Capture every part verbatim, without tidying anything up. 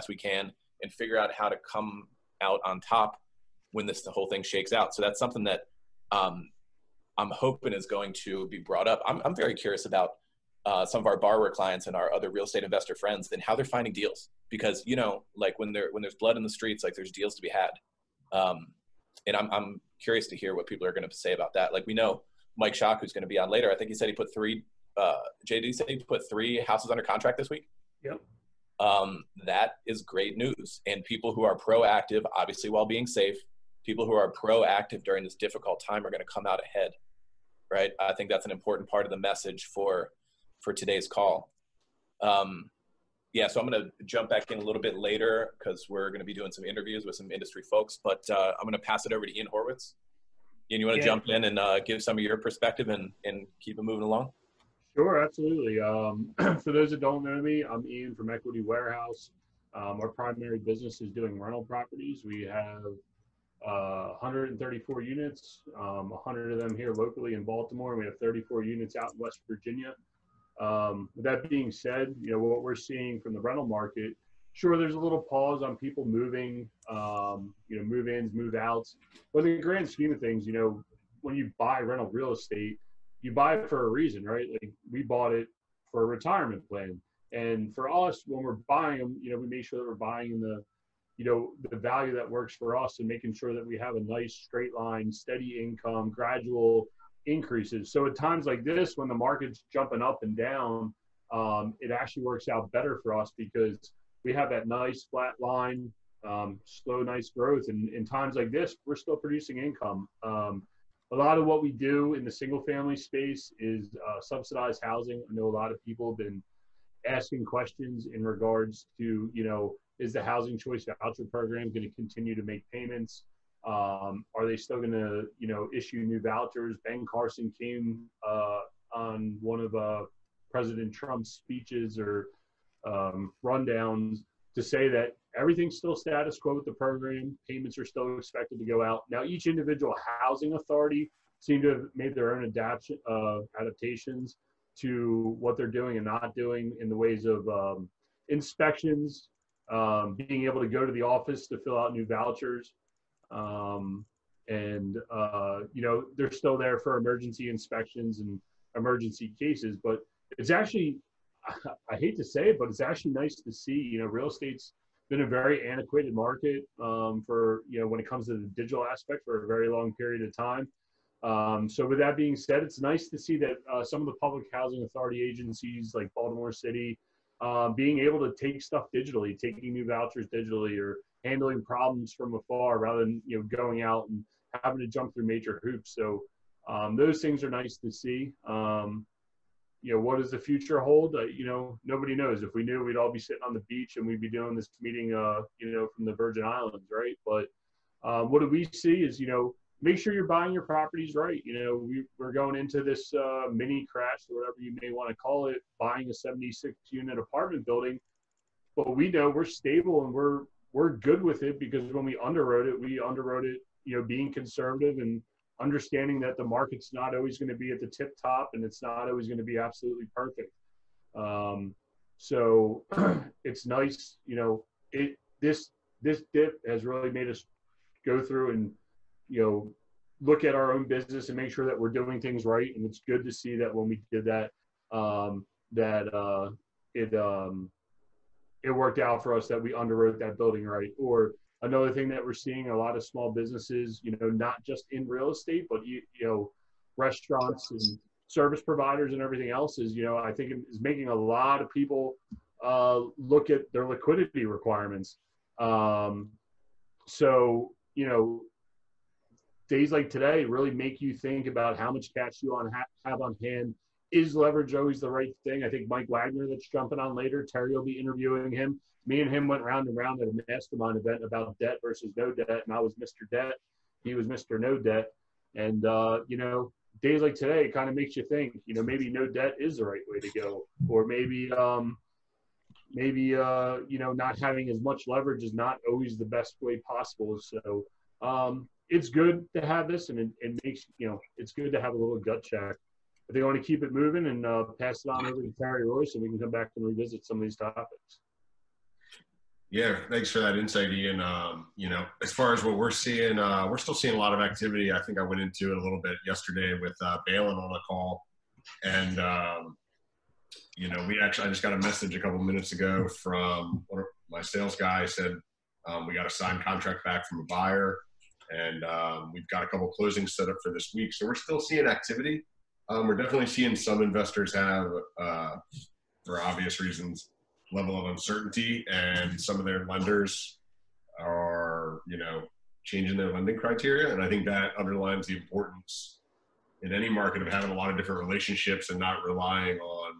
as we can and figure out how to come out on top when this the whole thing shakes out. So that's something that um, I'm hoping is going to be brought up. I'm, I'm very curious about uh, some of our borrower clients and our other real estate investor friends and how they're finding deals, because you know, like when there when there's blood in the streets, like there's deals to be had. Um, and I'm I'm curious to hear what people are going to say about that. Like we know Mike Schock, who's going to be on later. I think he said he put three. Uh, J D, he said he put three houses under contract this week. Yep. Um, that is great news. And people who are proactive, obviously while being safe, people who are proactive during this difficult time are going to come out ahead, right? I think that's an important part of the message for for today's call. Um, yeah, so I'm going to jump back in a little bit later because we're going to be doing some interviews with some industry folks, but uh, I'm going to pass it over to Ian Horwitz. Ian, you want to yeah. jump in and uh, give some of your perspective and, and keep it moving along? Sure, absolutely. Um, for those that don't know me, I'm Ian from Equity Warehouse. Um, our primary business is doing rental properties. We have uh, one hundred thirty-four units, um, one hundred of them here locally in Baltimore. We have thirty-four units out in West Virginia. Um, with that being said, you know, what we're seeing from the rental market, sure, there's a little pause on people moving, um, you know, move-ins, move-outs. But in the grand scheme of things, you know, when you buy rental real estate, you buy it for a reason, right? Like we bought it for a retirement plan. And for us, when we're buying them, you know, we make sure that we're buying the, you know, the value that works for us and making sure that we have a nice straight line, steady income, gradual increases. So at times like this, when the market's jumping up and down, um, it actually works out better for us because we have that nice flat line, um, slow, nice growth. And in times like this, we're still producing income. Um, A lot of what we do in the single family space is uh, subsidized housing. I know a lot of people have been asking questions in regards to, you know, is the housing choice voucher program going to continue to make payments? Um, are they still going to, you know, issue new vouchers? Ben Carson came uh, on one of uh, President Trump's speeches or um, rundowns to say that everything's still status quo with the program. Payments are still expected to go out. Now, each individual housing authority seemed to have made their own adaptation, uh, adaptations to what they're doing and not doing in the ways of um, inspections, um, being able to go to the office to fill out new vouchers. Um, and, uh, you know, they're still there for emergency inspections and emergency cases, but it's actually, I hate to say it, but it's actually nice to see, you know, real estate's been a very antiquated market um, for, you know, when it comes to the digital aspect for a very long period of time. Um, so with that being said, it's nice to see that uh, some of the public housing authority agencies like Baltimore City uh, being able to take stuff digitally, taking new vouchers digitally or handling problems from afar rather than, you know, going out and having to jump through major hoops. So um, those things are nice to see. Um, You know, what does the future hold? Uh, you know, nobody knows. If we knew, we'd all be sitting on the beach and we'd be doing this meeting, uh, you know, from the Virgin Islands, right? But uh, what do we see is, you know, make sure you're buying your properties right. You know, we, we're going into this uh, mini crash, or whatever you may want to call it, buying a seventy-six unit apartment building. But we know we're stable and we're we're good with it because when we underwrote it, we underwrote it, you know, being conservative and understanding that the market's not always going to be at the tip top and it's not always going to be absolutely perfect. Um, so it's nice, you know, it, this, this dip has really made us go through and, you know, look at our own business and make sure that we're doing things right. And it's good to see that when we did that, um, that uh, it, um, it worked out for us that we underwrote that building right. Or another thing that we're seeing a lot of small businesses, you know, not just in real estate, but, you, you know, restaurants and service providers and everything else is, you know, I think is making a lot of people uh, look at their liquidity requirements. Um, so, you know, days like today really make you think about how much cash you on ha have on hand. Is leverage always the right thing? I think Mike Wagner that's jumping on later, Terry will be interviewing him. Me and him went round and round at a mastermind event about debt versus no debt. And I was Mister Debt. He was Mister No Debt. And, uh, you know, days like today, it kind of makes you think, you know, maybe no debt is the right way to go. Or maybe, um, maybe uh, you know, not having as much leverage is not always the best way possible. So um, it's good to have this. And it, it makes, you know, it's good to have a little gut check. But they want to keep it moving and uh, pass it on over to Terry Royce, and we can come back and revisit some of these topics. Yeah, thanks for that insight, Ian. Um, you know, as far as what we're seeing, uh, we're still seeing a lot of activity. I think I went into it a little bit yesterday with uh, Balin on a call, and um, you know, we actually I just got a message a couple minutes ago from one of my sales guy said um, we got a signed contract back from a buyer, and um, we've got a couple closings set up for this week. So we're still seeing activity. Um, we're definitely seeing some investors have, uh, for obvious reasons, level of uncertainty, and some of their lenders are, you know, changing their lending criteria. And I think that underlines the importance in any market of having a lot of different relationships and not relying on,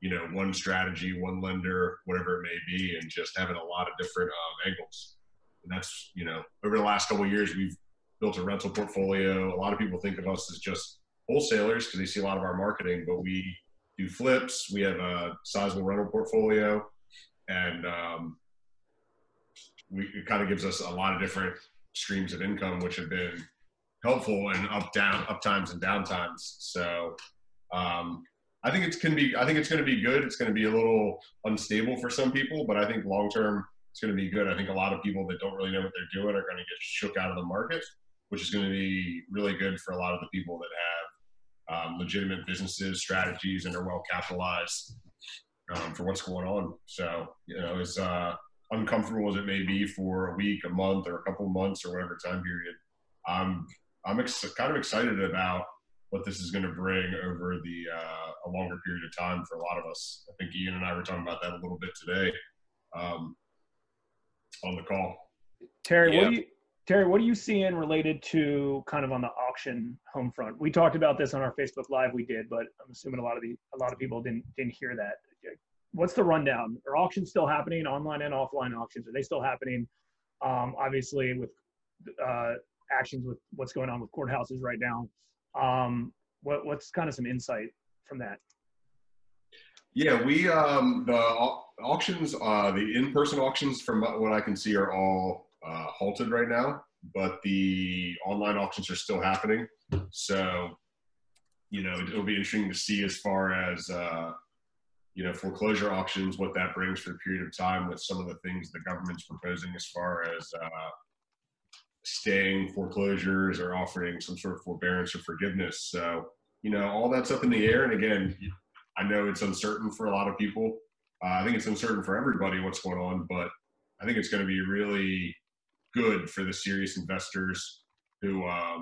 you know, one strategy, one lender, whatever it may be, and just having a lot of different um, angles. And that's, you know, over the last couple of years, we've built a rental portfolio. A lot of people think of us as just wholesalers because they see a lot of our marketing, but we do flips. We have a sizable rental portfolio, and um, we, it kind of gives us a lot of different streams of income, which have been helpful in up down up times and down times. So um, I think it's can be. I think it's going to be good. It's going to be a little unstable for some people, but I think long term it's going to be good. I think a lot of people that don't really know what they're doing are going to get shook out of the market, which is going to be really good for a lot of the people that have Um, legitimate businesses, strategies, and are well capitalized um, for what's going on. So, you know, as uh, uncomfortable as it may be for a week, a month, or a couple months, or whatever time period, I'm I'm ex kind of excited about what this is going to bring over the uh, a longer period of time for a lot of us. I think Ian and I were talking about that a little bit today um, on the call. Terry, yeah. what do you? Terry, what are you seeing related to kind of on the auction home front? We talked about this on our Facebook Live. We did, but I'm assuming a lot of the a lot of people didn't didn't hear that. What's the rundown? Are auctions still happening? Online and offline auctions, are they still happening? Um, obviously, with uh, actions with what's going on with courthouses right now, um, what what's kind of some insight from that? Yeah, we um, the au auctions, uh, the in-person auctions, from what I can see, are all Uh, halted right now, but the online auctions are still happening. So, you know, it'll be interesting to see as far as, uh, you know, foreclosure auctions, what that brings for a period of time with some of the things the government's proposing as far as uh, staying foreclosures or offering some sort of forbearance or forgiveness. So, you know, all that's up in the air. And again, I know it's uncertain for a lot of people. Uh, I think it's uncertain for everybody what's going on, but I think it's going to be really good for the serious investors who um,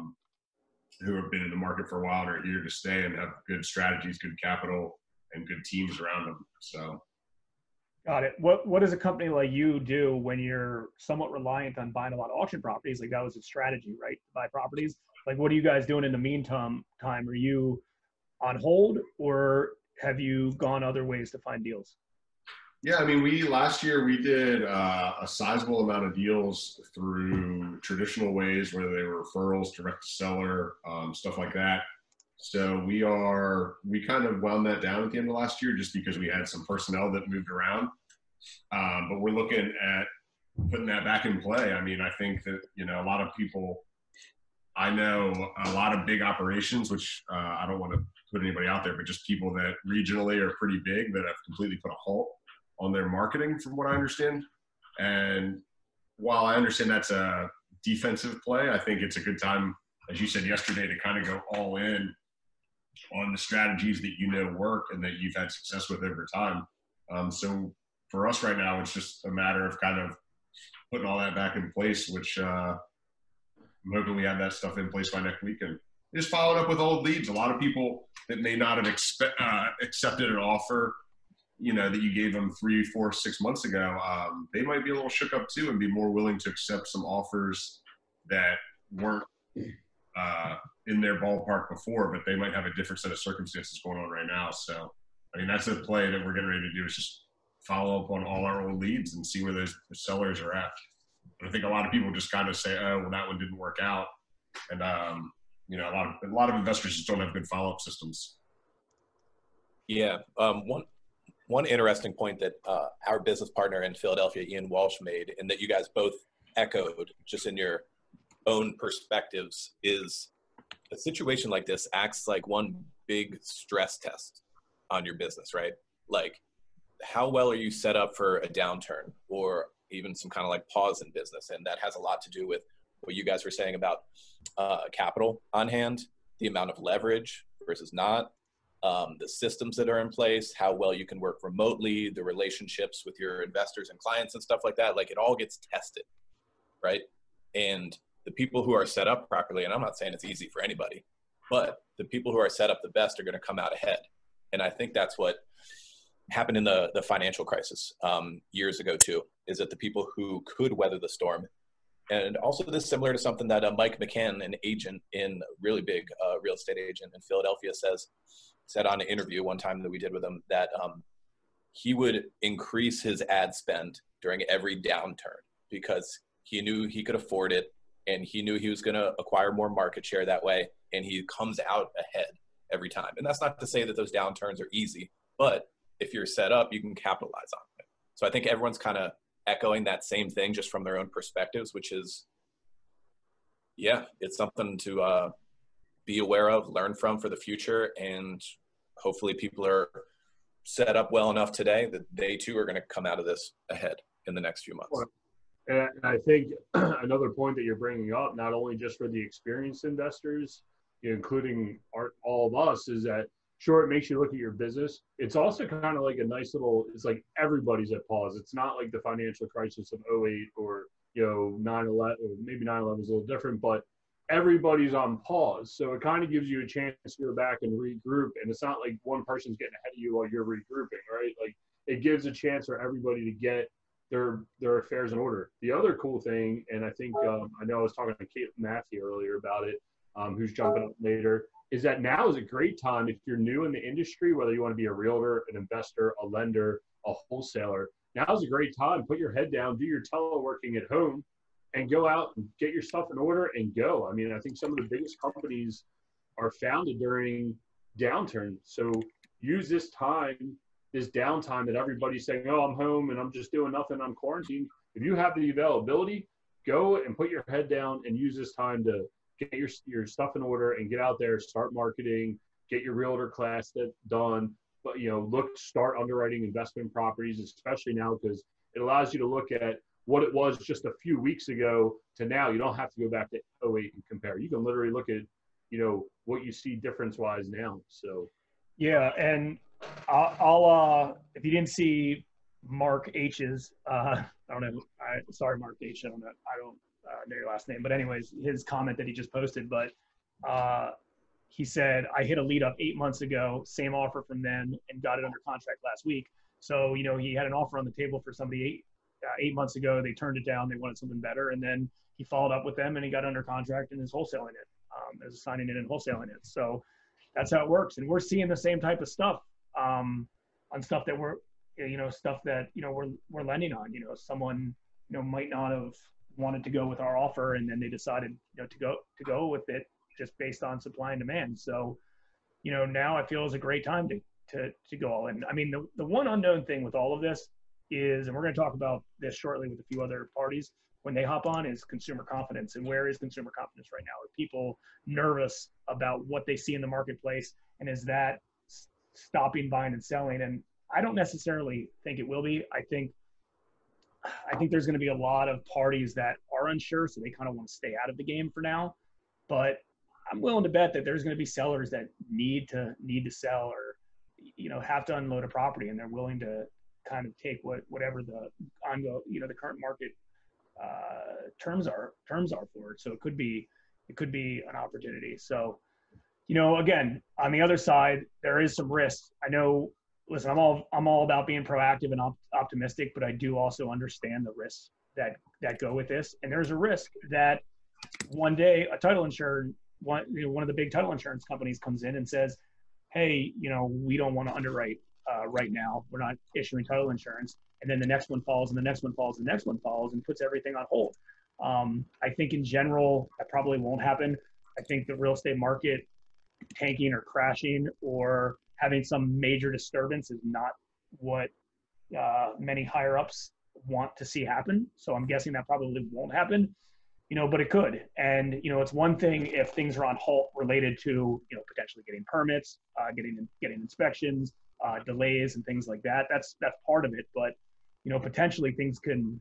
who have been in the market for a while and are here to stay and have good strategies, good capital, and good teams around them. So, got it. What what does a company like you do when you're somewhat reliant on buying a lot of auction properties? Like that was a strategy, right? To buy properties. Like what are you guys doing in the meantime? Time are you on hold, or have you gone other ways to find deals? Yeah, I mean, we last year we did uh, a sizable amount of deals through traditional ways, whether they were referrals, direct to seller, um, stuff like that. So we are we kind of wound that down at the end of last year just because we had some personnel that moved around. Um, but we're looking at putting that back in play. I mean, I think that you know a lot of people. I know a lot of big operations, which uh, I don't want to put anybody out there, but just people that regionally are pretty big that have completely put a halt on their marketing, from what I understand. And while I understand that's a defensive play, I think it's a good time, as you said yesterday, to kind of go all in on the strategies that you know work and that you've had success with over time. Um, so for us right now, it's just a matter of kind of putting all that back in place, which uh, I'm hoping we have that stuff in place by next weekend. Just following up with old leads. A lot of people that may not have expe- uh, accepted an offer you know, that you gave them three, four, six months ago, um, they might be a little shook up too and be more willing to accept some offers that weren't uh, in their ballpark before, but they might have a different set of circumstances going on right now. So, I mean, that's the play that we're getting ready to do is just follow up on all our old leads and see where those sellers are at. And I think a lot of people just kind of say, oh, well, that one didn't work out. And, um, you know, a lot of, a lot of investors just don't have good follow-up systems. Yeah. Um, one, One interesting point that uh, our business partner in Philadelphia, Ian Walsh, made, and that you guys both echoed just in your own perspectives, is a situation like this acts like one big stress test on your business, right? Like, how well are you set up for a downturn? Or even some kind of like pause in business. And that has a lot to do with what you guys were saying about uh, capital on hand, the amount of leverage versus not, um, the systems that are in place, how well you can work remotely, the relationships with your investors and clients and stuff like that. Like it all gets tested, right? And the people who are set up properly, and I'm not saying it's easy for anybody, but the people who are set up the best are going to come out ahead. And I think that's what happened in the, the financial crisis um, years ago too, is that the people who could weather the storm. And also this is similar to something that uh, Mike McCann, an agent in really big uh, real estate agent in Philadelphia says, said on an interview one time that we did with him, that um, he would increase his ad spend during every downturn because he knew he could afford it and he knew he was going to acquire more market share that way. And he comes out ahead every time. And that's not to say that those downturns are easy, but if you're set up, you can capitalize on it. So I think everyone's kind of echoing that same thing just from their own perspectives, which is, yeah, it's something to uh, be aware of, learn from for the future. And hopefully people are set up well enough today that they too are going to come out of this ahead in the next few months. And I think another point that you're bringing up, not only just for the experienced investors, including our, all of us, is that sure, it makes you look at your business. It's also kind of like a nice little, it's like everybody's at pause. It's not like the financial crisis of oh eight or, you know, nine eleven, or maybe nine eleven is a little different, but everybody's on pause. So it kind of gives you a chance to go back and regroup. And it's not like one person's getting ahead of you while you're regrouping, right? Like it gives a chance for everybody to get their their affairs in order. The other cool thing, and I think, um, I know I was talking to Kate Matthew earlier about it, um, who's jumping up later, is that now is a great time if you're new in the industry, whether you want to be a realtor, an investor, a lender, a wholesaler, now is a great time. Put your head down, do your teleworking at home, and go out and get your stuff in order and go. I mean, I think some of the biggest companies are founded during downturns. So use this time, this downtime that everybody's saying, oh, I'm home and I'm just doing nothing, I'm quarantined. If you have the availability, go and put your head down and use this time to get your your stuff in order and get out there, start marketing, get your realtor class that done, but you know, look, start underwriting investment properties, especially now, because it allows you to look at what it was just a few weeks ago to now. You don't have to go back to oh eight and compare. You can literally look at, you know, what you see difference-wise now, so. Yeah, and I'll, I'll uh, if you didn't see Mark H's, uh, I don't know, I, sorry, Mark H, I don't know, I don't, Uh, know your last name, but anyways, his comment that he just posted, but uh, he said, I hit a lead up eight months ago, same offer from them, and got it under contract last week. So, you know, he had an offer on the table for somebody eight, uh, eight months ago, they turned it down, they wanted something better, and then he followed up with them and he got under contract and is wholesaling it, um, is signing it and wholesaling it. So that's how it works. And we're seeing the same type of stuff um, on stuff that we're, you know, stuff that, you know, we're, we're lending on, you know, someone, you know, might not have wanted to go with our offer, and then they decided, you know, to go to go with it just based on supply and demand. So, you know, now I feel is a great time to to to go all in. I mean, the the one unknown thing with all of this is, and we're going to talk about this shortly with a few other parties when they hop on, is consumer confidence. And where is consumer confidence right now? Are people nervous about what they see in the marketplace, and is that stopping buying and selling? And I don't necessarily think it will be. I think. I think there's going to be a lot of parties that are unsure, so they kind of want to stay out of the game for now. But I'm willing to bet that there's going to be sellers that need to need to sell, or you know, have to unload a property, and they're willing to kind of take what whatever the ongoing, you know, the current market uh, terms are terms are for it. So it could be it could be an opportunity. So you know, again, on the other side, there is some risk. I know. Listen, I'm all I'm all about being proactive and op optimistic, but I do also understand the risks that that go with this. And there's a risk that one day a title insurer, one you know, one of the big title insurance companies comes in and says, "Hey, you know, we don't want to underwrite uh, right now. We're not issuing title insurance." And then the next one falls, and the next one falls, and the next one falls, and puts everything on hold. Um, I think in general that probably won't happen. I think the real estate market tanking or crashing or having some major disturbance is not what uh, many higher ups want to see happen. So I'm guessing that probably won't happen, you know, but it could. And, you know, it's one thing if things are on halt related to, you know, potentially getting permits, uh, getting, getting inspections, uh, delays and things like that. That's, that's part of it. But, you know, potentially things can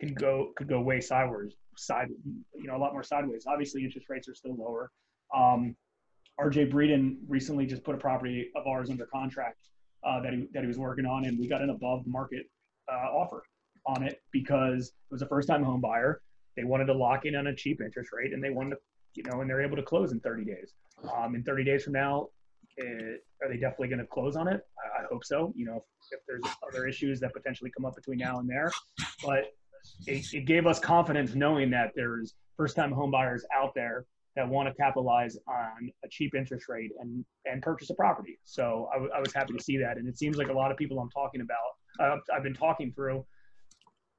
can go could go way sideways, side you know a lot more sideways. Obviously, interest rates are still lower. Um, R J Breeden recently just put a property of ours under contract uh, that he that he was working on, and we got an above market uh, offer on it because it was a first time home buyer. They wanted to lock in on a cheap interest rate, and they wanted to, you know, and they're able to close in thirty days. Um, in thirty days from now, it, are they definitely going to close on it? I, I hope so. You know, if, if there's other issues that potentially come up between now and there, but it, it gave us confidence knowing that there's first-time home buyers out there that want to capitalize on a cheap interest rate and and purchase a property. So I, w I was happy to see that, and it seems like a lot of people I'm talking about, uh, I've been talking through,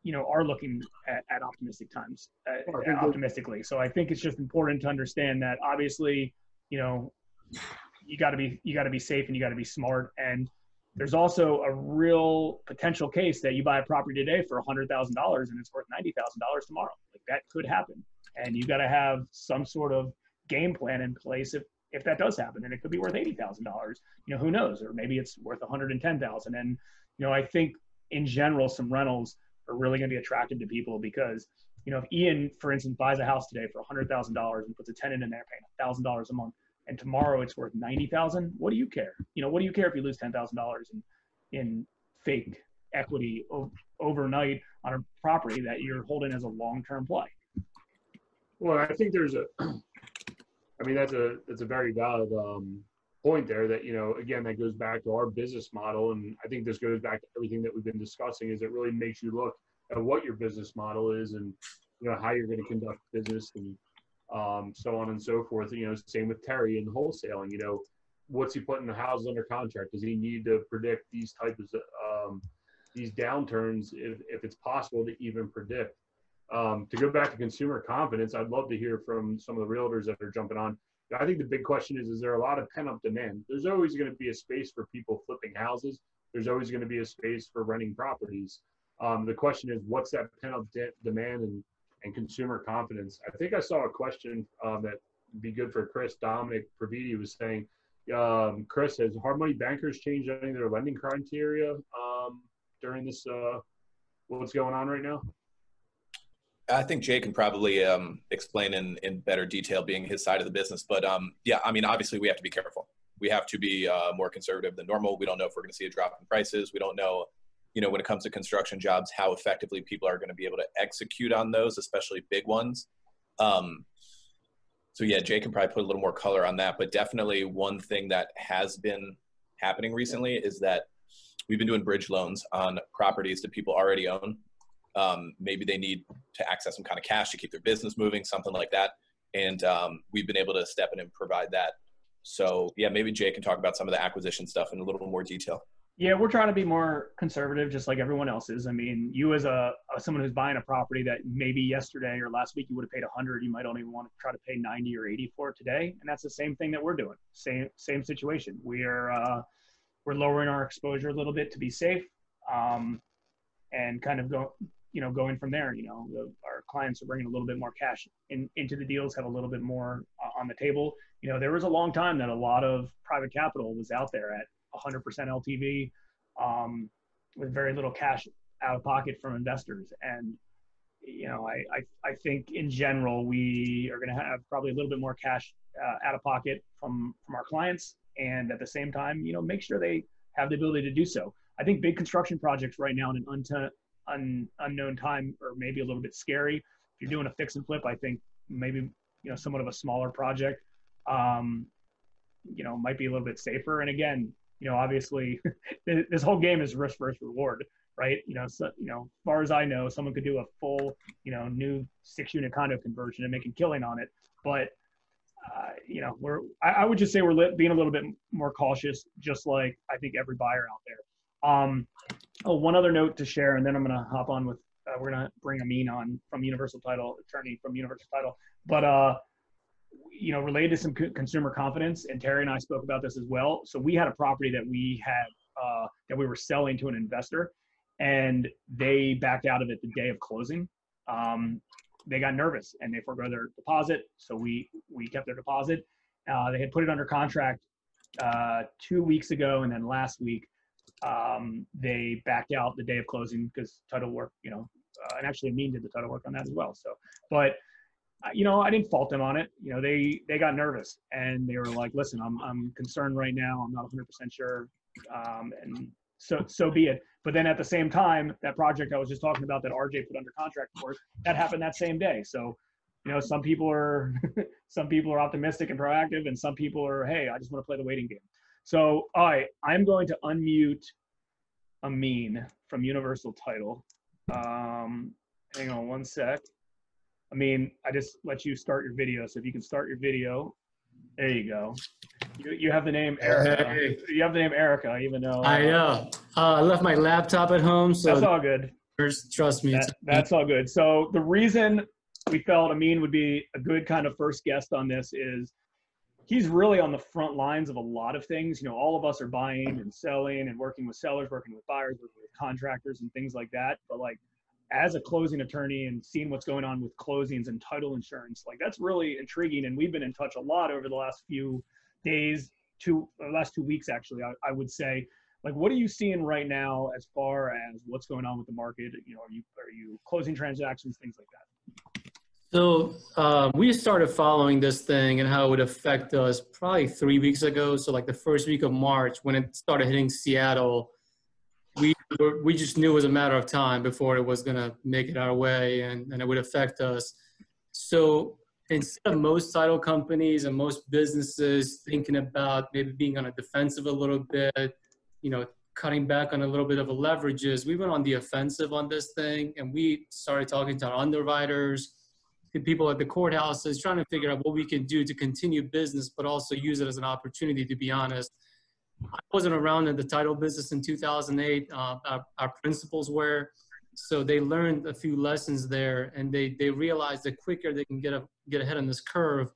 you know, are looking at, at optimistic times, uh, optimistically. So I think it's just important to understand that obviously, you know, you got to be you got to be safe and you got to be smart. And there's also a real potential case that you buy a property today for one hundred thousand dollars and it's worth ninety thousand dollars tomorrow. Like, that could happen. And you got to have some sort of game plan in place if if that does happen. And it could be worth eighty thousand dollars. You know, who knows? Or maybe it's worth one hundred ten thousand dollars. And you know, I think in general, some rentals are really going to be attractive to people because, you know, if Ian, for instance, buys a house today for one hundred thousand dollars and puts a tenant in there paying one thousand dollars a month, and tomorrow it's worth ninety thousand dollars, what do you care? You know, what do you care if you lose ten thousand dollars in, in fake equity overnight on a property that you're holding as a long-term play? Well, I think there's a, I mean, that's a, that's a very valid um, point there that, you know, again, that goes back to our business model. And I think this goes back to everything that we've been discussing, is it really makes you look at what your business model is and, you know, how you're going to conduct business and um, so on and so forth. You know, same with Terry and wholesaling, you know, what's he putting the house under contract? Does he need to predict these types of, um, these downturns if, if it's possible to even predict? Um, to go back to consumer confidence, I'd love to hear from some of the realtors that are jumping on. I think the big question is, is there a lot of pent-up demand? There's always going to be a space for people flipping houses. There's always going to be a space for renting properties. Um, the question is, what's that pent-up de demand and, and consumer confidence? I think I saw a question um, that would be good for Chris. Dominic Praviti was saying, um, Chris, has hard money bankers changed any of their lending criteria um, during this, uh, what's going on right now? I think Jay can probably um, explain in, in better detail, being his side of the business. But um, yeah, I mean, obviously we have to be careful. We have to be uh, more conservative than normal. We don't know if we're going to see a drop in prices. We don't know, you know, when it comes to construction jobs, how effectively people are going to be able to execute on those, especially big ones. Um, so yeah, Jay can probably put a little more color on that. But definitely one thing that has been happening recently is that we've been doing bridge loans on properties that people already own. Um, maybe they need to access some kind of cash to keep their business moving, something like that. And um, we've been able to step in and provide that. So yeah, maybe Jay can talk about some of the acquisition stuff in a little more detail. Yeah, we're trying to be more conservative, just like everyone else is. I mean, you as a as someone who's buying a property that maybe yesterday or last week you would have paid one hundred, you might only want to try to pay ninety or eighty for it today. And that's the same thing that we're doing. Same same situation. We are uh, we're lowering our exposure a little bit to be safe, um, and kind of go. you know, going from there, you know, the, our clients are bringing a little bit more cash in, into the deals, have a little bit more uh, on the table. You know, there was a long time that a lot of private capital was out there at one hundred percent L T V um, with very little cash out of pocket from investors. And, you know, I, I, I think in general, we are going to have probably a little bit more cash uh, out of pocket from, from our clients. And at the same time, you know, make sure they have the ability to do so. I think big construction projects right now in an unto Un, unknown time, or maybe a little bit scary. If you're doing a fix and flip, I think maybe, you know, somewhat of a smaller project, um, you know, might be a little bit safer. And again, you know, obviously this whole game is risk versus reward, right? You know, so, you know, as far as I know, someone could do a full, you know, new six unit condo conversion and make a killing on it. But, uh, you know, we're, I, I would just say we're lit, being a little bit more cautious, just like I think every buyer out there. Um, oh, one other note to share, and then I'm going to hop on with, uh, we're going to bring Amin on from Universal Title, attorney from Universal Title, but, uh, you know, related to some co consumer confidence, and Terry and I spoke about this as well. So we had a property that we had, uh, that we were selling to an investor, and they backed out of it the day of closing. Um, they got nervous and they forgo their deposit. So we, we kept their deposit. Uh, they had put it under contract, uh, two weeks ago. And then last week, um they backed out the day of closing because title work, you know uh, and actually Amin did the title work on that as well. So, but uh, you know, I didn't fault them on it. You know, they they got nervous and they were like, "Listen, I'm I'm concerned right now. I'm not one hundred percent sure." Um, and so so be it. But then at the same time, that project I was just talking about that R J put under contract for us, that happened that same day. So, you know, some people are some people are optimistic and proactive, and some people are, hey, I just want to play the waiting game. So, all right, I'm going to unmute Amin from Universal Title. Um, hang on one sec. Amin, I just let you start your video. So if you can start your video, there you go. You, you have the name Erica. Hey. You have the name Erica, even though I know. Uh, uh, I left my laptop at home, so that's all good. Trust me, that, that's all good. So the reason we felt Amin would be a good kind of first guest on this is he's really on the front lines of a lot of things. You know, all of us are buying and selling and working with sellers, working with buyers, working with contractors and things like that. But like as a closing attorney and seeing what's going on with closings and title insurance, like that's really intriguing. And we've been in touch a lot over the last few days, two or last two weeks, actually, I, I would say. Like, what are you seeing right now as far as what's going on with the market? You know, are you, are you closing transactions, things like that? So um, we started following this thing and how it would affect us probably three weeks ago. So like the first week of March, when it started hitting Seattle, we were, we just knew it was a matter of time before it was going to make it our way, and, and it would affect us. So instead of most title companies and most businesses thinking about maybe being on a defensive a little bit, you know, cutting back on a little bit of the leverages, we went on the offensive on this thing, and we started talking to our underwriters, to people at the courthouses, trying to figure out what we can do to continue business, but also use it as an opportunity. To be honest, I wasn't around in the title business in two thousand eight. Uh, our, our principals were, so they learned a few lessons there, and they they realized the quicker they can get a, get ahead on this curve,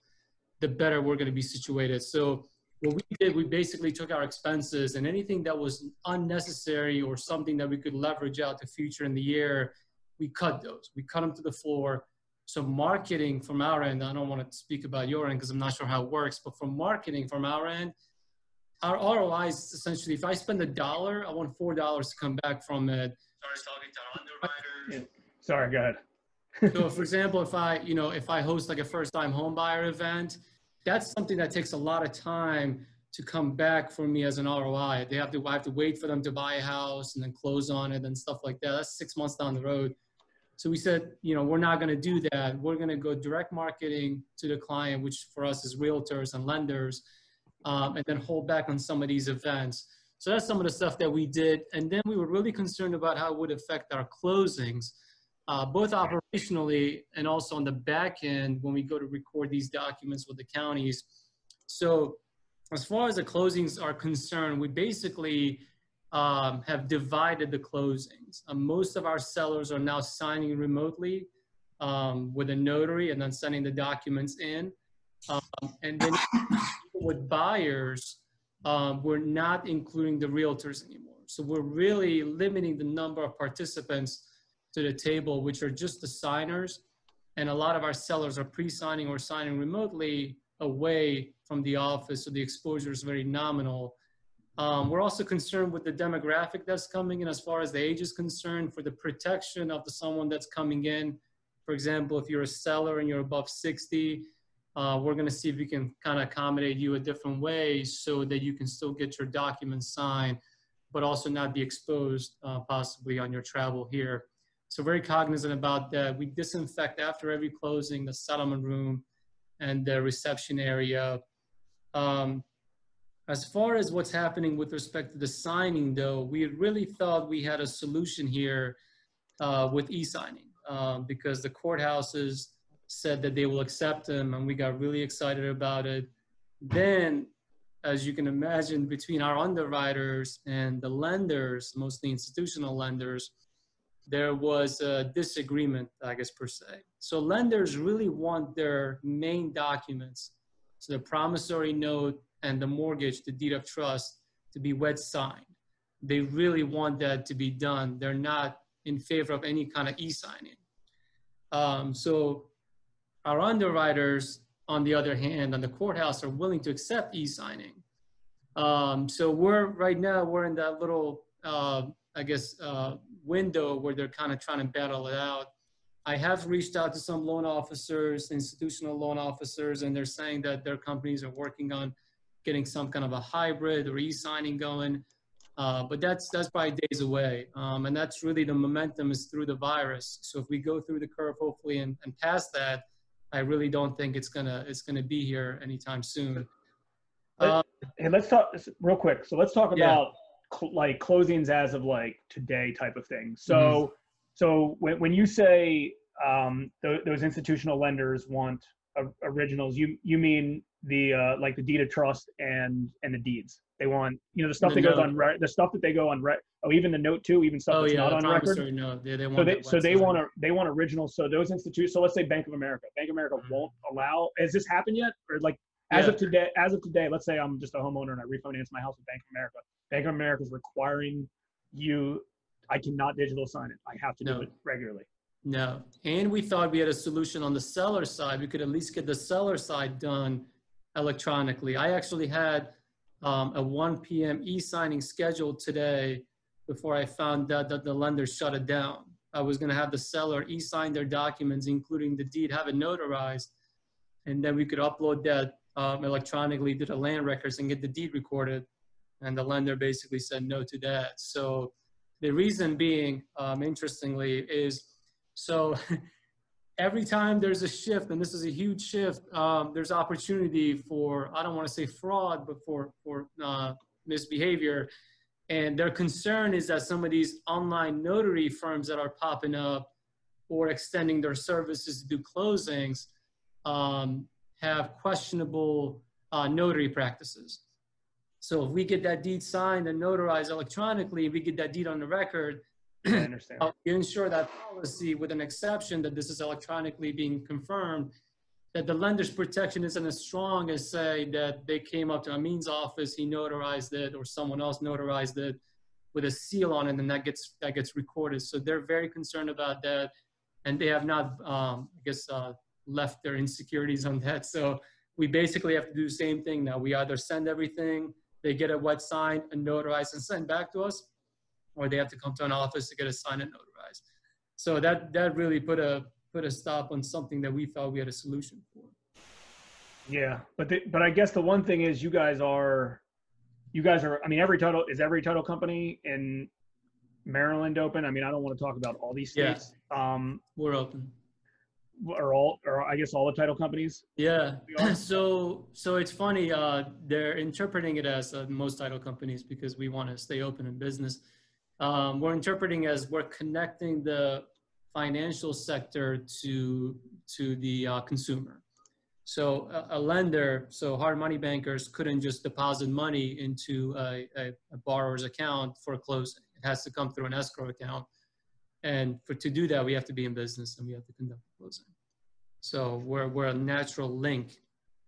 the better we're going to be situated. So what we did, we basically took our expenses and anything that was unnecessary or something that we could leverage out to future in the year, we cut those. We cut them to the floor. So marketing from our end, I don't want to speak about your end because I'm not sure how it works, but from marketing from our end, our R O I is essentially, if I spend a dollar, I want four dollars to come back from it. Started talking to our underwriters. Yeah. Sorry, go ahead. So for example, if I, you know, if I host like a first time home buyer event, that's something that takes a lot of time to come back for me as an R O I. They have to, I have to wait for them to buy a house and then close on it and stuff like that. That's six months down the road. So we said, you know, we're not going to do that. We're going to go direct marketing to the client, which for us is realtors and lenders, um, and then hold back on some of these events. So that's some of the stuff that we did. And then we were really concerned about how it would affect our closings, uh, both operationally and also on the back end when we go to record these documents with the counties. So as far as the closings are concerned, we basically Um, have divided the closings. Uh, most of our sellers are now signing remotely um, with a notary and then sending the documents in. Um, and then with buyers, um, we're not including the realtors anymore. So we're really limiting the number of participants to the table, which are just the signers. And a lot of our sellers are pre-signing or signing remotely away from the office, so the exposure is very nominal. Um, we're also concerned with the demographic that's coming in as far as the age is concerned, for the protection of the someone that's coming in. For example, if you're a seller and you're above sixty, uh, we're going to see if we can kind of accommodate you a different way so that you can still get your documents signed, but also not be exposed uh, possibly on your travel here. So very cognizant about that. We disinfect after every closing the settlement room and the reception area. Um, As far as what's happening with respect to the signing, though, we really thought we had a solution here uh, with e-signing uh, because the courthouses said that they will accept them, and we got really excited about it. Then, as you can imagine, between our underwriters and the lenders, mostly institutional lenders, there was a disagreement, I guess, per se. So lenders really want their main documents, so the promissory note and the mortgage, the deed of trust, to be wet signed. They really want that to be done. They're not in favor of any kind of e-signing. Um, so our underwriters, on the other hand, on the courthouse, are willing to accept e-signing. Um, so we're right now, we're in that little, uh, I guess, uh, window where they're kind of trying to battle it out. I have reached out to some loan officers, institutional loan officers, and they're saying that their companies are working on getting some kind of a hybrid or e-signing going. Uh, but that's, that's probably days away. Um, and that's really the momentum is through the virus. So if we go through the curve, hopefully, and, and past that, I really don't think it's gonna, it's gonna be here anytime soon. Um, hey, let's talk real quick. So let's talk about yeah. cl- like closings as of like today type of thing. So, mm-hmm. so when, when you say um, th- those institutional lenders want uh, originals, you, you mean the, uh, like the deed of trust and, and the deeds. They want, you know, the stuff the that note. goes on, re- the stuff that they go on, re- oh, even the note too, even stuff oh, that's yeah, not on record. Sorry, no. yeah, they want so they, so they want to, they want originals. So those institutions, so let's say Bank of America, Bank of America mm-hmm. won't allow, has this happened yet? Or like, as yeah. of today, as of today, let's say I'm just a homeowner and I refinance my house with Bank of America. Bank of America is requiring you, I cannot digital sign it. I have to no. do it regularly. No. And we thought we had a solution on the seller side. We could at least get the seller side done electronically. I actually had um, a one p.m. e-signing scheduled today before I found out that the lender shut it down. I was going to have the seller e-sign their documents, including the deed, have it notarized, and then we could upload that Um, electronically to the land records and get the deed recorded, and the lender basically said no to that. So the reason being, um, interestingly, is so every time there's a shift, and this is a huge shift, um, there's opportunity for, I don't want to say fraud, but for, for uh, misbehavior. And their concern is that some of these online notary firms that are popping up or extending their services to do closings, um, have questionable uh, notary practices. So if we get that deed signed and notarized electronically, we get that deed on the record, I understand. uh, we ensure that policy with an exception that this is electronically being confirmed, that the lender's protection isn't as strong as say that they came up to Amin's office, he notarized it, or someone else notarized it with a seal on it, and that gets, that gets recorded. So they're very concerned about that, and they have not, um, I guess, uh, left their insecurities on that. So we basically have to do the same thing now. We either send everything, they get a wet sign and notarized and send back to us, or they have to come to an office to get a sign and notarized. So that that really put a put a stop on something that we thought we had a solution for. Yeah, but the, but I guess the one thing is you guys are you guys are I mean every title is every title company in Maryland open. I mean, I don't want to talk about all these states. Yeah. Um, we're open. Or all, or I guess all the title companies? Yeah. So, so it's funny. Uh, they're interpreting it as uh, most title companies, because we want to stay open in business. Um, we're interpreting as we're connecting the financial sector to to the uh, consumer. So a, a lender, so hard money bankers couldn't just deposit money into a, a, a borrower's account for a closing. It has to come through an escrow account. And for to do that, we have to be in business and we have to conduct the closing. So we're we're a natural link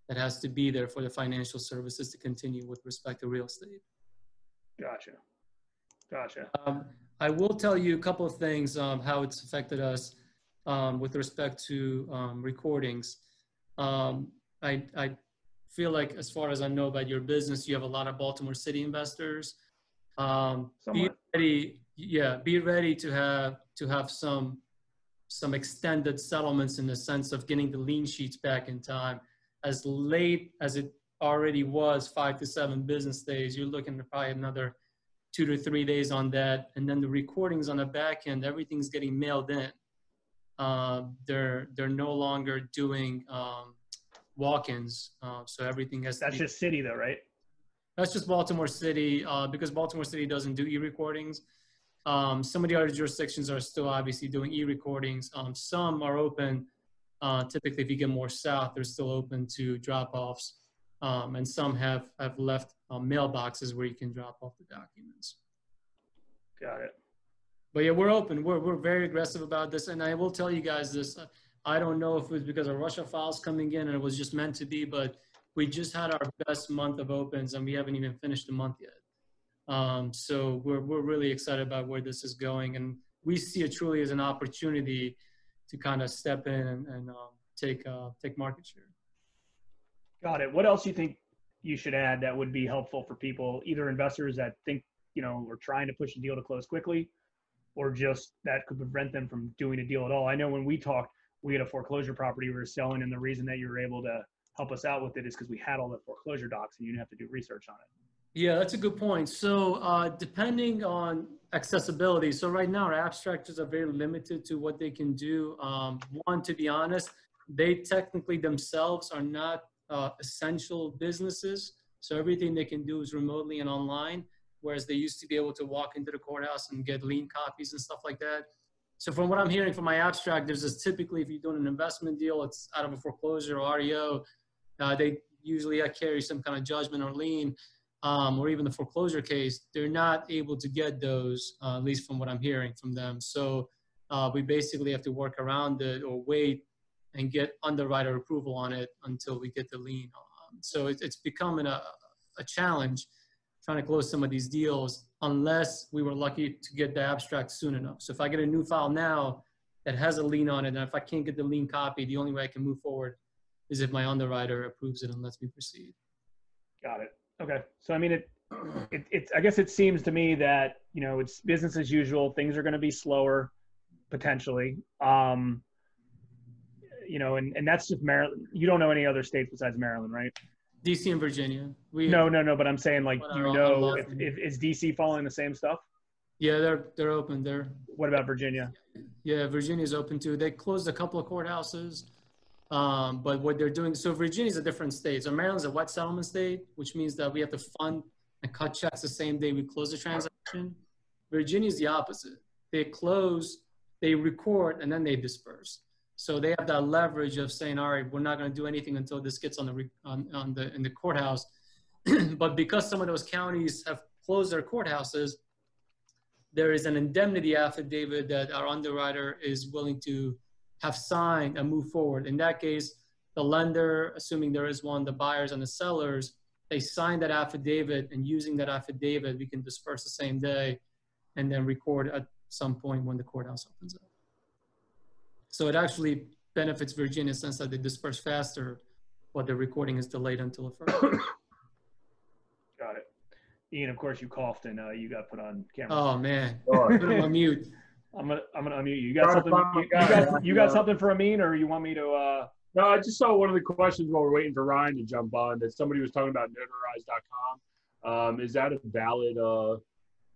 that has to be there for the financial services to continue with respect to real estate. Gotcha, gotcha. Um, I will tell you a couple of things um, how it's affected us um, with respect to um, recordings. Um, I I feel like, as far as I know about your business, you have a lot of Baltimore City investors. Um, be ready, yeah, be ready to have to have some some extended settlements in the sense of getting the lien sheets back in time. As late as it already was, five to seven business days, you're looking at probably another two to three days on that. And then the recordings on the back end, everything's getting mailed in. Uh, they're they're no longer doing um, walk-ins, uh, so everything has. That's to be- just city though, right? That's just Baltimore City, uh, because Baltimore City doesn't do e-recordings. Um, some of the other jurisdictions are still obviously doing e-recordings. Um, some are open. Uh, typically, if you get more south, they're still open to drop-offs. Um, and some have, have left uh, mailboxes where you can drop off the documents. Got it. But yeah, we're open. We're, we're very aggressive about this. And I will tell you guys this. I don't know if it was because of Russia files coming in and it was just meant to be, but we just had our best month of opens, and we haven't even finished the month yet. Um, so we're we're really excited about where this is going, and we see it truly as an opportunity to kind of step in and, and um, take uh, take market share. Got it. What else do you think you should add that would be helpful for people, either investors that think, you know, we're trying to push a deal to close quickly, or just that could prevent them from doing a deal at all. I know when we talked, we had a foreclosure property we were selling, and the reason that you were able to help us out with it is because we had all the foreclosure docs and you didn't have to do research on it. Yeah, that's a good point. So uh, depending on accessibility, so right now our abstractors are very limited to what they can do. Um, one, to be honest, they technically themselves are not uh, essential businesses. So everything they can do is remotely and online, whereas they used to be able to walk into the courthouse and get lien copies and stuff like that. So from what I'm hearing from my abstractors is typically if you're doing an investment deal, it's out of a foreclosure or R E O, uh, they usually carry some kind of judgment or lien. Um, or even the foreclosure case, they're not able to get those, uh, at least from what I'm hearing from them. So uh, we basically have to work around it or wait and get underwriter approval on it until we get the lien on. So it, it's becoming a, a challenge trying to close some of these deals unless we were lucky to get the abstract soon enough. So if I get a new file now that has a lien on it, and if I can't get the lien copy, the only way I can move forward is if my underwriter approves it and lets me proceed. Got it. Okay. So, I mean, it, it, it's, I guess it seems to me that, you know, it's business as usual. Things are going to be slower potentially. Um, you know, and, and that's just Maryland. You don't know any other states besides Maryland, right? D C and Virginia. We, no, no, no. But I'm saying, like, do you know, if, if, is D C following the same stuff? Yeah, they're, they're open there. What about Virginia? Yeah. Virginia's open too. They closed a couple of courthouses. Um, but what they're doing, so Virginia's a different state. So Maryland's a wet settlement state, which means that we have to fund and cut checks the same day we close the transaction. Virginia's the opposite. They close, they record, and then they disperse. So they have that leverage of saying, all right, we're not going to do anything until this gets on the, on, on the, in the courthouse. But because some of those counties have closed their courthouses, there is an indemnity affidavit that our underwriter is willing to have signed and move forward. In that case, the lender, assuming there is one, the buyers and the sellers, they sign that affidavit, and using that affidavit, we can disperse the same day and then record at some point when the courthouse opens up. So it actually benefits Virginia in the sense that they disperse faster, but the recording is delayed until the first. Got it. Ian, of course you coughed and uh, you got put on camera. Oh man, put him on mute. I'm gonna, I'm gonna unmute you. You got something? You, guy, you, got, you got something for Amin, or you want me to? Uh... No, I just saw one of the questions while we're waiting for Ryan to jump on that somebody was talking about notarize dot com. Um, is that a valid? Uh,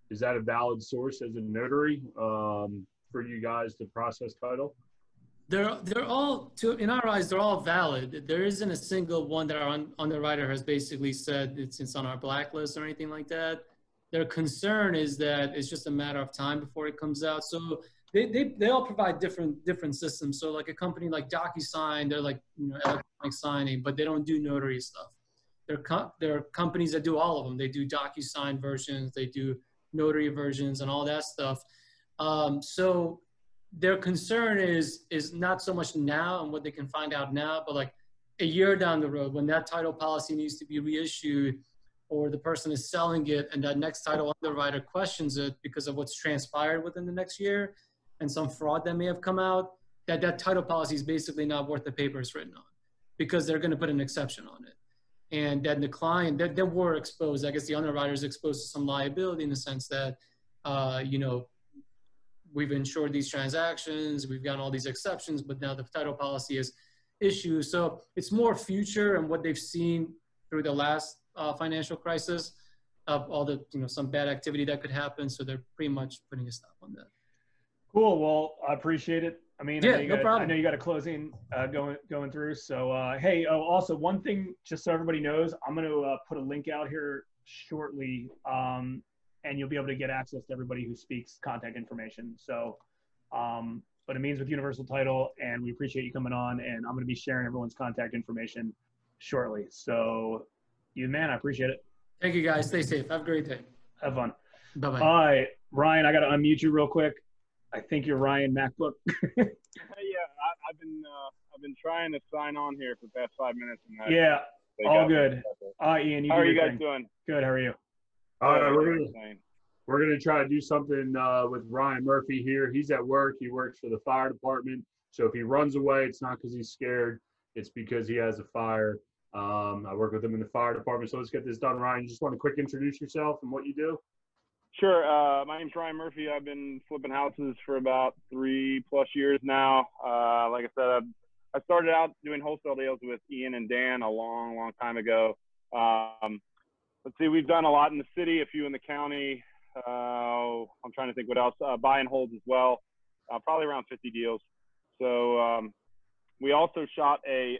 is that a valid source as a notary um, for you guys to process title? They're they're all to, in our eyes they're all valid. There isn't a single one that our underwriter has basically said it's, it's on our blacklist or anything like that. Their concern is that it's just a matter of time before it comes out. So they, they, they all provide different different systems. So like a company like DocuSign, they're like, you know, electronic signing, but they don't do notary stuff. There co are companies that do all of them. They do DocuSign versions, they do notary versions and all that stuff. Um, so their concern is, is not so much now and what they can find out now, but like a year down the road when that title policy needs to be reissued, or the person is selling it and that next title underwriter questions it because of what's transpired within the next year and some fraud that may have come out, that that title policy is basically not worth the paper it's written on because they're going to put an exception on it. And then the client, that they were exposed, I guess the underwriter is exposed to some liability in the sense that, uh, you know, we've insured these transactions, we've gotten all these exceptions, but now the title policy is issued. So it's more future and what they've seen through the last Uh, financial crisis of uh, all the, you know, some bad activity that could happen. So they're pretty much putting a stop on that. Cool. Well, I appreciate it. I mean, yeah, I know you no got, problem. I know you got a closing uh, going, going through. So, uh, hey, oh, also one thing, just so everybody knows, I'm going to uh, put a link out here shortly um, and you'll be able to get access to everybody who speaks contact information. So, um, but it means with Universal Title, and we appreciate you coming on, and I'm going to be sharing everyone's contact information shortly. So, you, man, I appreciate it. Thank you, guys. Stay safe. Have a great day. Have fun. Bye-bye. All right, Ryan, I got to unmute you real quick. I think you're Ryan MacBook. Yeah, I, I've been uh, I've been trying to sign on here for the past five minutes. And yeah, all good. All right, Ian, you how are you guys thing. doing? Good. How are you? All right, we're gonna we're gonna try to do something uh, with Ryan Murphy here. He's at work. He works for the fire department. So if he runs away, it's not because he's scared. It's because he has a fire. Um, I work with them in the fire department, so let's get this done. Ryan, you just want to quick introduce yourself and what you do? Sure. Uh, my name's Ryan Murphy. I've been flipping houses for about three plus years now. Uh, like I said, I've, I started out doing wholesale deals with Ian and Dan a long, long time ago. Um, let's see, we've done a lot in the city, a few in the county. Uh, I'm trying to think what else. Uh, buy and holds as well, uh, probably around fifty deals. So um, we also shot a,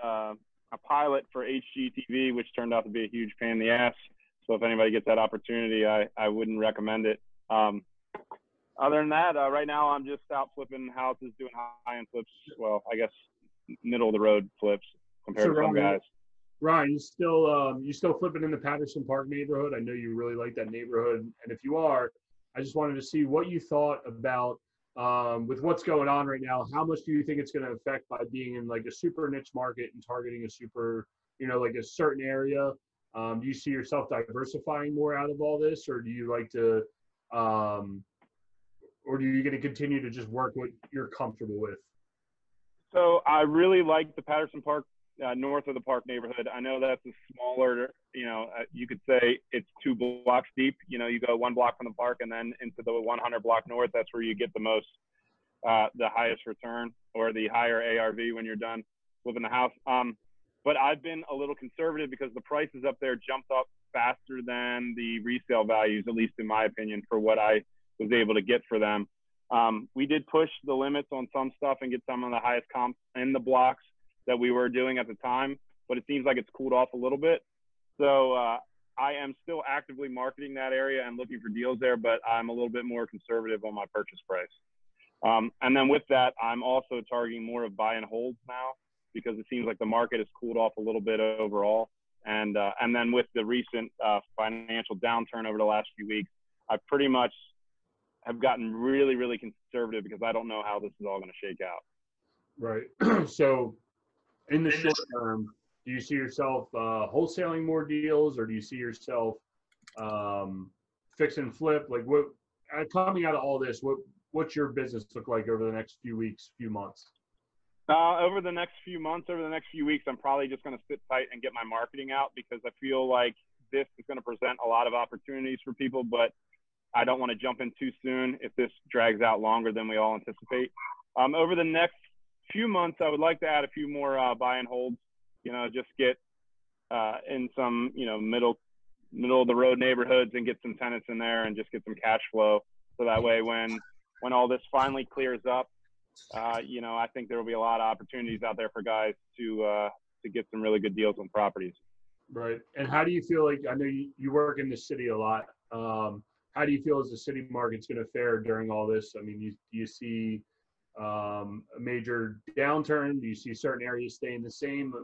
a, uh, a pilot for H G T V, which turned out to be a huge pain in the ass. So if anybody gets that opportunity, I, I wouldn't recommend it. Um, other than that, uh, right now I'm just out flipping houses, doing high-end flips. Well, I guess middle of the road flips compared so to Ryan, some guys. Ryan, you still um, you still flipping in the Patterson Park neighborhood? I know you really like that neighborhood, and if you are, I just wanted to see what you thought about um, with what's going on right now. How much do you think it's going to affect by being in like a super niche market and targeting a super, you know, like a certain area? Um, do you see yourself diversifying more out of all this, or do you like to, um, or are you going to continue to just work what you're comfortable with? So I really like the Patterson Park, uh, north of the park neighborhood. I know that's a smaller, you know, uh, you could say it's two blocks deep. You know, you go one block from the park and then into the one hundred block north. That's where you get the most, uh, the highest return or the higher A R V when you're done flipping the house. Um, But I've been a little conservative because the prices up there jumped up faster than the resale values, at least in my opinion, for what I was able to get for them. Um, we did push the limits on some stuff and get some of the highest comps in the blocks that we were doing at the time, but it seems like it's cooled off a little bit. So uh, I am still actively marketing that area and looking for deals there, but I'm a little bit more conservative on my purchase price. Um, and then with that, I'm also targeting more of buy and holds now, because it seems like the market has cooled off a little bit overall. And uh, and then with the recent uh, financial downturn over the last few weeks, I pretty much have gotten really, really conservative because I don't know how this is all going to shake out. Right. So in the short term, do you see yourself uh, wholesaling more deals, or do you see yourself um, fix and flip? Like what, coming out of all this, what what's your business look like over the next few weeks, few months? Uh, over the next few months, over the next few weeks, I'm probably just going to sit tight and get my marketing out, because I feel like this is going to present a lot of opportunities for people, but I don't want to jump in too soon if this drags out longer than we all anticipate. Um, over the next few months, I would like to add a few more uh, buy and holds, you know, just get uh, in some, you know, middle, middle of the road neighborhoods and get some tenants in there and just get some cash flow. So that way when, when all this finally clears up, Uh, you know, I think there will be a lot of opportunities out there for guys to uh, to get some really good deals on properties. Right. And how do you feel like, I know you, you work in the city a lot. Um, how do you feel as the city market's going to fare during all this? I mean, you you see um, a major downturn? Do you see certain areas staying the same,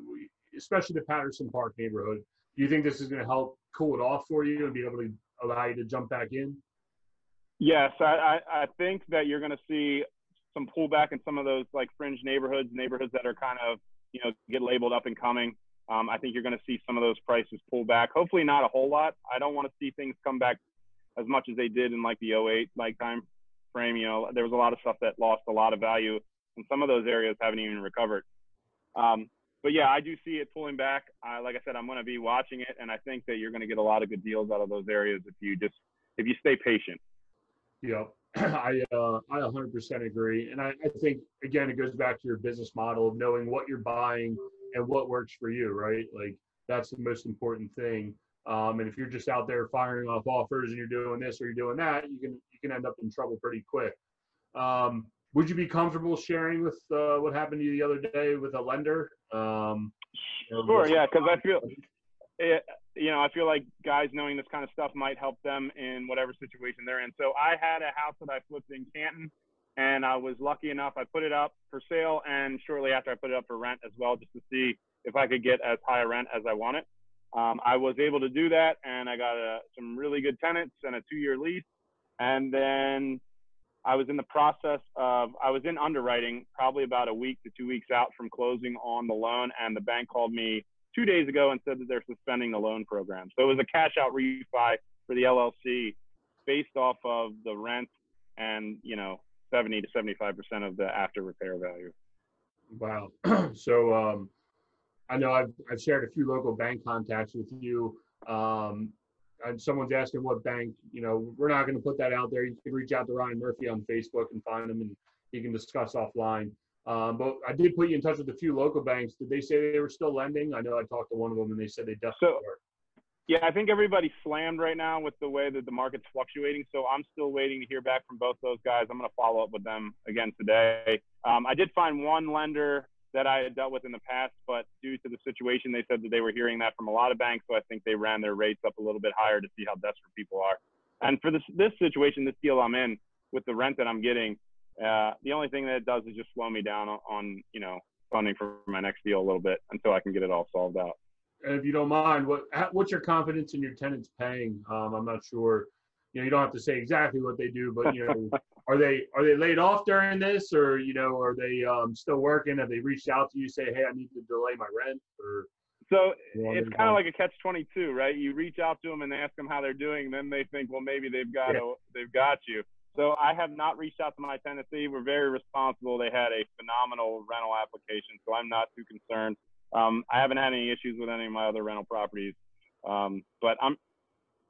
especially the Patterson Park neighborhood? Do you think this is going to help cool it off for you and be able to allow you to jump back in? Yes, I, I, I think that you're going to see some pullback in some of those like fringe neighborhoods, neighborhoods that are kind of, you know, get labeled up and coming. Um, I think you're going to see some of those prices pull back. Hopefully not a whole lot. I don't want to see things come back as much as they did in like the oh eight like time frame. You know, there was a lot of stuff that lost a lot of value, and some of those areas haven't even recovered. Um, but yeah, I do see it pulling back. Uh, like I said, I'm going to be watching it, and I think that you're going to get a lot of good deals out of those areas if you just, if you stay patient. Yeah. I uh, I one hundred percent agree, and I, I think again it goes back to your business model of knowing what you're buying and what works for you, right? Like that's the most important thing. Um, and if you're just out there firing off offers and you're doing this or you're doing that, you can you can end up in trouble pretty quick. Um, would you be comfortable sharing with uh, what happened to you the other day with a lender? Um, sure, yeah, because I feel. It, you know, I feel like guys knowing this kind of stuff might help them in whatever situation they're in. So I had a house that I flipped in Canton, and I was lucky enough. I put it up for sale, and shortly after I put it up for rent as well, just to see if I could get as high a rent as I wanted. Um, I was able to do that, and I got a, some really good tenants and a two-year lease. And then I was in the process of – I was in underwriting probably about a week to two weeks out from closing on the loan, and the bank called me two days ago and said that they're suspending the loan program. So it was a cash out refi for the L L C based off of the rent and, you know, seventy to seventy-five percent of the after repair value. Wow. So um, I know I've, I've shared a few local bank contacts with you. Um, and someone's asking what bank, you know, we're not going to put that out there. You can reach out to Ryan Murphy on Facebook and find him, and he can discuss offline. Um, but I did put you in touch with a few local banks. Did they say they were still lending? I know I talked to one of them, and they said they definitely so, were. Yeah, I think everybody's slammed right now with the way that the market's fluctuating. So I'm still waiting to hear back from both those guys. I'm going to follow up with them again today. Um, I did find one lender that I had dealt with in the past, but due to the situation, they said that they were hearing that from a lot of banks. So I think they ran their rates up a little bit higher to see how desperate people are. And for this, this situation, this deal I'm in with the rent that I'm getting, uh, the only thing that it does is just slow me down on, on, you know, funding for my next deal a little bit until I can get it all solved out. And if you don't mind, what what's your confidence in your tenants paying? Um, I'm not sure. You know, you don't have to say exactly what they do, but you know, are they are they laid off during this, or you know, are they um, still working? Have they reached out to you, say, hey, I need to delay my rent? Or so you know, it's kind of like a catch twenty-two, right? You reach out to them and they ask them how they're doing, and then they think, well, maybe they've got yeah. a, they've got you. So I have not reached out to my tenants. They were very responsible. They had a phenomenal rental application, so I'm not too concerned. Um, I haven't had any issues with any of my other rental properties, um, but I'm,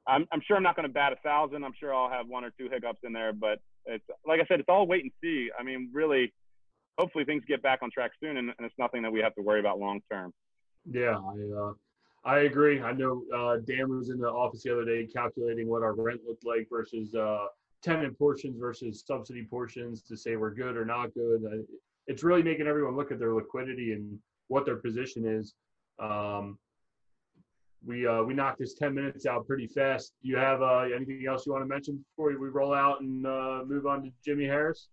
I'm, I'm sure I'm not going to bat a thousand. I'm sure I'll have one or two hiccups in there, but it's, like I said, it's all wait and see. I mean, really, hopefully things get back on track soon, and, and it's nothing that we have to worry about long-term. Yeah, I, uh, I agree. I know uh, Dan was in the office the other day calculating what our rent looked like versus uh, tenant portions versus subsidy portions to say we're good or not good. It's really making everyone look at their liquidity and what their position is. Um, we uh, we knocked this ten minutes out pretty fast. Do you have uh, anything else you want to mention before we roll out and uh, move on to Jimmy Harris?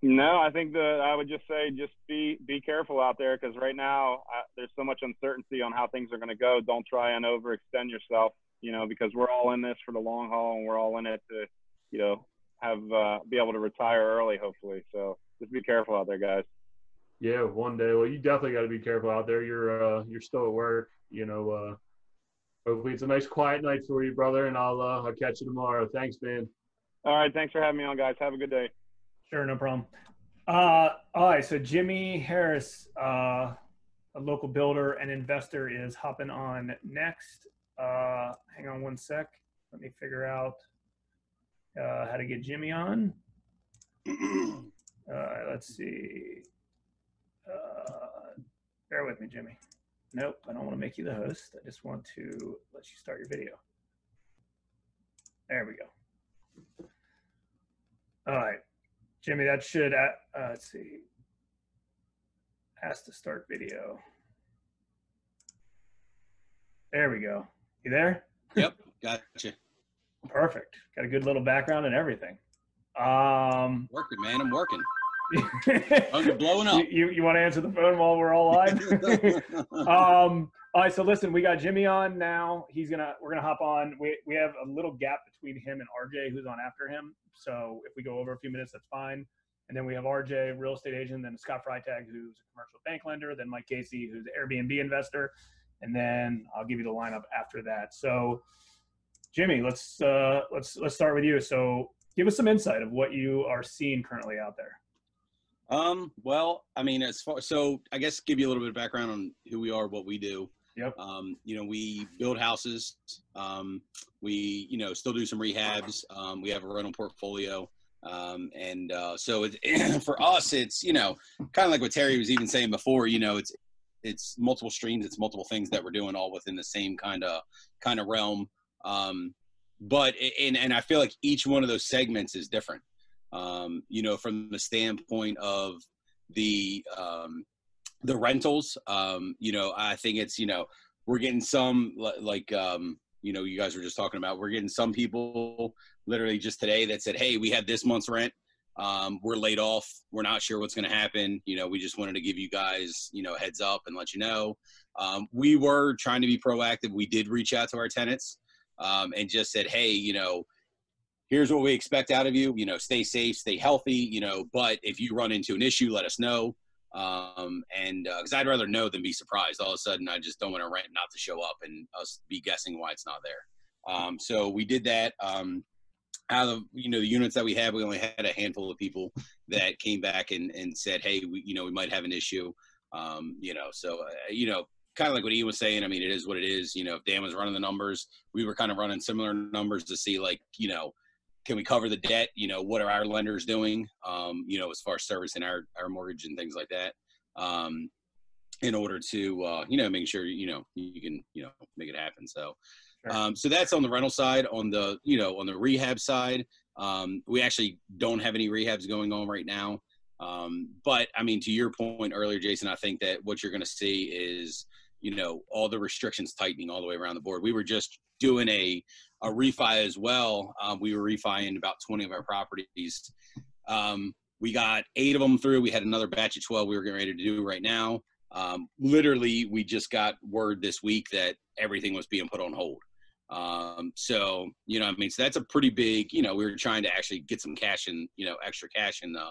No, I think that I would just say just be be careful out there, because right now I, there's so much uncertainty on how things are going to go. Don't try and overextend yourself, you know, because we're all in this for the long haul, and we're all in it to, you know, have uh, be able to retire early, hopefully. So just be careful out there, guys. Yeah, one day. Well, you definitely got to be careful out there. You're uh, you're still at work, you know. Uh, hopefully, it's a nice, quiet night for you, brother. And I'll uh, I'll catch you tomorrow. Thanks, man. All right, thanks for having me on, guys. Have a good day. Sure, no problem. Uh, all right, so Jimmy Harris, uh, a local builder and investor, is hopping on next. Uh, hang on one sec. Let me figure out uh, how to get Jimmy on. Uh, let's see. Uh, bear with me, Jimmy. Nope, I don't want to make you the host. I just want to let you start your video. There we go. All right, Jimmy, that should, uh, let's see, has to start video. There we go. You there? Yep, gotcha. Perfect. Got a good little background and everything. Um, working, man, I'm working. I'm blowing up. You, you, you want to answer the phone while we're all live? um, all right, so listen, we got Jimmy on now. He's gonna, we're gonna hop on. We we have a little gap between him and R J, who's on after him. So if we go over a few minutes, that's fine. And then we have R J, real estate agent, then Scott Freitag, who's a commercial bank lender, then Mike Casey, who's an Airbnb investor, and then I'll give you the lineup after that. So, Jimmy, let's uh, let's let's start with you. So, give us some insight of what you are seeing currently out there. Um, well, I mean, as far, so I guess give you a little bit of background on who we are, what we do. Yep. Um, you know, we build houses. Um, we, you know, still do some rehabs. Um, we have a rental portfolio. Um, and, uh, so it, for us, it's, you know, kind of like what Terry was even saying before, you know, it's, it's multiple streams, it's multiple things that we're doing all within the same kind of, kind of realm. Um, but, and, and I feel like each one of those segments is different. Um, you know, from the standpoint of the, um, the rentals, um, you know, I think it's, you know, we're getting some like, um, you know, you guys were just talking about, we're getting some people literally just today that said, hey, we had this month's rent. Um, we're laid off. We're not sure what's going to happen. You know, we just wanted to give you guys, you know, heads up and let you know. Um, we were trying to be proactive. We did reach out to our tenants, um, and just said, hey, you know, here's what we expect out of you, you know, stay safe, stay healthy, you know, but if you run into an issue, let us know. Um, and uh, cause I'd rather know than be surprised. All of a sudden, I just don't want to rent not to show up and us be guessing why it's not there. Um, so we did that. Um, out of, you know, the units that we had, we only had a handful of people that came back and, and said, hey, we, you know, we might have an issue. Um, you know, so, uh, you know, kind of like what he was saying, I mean, it is what it is. You know, if Dan was running the numbers, we were kind of running similar numbers to see, like, you know, can we cover the debt? You know, what are our lenders doing, um, you know, as far as servicing our, our mortgage and things like that, um, in order to, uh, you know, make sure, you know, you can, you know, make it happen. So, um, so that's on the rental side. On the, you know, on the rehab side, um, we actually don't have any rehabs going on right now. Um, but I mean, to your point earlier, Jason, I think that what you're going to see is, you know, all the restrictions tightening all the way around the board. We were just doing a, a refi as well. Um, we were refiing about twenty of our properties. Um, we got eight of them through. We had another batch of twelve we were getting ready to do right now. Um, literally, we just got word this week that everything was being put on hold. Um, so, you know, I mean, so that's a pretty big, you know, we were trying to actually get some cash in, you know, extra cash in the,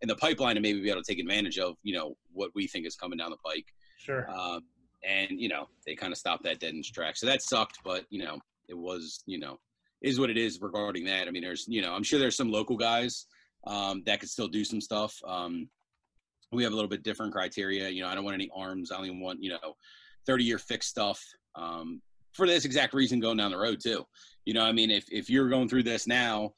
in the pipeline to maybe be able to take advantage of, you know, what we think is coming down the pike. Sure. Um, and, you know, they kind of stopped that dead in its tracks. So that sucked, but, you know, it was, you know, is what it is regarding that. I mean, there's, you know, I'm sure there's some local guys, um, that could still do some stuff. Um, we have a little bit different criteria. You know, I don't want any arms. I only want, you know, thirty year fixed stuff. Um, for this exact reason going down the road too. You know, I mean, if, if you're going through this now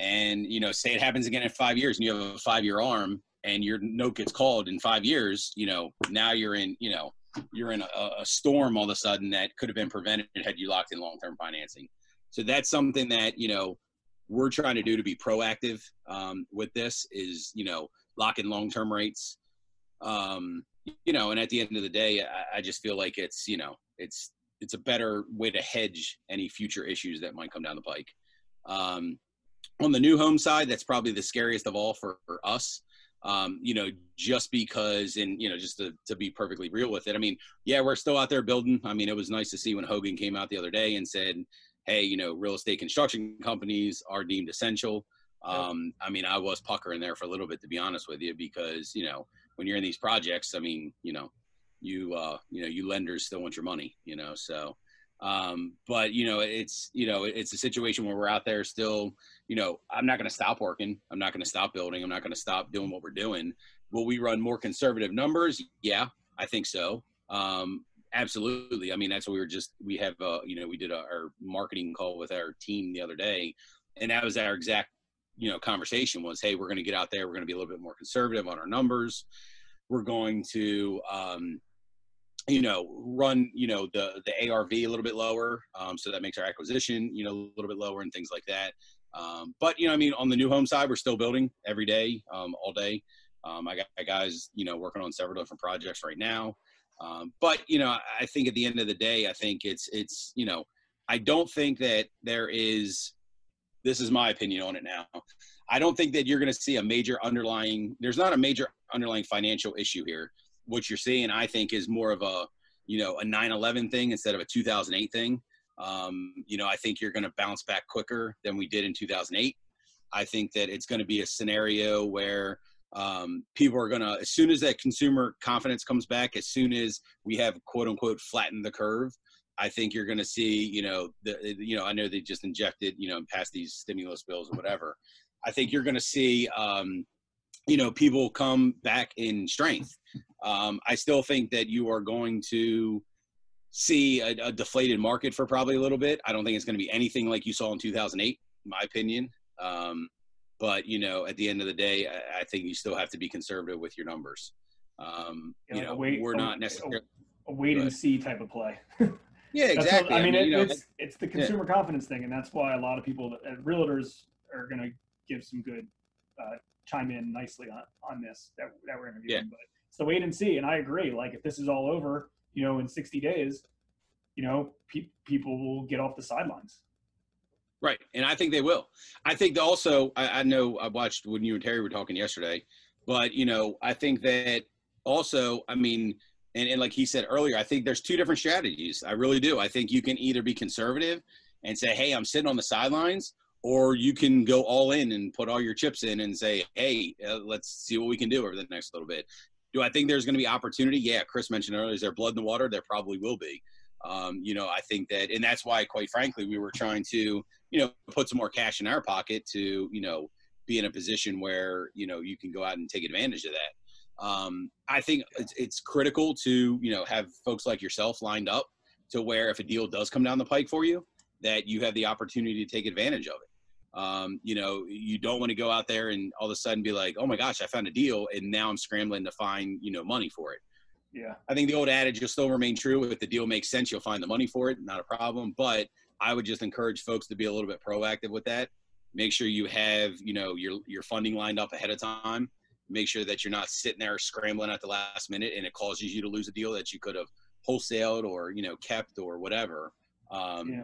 and, you know, say it happens again in five years and you have a five-year arm and your note gets called in five years, you know, now you're in, you know, you're in a, a storm all of a sudden that could have been prevented had you locked in long-term financing. So that's something that, you know, we're trying to do to be proactive um, with this is, you know, lock in long-term rates. Um, you know, and at the end of the day, I, I just feel like it's, you know, it's, it's a better way to hedge any future issues that might come down the pike. Um, on the new home side, that's probably the scariest of all for, for us. Um, you know, just because, and, you know, just to, to be perfectly real with it. I mean, yeah, we're still out there building. I mean, it was nice to see when Hogan came out the other day and said, hey, you know, real estate construction companies are deemed essential. Um, I mean, I was puckering there for a little bit, to be honest with you, because, you know, when you're in these projects, I mean, you know, you, uh, you know, you lenders still want your money, you know, so, um, but you know, it's, you know, it's a situation where we're out there still, you know, I'm not going to stop working. I'm not going to stop building. I'm not going to stop doing what we're doing. Will we run more conservative numbers? Yeah, I think so. Um, absolutely. I mean, that's what we were just, we have, uh, you know, we did a, our marketing call with our team the other day, and that was our exact, you know, conversation was, hey, we're going to get out there. We're going to be a little bit more conservative on our numbers. We're going to, um, you know, run, you know, the, the A R V a little bit lower. Um, so that makes our acquisition, you know, a little bit lower and things like that. Um, but, you know, I mean, on the new home side, we're still building every day, um, all day. Um, I got guys, you know, working on several different projects right now. Um, but, you know, I think at the end of the day, I think it's, it's, you know, I don't think that there is, this is my opinion on it now. I don't think that you're going to see a major underlying, there's not a major underlying financial issue here. What you're seeing, I think, is more of a, you know, a nine eleven thing instead of a two thousand eight thing. Um, you know, I think you're going to bounce back quicker than we did in two thousand eight. I think that it's going to be a scenario where um, people are going to, as soon as that consumer confidence comes back, as soon as we have, quote unquote, flattened the curve, I think you're going to see, you know, the, you know, I know they just injected, you know, and passed these stimulus bills or whatever. I think you're going to see, um, you know, people come back in strength. Um, I still think that you are going to see a, a deflated market for probably a little bit. I don't think it's going to be anything like you saw in two thousand eight, in my opinion. Um, but, you know, at the end of the day, I, I think you still have to be conservative with your numbers. Um, you, you know, know wait, we're not necessarily a, a wait and see type of play. Yeah, exactly. What, I mean, I mean it, you know, it's, it's the consumer yeah. confidence thing. And that's why a lot of people, uh, realtors are going to give some good uh, chime in nicely on, on this that, that we're interviewing. Yeah. But it's the wait and see. And I agree. Like, if this is all over, you know, in sixty days, you know, pe people will get off the sidelines. Right. And I think they will. I think also, I, I know I watched when you and Terry were talking yesterday, but, you know, I think that also, I mean, and, and like he said earlier, I think there's two different strategies. I really do. I think you can either be conservative and say, hey, I'm sitting on the sidelines, or you can go all in and put all your chips in and say, hey, uh, let's see what we can do over the next little bit. Do I think there's going to be opportunity? Yeah, Chris mentioned earlier, is there blood in the water? There probably will be. Um, you know, I think that, and that's why, quite frankly, we were trying to, you know, put some more cash in our pocket to, you know, be in a position where, you know, you can go out and take advantage of that. Um, I think it's, it's critical to, you know, have folks like yourself lined up to where if a deal does come down the pike for you, that you have the opportunity to take advantage of it. Um, you know, you don't want to go out there and all of a sudden be like, oh my gosh, I found a deal and now I'm scrambling to find, you know, money for it. Yeah. I think the old adage will still remain true. If the deal makes sense, you'll find the money for it. Not a problem. But I would just encourage folks to be a little bit proactive with that. Make sure you have, you know, your, your funding lined up ahead of time. Make sure that you're not sitting there scrambling at the last minute and it causes you to lose a deal that you could have wholesaled or, you know, kept or whatever. Um, yeah.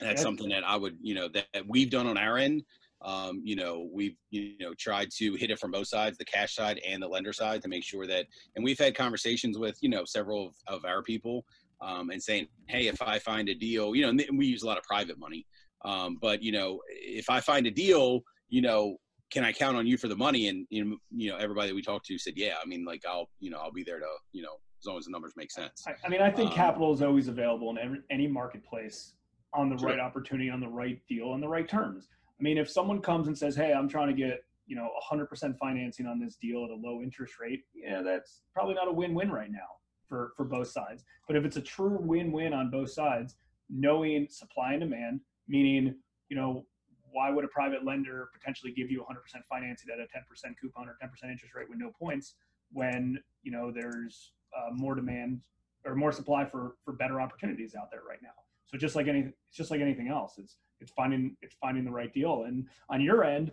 That's something that I would, you know, that, that we've done on our end. Um, you know, we've, you know, tried to hit it from both sides, the cash side and the lender side, to make sure that, and we've had conversations with, you know, several of, of our people um, and saying, hey, if I find a deal, you know, and we use a lot of private money, um, but, you know, if I find a deal, you know, can I count on you for the money? And, you know, everybody that we talked to said, yeah, I mean, like, I'll, you know, I'll be there to, you know, as long as the numbers make sense. I, I mean, I think um, capital is always available in every, any marketplace on the right opportunity, on the right deal, on the right terms. I mean, if someone comes and says, hey, I'm trying to get, you know, one hundred percent financing on this deal at a low interest rate, yeah, that's probably not a win-win right now for, for both sides. But if it's a true win-win on both sides, knowing supply and demand, meaning, you know, why would a private lender potentially give you one hundred percent financing at a ten percent coupon or ten percent interest rate with no points when, you know, there's uh, more demand or more supply for, for better opportunities out there right now? So just like any, it's just like anything else, it's, it's finding, it's finding the right deal. And on your end,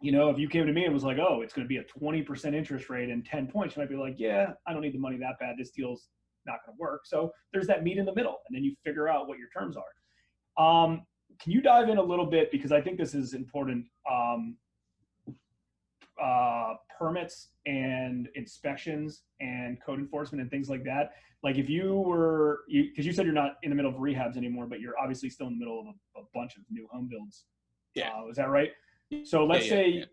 you know, if you came to me and was like, oh, it's going to be a twenty percent interest rate and ten points, you might be like, yeah, I don't need the money that bad. This deal's not going to work. So there's that meet in the middle, and then you figure out what your terms are. Um, can you dive in a little bit? Because I think this is important. Um, uh, permits and inspections and code enforcement and things like that. Like if you were, because you, you said you're not in the middle of rehabs anymore, but you're obviously still in the middle of a, a bunch of new home builds. Yeah. Uh, is that right? So let's yeah, yeah, say, yeah.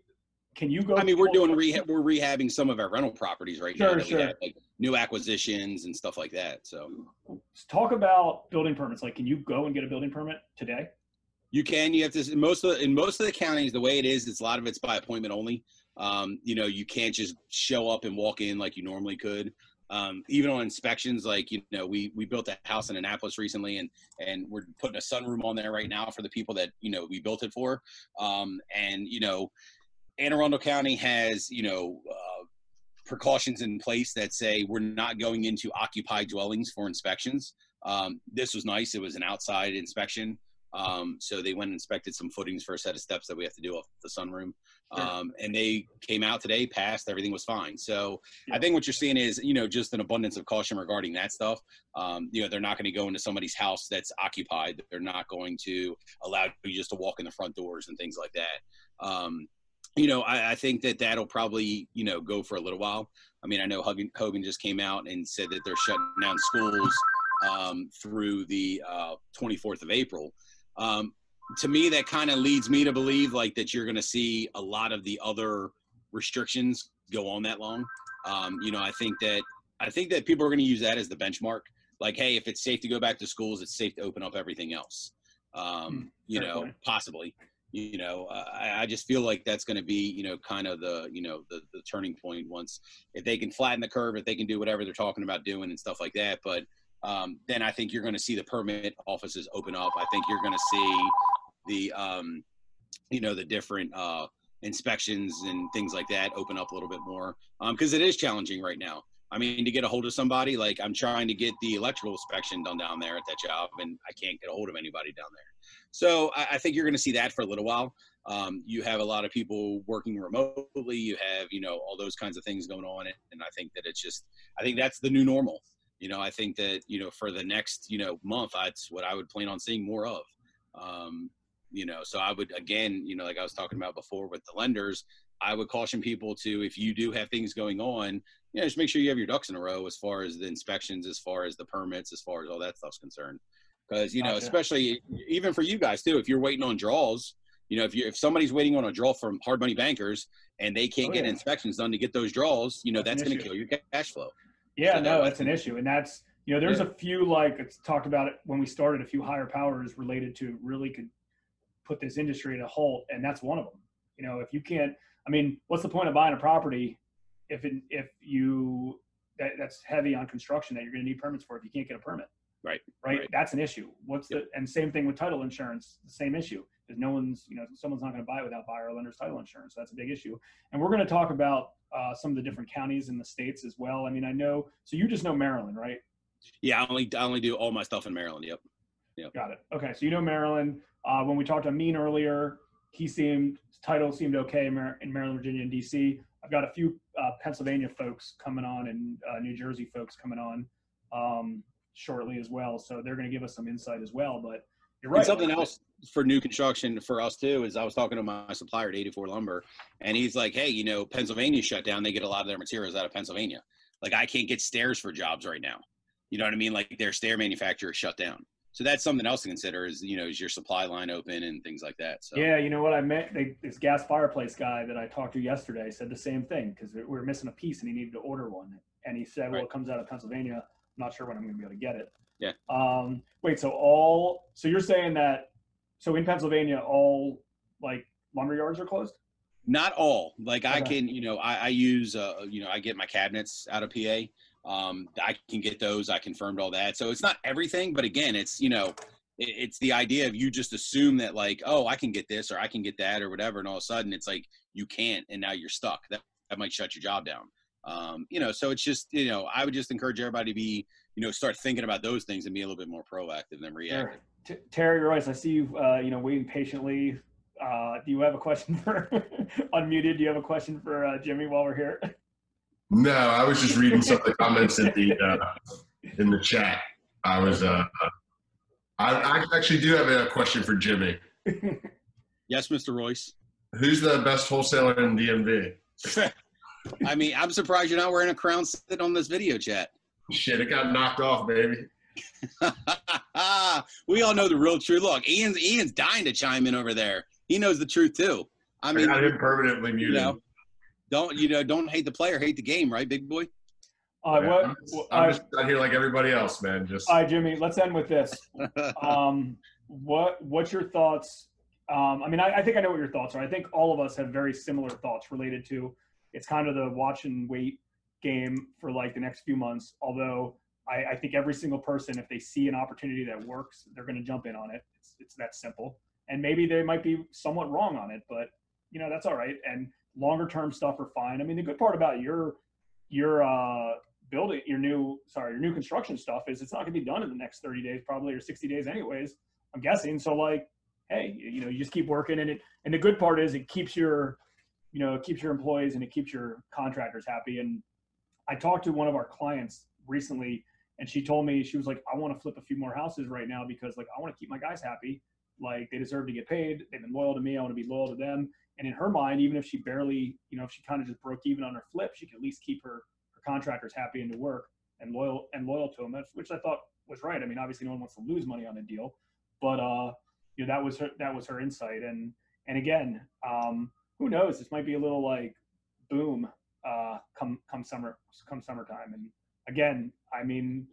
Can you go? I mean, we're doing rehab, we're rehabbing some of our rental properties right sure, now. Sure. We have, like, new acquisitions and stuff like that. So let's talk about building permits. Like, can you go and get a building permit today? You can, you have to, most of, in most of the counties, the way it is, it's a lot of it's by appointment only. Um, you know, you can't just show up and walk in like you normally could. Um, even on inspections, like, you know, we, we built a house in Annapolis recently, and, and we're putting a sunroom on there right now for the people that, you know, we built it for. Um, and, you know, Anne Arundel County has, you know, uh, precautions in place that say we're not going into occupied dwellings for inspections. Um, this was nice. It was an outside inspection. Um, so they went and inspected some footings for a set of steps that we have to do off the sunroom. Um, and they came out today, passed, everything was fine. So yeah. I think what you're seeing is, you know, just an abundance of caution regarding that stuff. Um, you know, they're not going to go into somebody's house that's occupied. They're not going to allow you just to walk in the front doors and things like that. Um, you know, I, I think that that'll probably, you know, go for a little while. I mean, I know Hogan, Hogan just came out and said that they're shutting down schools, um, through the, uh, twenty-fourth of April. Um, to me, that kind of leads me to believe like that you're going to see a lot of the other restrictions go on that long. Um, you know, I think that, I think that people are going to use that as the benchmark. Like, hey, if it's safe to go back to schools, it's safe to open up everything else. Um, you Fair know, point. possibly, you know, uh, I, I just feel like that's going to be, you know, kind of the, you know, the, the turning point once, if they can flatten the curve, if they can do whatever they're talking about doing and stuff like that. But Um, then I think you're going to see the permit offices open up. I think you're going to see the, um, you know, the different uh, inspections and things like that open up a little bit more, because um, it is challenging right now. I mean, to get a hold of somebody, like I'm trying to get the electrical inspection done down there at that job, and I can't get a hold of anybody down there. So I, I think you're going to see that for a little while. Um, you have a lot of people working remotely. You have, you know, all those kinds of things going on. And I think that it's just, I think that's the new normal. You know, I think that, you know, for the next, you know, month, that's what I would plan on seeing more of. Um, you know, so I would, again, you know, like I was talking about before with the lenders, I would caution people to, if you do have things going on, you know, just make sure you have your ducks in a row as far as the inspections, as far as the permits, as far as all that stuff's concerned. Because, you know, gotcha. Especially even for you guys too, if you're waiting on draws, you know, if you if somebody's waiting on a draw from hard money bankers and they can't oh, get yeah. inspections done to get those draws, you know, that's, that's going to kill your cash flow. Yeah, no, that's an issue. And that's, you know, there's yeah. a few, like it's talked about it when we started, a few higher powers related to really could put this industry at a halt. And that's one of them. You know, if you can't, I mean, what's the point of buying a property if it, if you that, that's heavy on construction that you're going to need permits for if you can't get a permit. Right. Right. right. That's an issue. What's yep. the, and same thing with title insurance, the same issue. Because no one's, you know, someone's not going to buy without buyer or lender's title insurance. So that's a big issue. And we're going to talk about uh, some of the different counties in the states as well. I mean, I know, so you just know Maryland, right? Yeah. I only, I only do all my stuff in Maryland. Yep. Yep. Got it. Okay. So, you know, Maryland, uh, when we talked to Amin earlier, he seemed, title seemed okay in Maryland, Virginia, and D C. I've got a few uh, Pennsylvania folks coming on and uh, New Jersey folks coming on um, shortly as well. So they're going to give us some insight as well, but you're right. And something else for new construction for us too is I was talking to my supplier at eighty-four Lumber, and he's like, hey, you know, Pennsylvania shut down. They get a lot of their materials out of Pennsylvania. Like, I can't get stairs for jobs right now. You know what I mean? Like, their stair manufacturer shut down. So that's something else to consider is, you know, is your supply line open and things like that. So yeah, you know what I meant? They, this gas fireplace guy that I talked to yesterday said the same thing because we were missing a piece and he needed to order one. And he said, well, right. it comes out of Pennsylvania. I'm not sure when I'm going to be able to get it. Yeah. Um, wait, so all, so you're saying that, so in Pennsylvania, all like lumber yards are closed? Not all. Like okay. I can, you know, I, I use, uh, you know, I get my cabinets out of P A. Um, I can get those. I confirmed all that. So it's not everything, but again, it's, you know, it, it's the idea of you just assume that like, oh, I can get this or I can get that or whatever. And all of a sudden it's like, you can't, and now you're stuck. That, that might shut your job down. Um, you know, so it's just, you know, I would just encourage everybody to be, you know, start thinking about those things and be a little bit more proactive than reactive. Sure. Terry Royce, I see you, uh, you know, waiting patiently. Uh, do you have a question for unmuted? Do you have a question for uh, Jimmy while we're here? No, I was just reading some of the comments in the uh, in the chat. I was, uh, I, I actually do have a question for Jimmy. Yes, Mister Royce. Who's the best wholesaler in D M V? I mean, I'm surprised you're not wearing a crown sit on this video chat. Shit, it got knocked off, baby. We all know the real truth. Look, Ian's Ian's dying to chime in over there. He knows the truth too. I mean, I got him permanently muted. You know, Don't you know? Don't hate the player, hate the game, right, big boy? Uh, yeah, what, I'm just, I'm uh, just out here like everybody else, man. Just. All right, Jimmy. Let's end with this. um, what What's your thoughts? Um, I mean, I, I think I know what your thoughts are. I think all of us have very similar thoughts related to. It's kind of the watch and wait game for like the next few months. Although I, I think every single person, if they see an opportunity that works, they're going to jump in on it. It's, it's that simple. And maybe they might be somewhat wrong on it, but you know that's all right. And longer term stuff are fine. I mean, the good part about your your uh, building, your new sorry, your new construction stuff is it's not going to be done in the next thirty days, probably, or sixty days, anyways. I'm guessing. So like, hey, you know, you just keep working, and it and the good part is it keeps your, you know, it keeps your employees and it keeps your contractors happy. And I talked to one of our clients recently, and she told me she was like, I want to flip a few more houses right now because like I want to keep my guys happy. Like they deserve to get paid. They've been loyal to me. I want to be loyal to them. And in her mind, even if she barely, you know, if she kind of just broke even on her flip, she could at least keep her, her contractors happy and to work and loyal and loyal to them, which I thought was right. I mean, obviously no one wants to lose money on a deal, but, uh, you know, that was her, that was her insight. And, and again, um, who knows, this might be a little like boom, uh, come, come summer, come summertime. And again, I mean,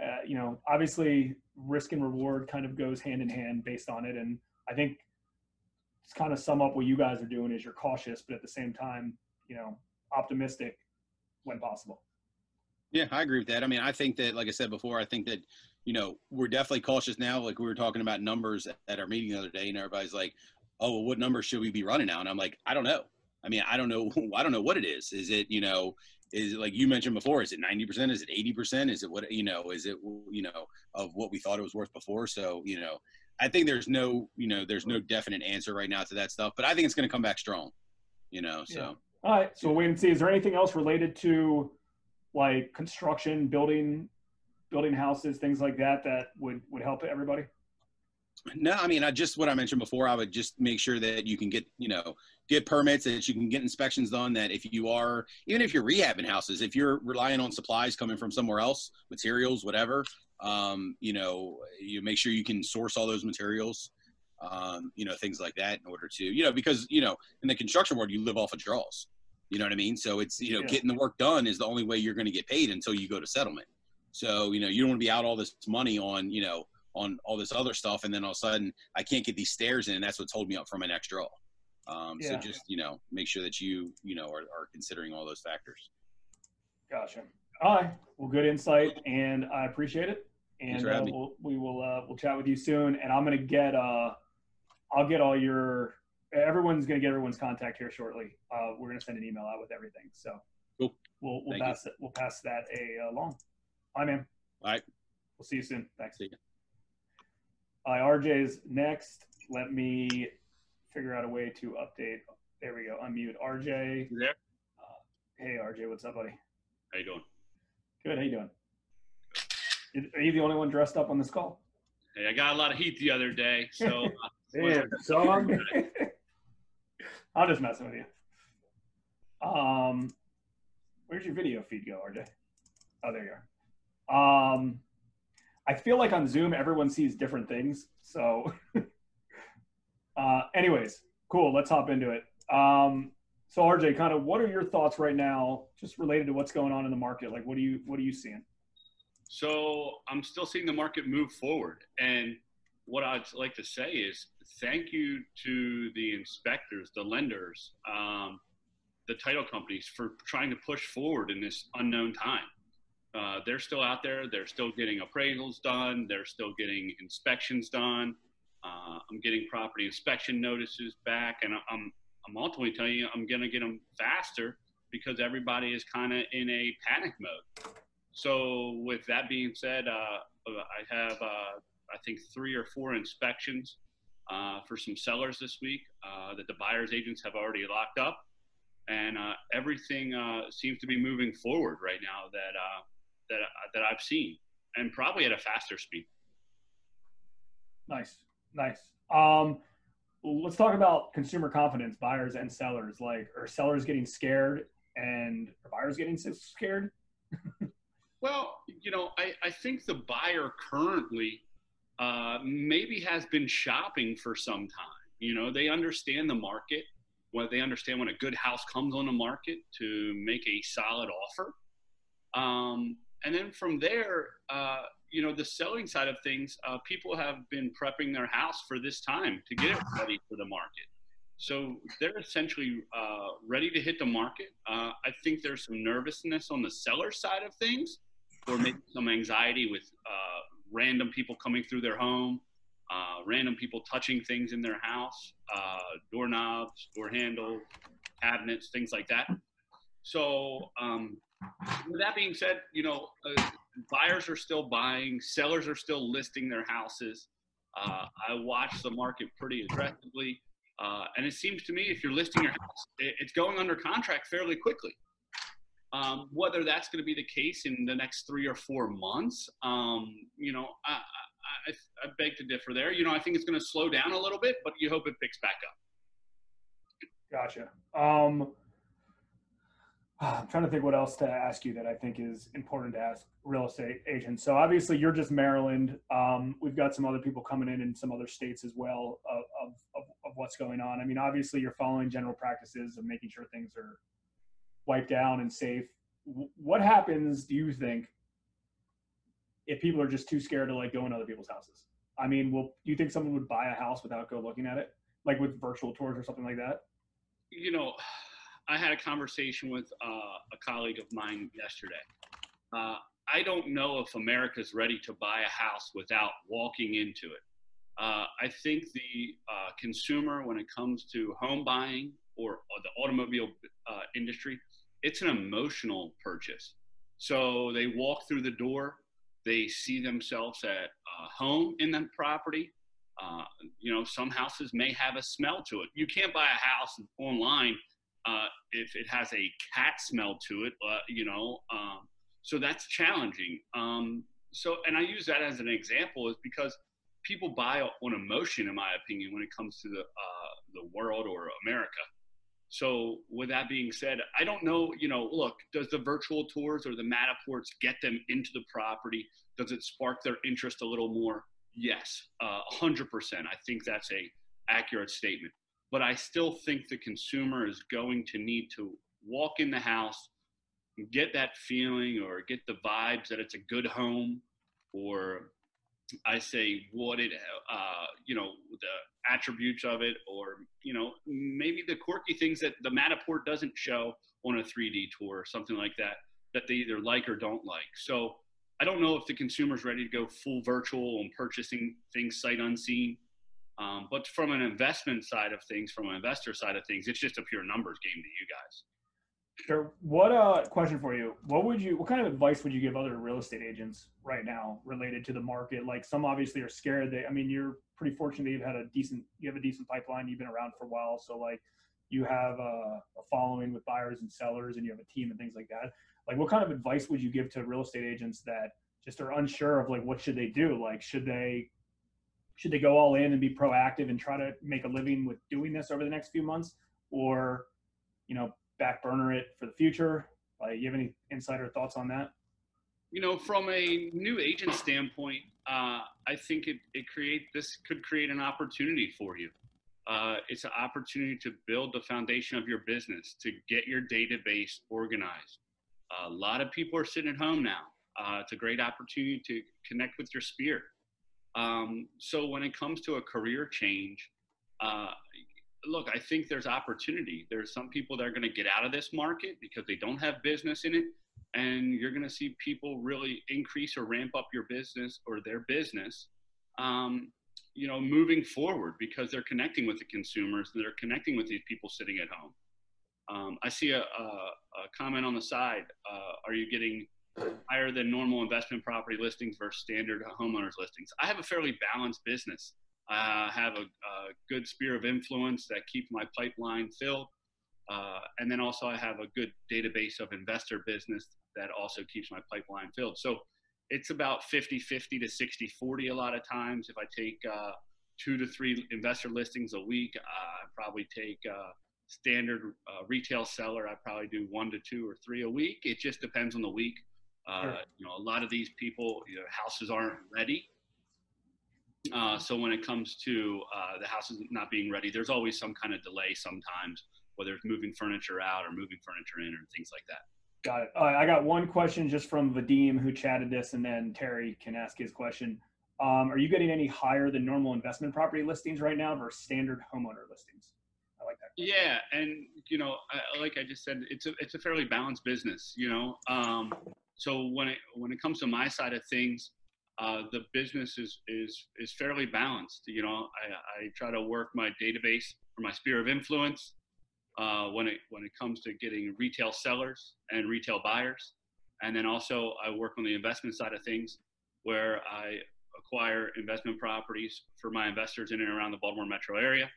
uh, you know, obviously risk and reward kind of goes hand in hand based on it. And I think, kind of sum up what you guys are doing is you're cautious, but at the same time, you know, optimistic when possible. Yeah, I agree with that. I mean, I think that, like I said before, I think that, you know, we're definitely cautious now. Like we were talking about numbers at our meeting the other day and everybody's like, oh, well, what number should we be running now? And I'm like, I don't know. I mean, I don't know. I don't know what it is. Is it, you know, is it like you mentioned before, is it ninety percent? Is it eighty percent? Is it what, you know, is it, you know, of what we thought it was worth before? So, you know, I think there's no, you know, there's no definite answer right now to that stuff, but I think it's going to come back strong, you know, so. Yeah. All right. So we'll wait and see. Is there anything else related to like construction, building, building houses, things like that, that would, would help everybody? No, I mean, I just, what I mentioned before, I would just make sure that you can get, you know, get permits, that you can get inspections done, that if you are, even if you're rehabbing houses, if you're relying on supplies coming from somewhere else, materials, whatever, um, you know, you make sure you can source all those materials, um, you know, things like that in order to, you know, because, you know, in the construction world, you live off of draws, you know what I mean? So it's, you know, yeah. getting the work done is the only way you're going to get paid until you go to settlement. So, you know, you don't want to be out all this money on, you know, on all this other stuff. And then all of a sudden I can't get these stairs in. And that's what's holding me up from an extra draw. Um, yeah. So just, you know, make sure that you, you know, are, are considering all those factors. Gotcha. All right. Well, good insight, and I appreciate it. And uh, we'll, we will, uh, we'll chat with you soon. And I'm going to get, uh, I'll get all your, everyone's going to get everyone's contact here shortly. Uh, we're going to send an email out with everything. So cool. we'll, we'll pass it. We'll pass that a, along. All right, man. All right. We'll see you soon. Thanks. See you. All right, R J's next. Let me figure out a way to update. There we go. Unmute R J. You there? Uh, hey, R J, what's up, buddy? How you doing? Good. How you doing? Are you the only one dressed up on this call? Hey, I got a lot of heat the other day, so. Uh, Damn, so I'm, I'm just messing with you. Um, where's your video feed go, R J? Oh, there you are. Um, I feel like on Zoom, everyone sees different things. So uh, anyways, cool. Let's hop into it. Um, so R J, kind of what are your thoughts right now, just related to what's going on in the market? Like, what do you, what are you seeing? So I'm still seeing the market move forward. And what I'd like to say is thank you to the inspectors, the lenders, um, the title companies for trying to push forward in this unknown time. Uh, they're still out there. They're still getting appraisals done. They're still getting inspections done. Uh, I'm getting property inspection notices back. And I'm, I'm ultimately telling you, I'm going to get them faster because everybody is kind of in a panic mode. So with that being said, uh, I have, uh, I think, three or four inspections uh, for some sellers this week uh, that the buyer's agents have already locked up. And uh, everything uh, seems to be moving forward right now that, uh, that, uh, that I've seen, and probably at a faster speed. Nice, nice. Um, let's talk about consumer confidence, buyers and sellers. Like, are sellers getting scared and are buyers getting scared? Well, you know, I, I think the buyer currently uh, maybe has been shopping for some time. You know, they understand the market, whether they understand when a good house comes on the market to make a solid offer. Um, and then from there, uh, you know, the selling side of things, uh, people have been prepping their house for this time to get it ready for the market. So they're essentially uh, ready to hit the market. Uh, I think there's some nervousness on the seller side of things, or maybe some anxiety with uh, random people coming through their home, uh, random people touching things in their house, uh, doorknobs, door handles, cabinets, things like that. So um, with that being said, you know, uh, buyers are still buying, sellers are still listing their houses. Uh, I watch the market pretty aggressively. Uh, and it seems to me if you're listing your house, it's going under contract fairly quickly. Um, whether that's going to be the case in the next three or four months, um, you know, I, I, I beg to differ there. You know, I think it's going to slow down a little bit, but you hope it picks back up. Gotcha. Um, I'm trying to think what else to ask you that I think is important to ask real estate agents. So obviously you're just Maryland. Um, we've got some other people coming in in some other states as well of, of, of, of what's going on. I mean, obviously you're following general practices of making sure things are wiped down and safe. What happens, do you think, if people are just too scared to like go in other people's houses? I mean, will you think someone would buy a house without go looking at it? Like with virtual tours or something like that? You know, I had a conversation with uh, a colleague of mine yesterday. Uh, I don't know if America's ready to buy a house without walking into it. Uh, I think the uh, consumer, when it comes to home buying or, or the automobile uh, industry, it's an emotional purchase. So they walk through the door, they see themselves at uh, home in the property. Uh, you know, some houses may have a smell to it. You can't buy a house online Uh, if it has a cat smell to it, uh, you know, um, so that's challenging. Um, so, and I use that as an example is because people buy on emotion, in my opinion, when it comes to the, uh, the world or America. So with that being said, I don't know, you know, look, does the virtual tours or the Mataports get them into the property? Does it spark their interest a little more? Yes, uh, one hundred percent. I think that's a accurate statement. But I still think the consumer is going to need to walk in the house, get that feeling or get the vibes that it's a good home or I say what it, uh, you know, the attributes of it, or, you know, maybe the quirky things that the Matterport doesn't show on a three D tour or something like that, that they either like or don't like. So I don't know if the consumer's ready to go full virtual and purchasing things sight unseen. Um, but from an investment side of things, from an investor side of things, it's just a pure numbers game to you guys. Sure. What uh question for you? What would you? What kind of advice would you give other real estate agents right now related to the market? Like, some obviously are scared. They, I mean, you're pretty fortunate that you've had a decent, you have a decent pipeline. You've been around for a while, so like, you have a, a following with buyers and sellers, and you have a team and things like that. Like, what kind of advice would you give to real estate agents that just are unsure of like what should they do? Like, should they should they go all in and be proactive and try to make a living with doing this over the next few months, or, you know, back burner it for the future? Like, you have any insider thoughts on that? You know, from a new agent standpoint, uh, I think it, it create, this could create an opportunity for you. Uh, it's an opportunity to build the foundation of your business, to get your database organized. A lot of people are sitting at home now. Uh, it's a great opportunity to connect with your sphere. Um, so when it comes to a career change, uh, look, I think there's opportunity. There's some people that are going to get out of this market because they don't have business in it. And you're going to see people really increase or ramp up your business or their business, um, you know, moving forward, because they're connecting with the consumers and they're connecting with these people sitting at home. Um, I see a, a, a comment on the side. Uh, are you getting higher than normal investment property listings versus standard homeowners listings? I have a fairly balanced business. I uh, have a, a good sphere of influence that keeps my pipeline filled. Uh, and then also I have a good database of investor business that also keeps my pipeline filled. So it's about fifty fifty to sixty forty a lot of times. If I take uh, two to three investor listings a week, uh, I probably take uh, standard uh, retail seller. I probably do one to two or three a week. It just depends on the week. Uh, sure. You know, a lot of these people, you know, houses aren't ready. Uh, so when it comes to uh, the houses not being ready, there's always some kind of delay sometimes, whether it's moving furniture out or moving furniture in or things like that. Got it. Uh, I got one question just from Vadim who chatted this, and then Terry can ask his question. Um, are you getting any higher than normal investment property listings right now versus standard homeowner listings? I like that question. Yeah. And, you know, I, like I just said, it's a, it's a fairly balanced business, you know. Um, so when it, when it comes to my side of things, Uh, the business is, is, is fairly balanced. You know, I, I try to work my database or my sphere of influence uh, when it, when it comes to getting retail sellers and retail buyers. And then also I work on the investment side of things, where I acquire investment properties for my investors in and around the Baltimore metro area.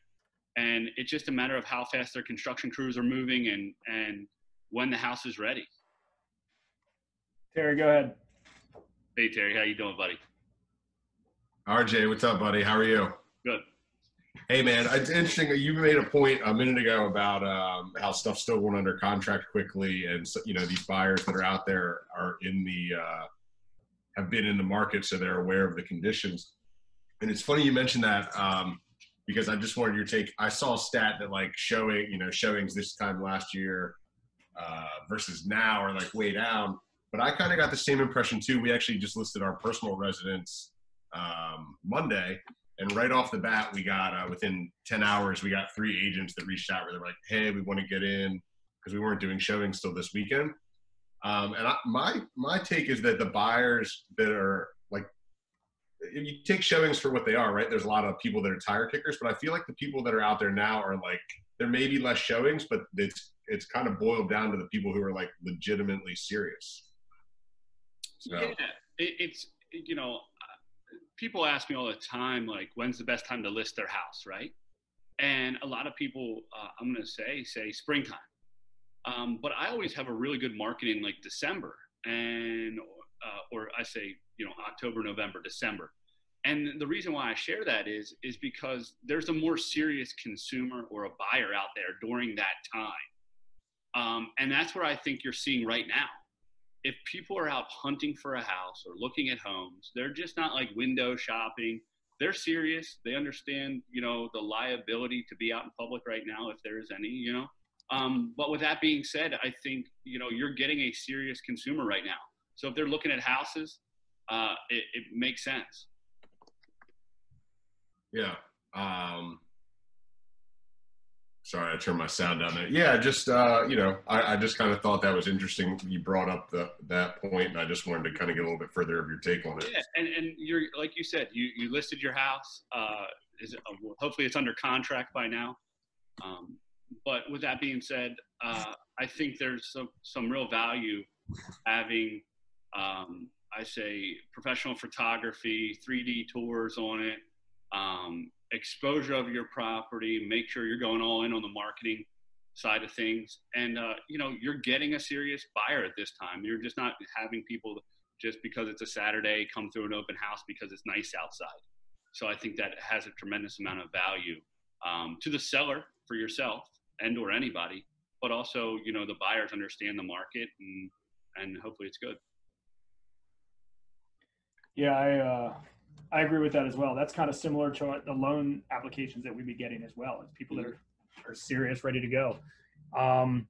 And it's just a matter of how fast their construction crews are moving and, and when the house is ready. Terry, go ahead. Hey, Terry, how you doing, buddy? R J, what's up, buddy? How are you? Good. Hey, man, it's interesting. You made a point a minute ago about um, how stuff's still going under contract quickly, and so, you know, these buyers that are out there are in the uh, have been in the market, so they're aware of the conditions. And it's funny you mentioned that um, because I just wanted your take. I saw a stat that like showing you know showings this time last year uh, versus now are like way down. But I kind of got the same impression, too. We actually just listed our personal residence um, Monday, and right off the bat, we got, uh, within ten hours, we got three agents that reached out where they were like, hey, we want to get in, because we weren't doing showings till this weekend. Um, and I, my, my take is that the buyers that are, like, if you take showings for what they are, right? There's a lot of people that are tire kickers, but I feel like the people that are out there now are, like, there may be less showings, but it's, it's kind of boiled down to the people who are, like, legitimately serious. So. Yeah, it, it's, you know, people ask me all the time, like, when's the best time to list their house, right? And a lot of people, uh, I'm going to say, say springtime. Um, but I always have a really good market in, like, December. And, uh, or I say, you know, October, November, December. And the reason why I share that is, is because there's a more serious consumer or a buyer out there during that time. Um, and that's where I think you're seeing right now. If people are out hunting for a house or looking at homes, they're just not like window shopping. They're serious. They understand, you know, the liability to be out in public right now, if there is any, you know. Um, but with that being said, I think, you know, you're getting a serious consumer right now. So if they're looking at houses, uh, it, it makes sense. Yeah. Um, sorry, I turned my sound down there. Yeah, just, uh, you know, I, I just kind of thought that was interesting. You brought up the, that point, and I just wanted to kind of get a little bit further of your take on it. Yeah, and, and you're, like you said, you, you listed your house. Uh, is it, uh, hopefully it's under contract by now. Um, but with that being said, uh, I think there's some, some real value having, um, I say, professional photography, three D tours on it, um, exposure of your property, make sure you're going all in on the marketing side of things. And, uh, you know, you're getting a serious buyer at this time. You're just not having people just because it's a Saturday come through an open house because it's nice outside. So I think that has a tremendous amount of value um, to the seller for yourself and or anybody, but also, you know, the buyers understand the market and, and hopefully it's good. Yeah, I, uh, I agree with that as well. That's kind of similar to the loan applications that we'd be getting as well. It's people that are, are serious, ready to go. Um,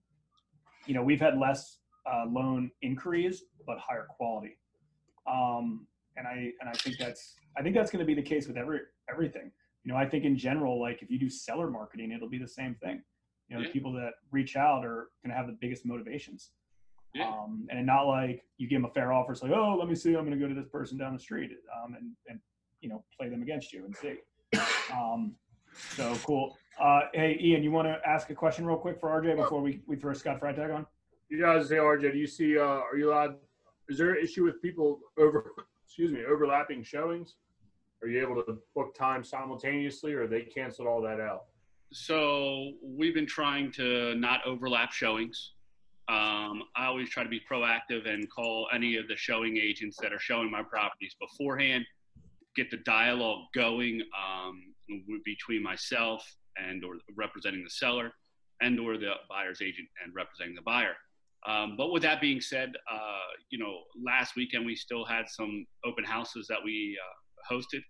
you know, we've had less uh, loan inquiries, but higher quality. Um, and I and I think that's I think that's going to be the case with every everything. You know, I think in general, like if you do seller marketing, it'll be the same thing. You know, yeah. The people that reach out are going to have the biggest motivations. Yeah. Um, and not like you give them a fair offer. It's like, oh, let me see, I'm going to go to this person down the street um, and, and, you know, play them against you and see. Um, so cool. Uh, hey, Ian, you want to ask a question real quick for R J before we, we throw Scott Freitag on? Yeah, I was going to say, R J, do you see, uh, are you allowed, is there an issue with people over, excuse me, overlapping showings? Are you able to book time simultaneously or they canceled all that out? So we've been trying to not overlap showings. Um, I always try to be proactive and call any of the showing agents that are showing my properties beforehand, get the dialogue going um, between myself and or representing the seller and or the buyer's agent and representing the buyer. Um, but with that being said, uh, you know, last weekend we still had some open houses that we uh, hosted.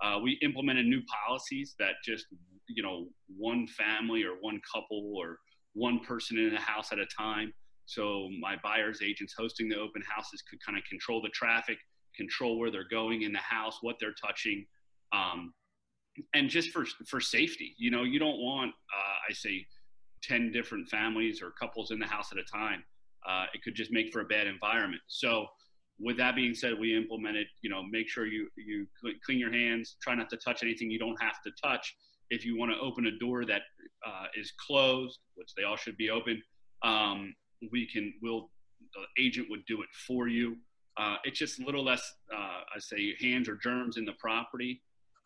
Uh, we implemented new policies that just, you know, one family or one couple or one person in a house at a time. So my buyer's agents hosting the open houses could kind of control the traffic, control where they're going in the house, what they're touching. Um, and just for, for safety, you know, you don't want, uh, I say ten different families or couples in the house at a time. Uh, it could just make for a bad environment. So with that being said, we implemented, you know, make sure you, you clean your hands, try not to touch anything you don't have to touch. If you want to open a door that uh, is closed, which they all should be open, um, we can, we'll, the agent would do it for you. Uh, it's just a little less, uh, I say, hands or germs in the property.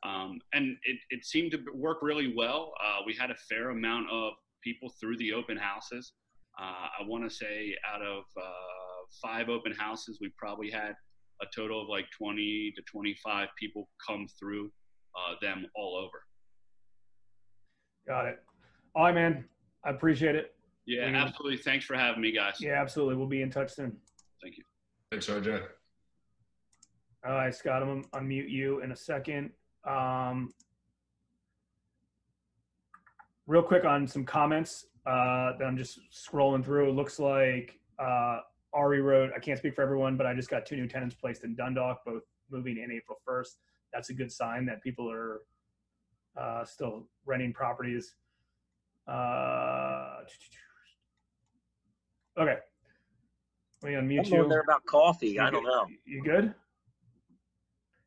Um, and it, it seemed to work really well. Uh, we had a fair amount of people through the open houses. Uh, I want to say out of uh, five open houses, we probably had a total of like twenty to twenty-five people come through uh, them all over. Got it. All right, man. I appreciate it. Yeah, and absolutely. Thanks for having me, guys. Yeah, absolutely. We'll be in touch soon. Thank you. Thanks, R J. All right, Scott, I'm going to unmute you in a second. Um, real quick on some comments uh, that I'm just scrolling through. It looks like uh, Ari wrote, I can't speak for everyone, but I just got two new tenants placed in Dundalk, both moving in April first. That's a good sign that people are Uh, still renting properties. Uh, okay. Let me unmute you. I don't know there about coffee. You I good? Don't know. You good?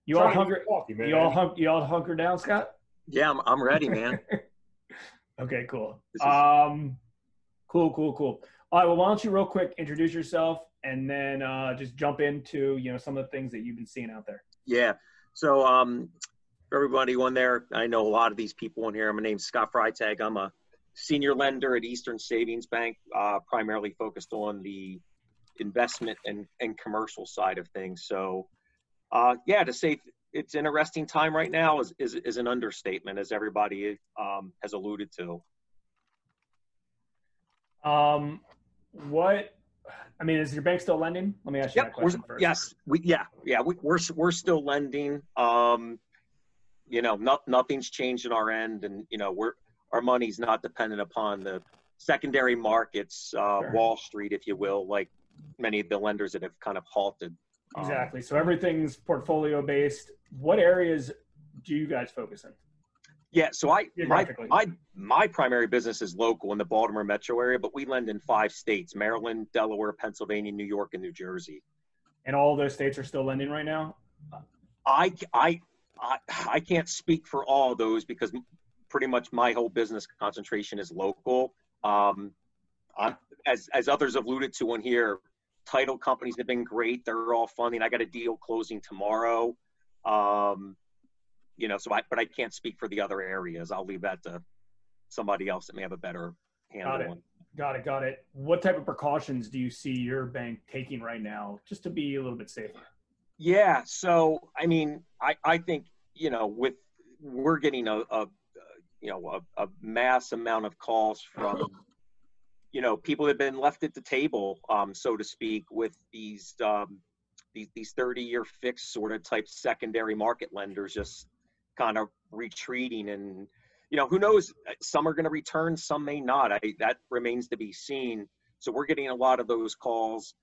You all hunker, coffee, man. You all hunk, you all hunker down, Scott? Yeah, I'm, I'm ready, man. Okay, cool. Um, cool, cool, cool. All right, well, why don't you real quick introduce yourself and then uh, just jump into, you know, some of the things that you've been seeing out there. Yeah. So, um, everybody on there, I know a lot of these people on here. My name's Scott Freitag. I'm a senior lender at Eastern Savings Bank, uh, primarily focused on the investment and, and commercial side of things. So, uh, yeah, to say it's an interesting time right now is, is, is an understatement, as everybody um, has alluded to. Um, what, I mean, is your bank still lending? Let me ask you yep, that question first. Yes, we, yeah, yeah, we, we're, we're still lending. Um, You know, not, nothing's changed in our end, and you know, we're our money's not dependent upon the secondary markets, uh, sure. Wall Street, if you will, like many of the lenders that have kind of halted. Exactly. Um, so everything's portfolio based. What areas do you guys focus in? Yeah, so I my, my my primary business is local in the Baltimore metro area, but we lend in five states: Maryland, Delaware, Pennsylvania, New York, and New Jersey. And all those states are still lending right now? I I I, I can't speak for all those because pretty much my whole business concentration is local. Um, I'm, as as others have alluded to on here, title companies have been great. They're all funding. I got a deal closing tomorrow. Um, You know, so I, but I can't speak for the other areas. I'll leave that to somebody else that may have a better handle on it. Got it, got it. What type of precautions do you see your bank taking right now just to be a little bit safer? Yeah, so, I mean, I, I think, you know, with, we're getting a, a you know, a, a mass amount of calls from, you know, people that have been left at the table, um, so to speak, with these, um, these, these thirty-year fixed sort of type secondary market lenders just kind of retreating, and you know, who knows, some are going to return, some may not. I that remains to be seen. So we're getting a lot of those calls.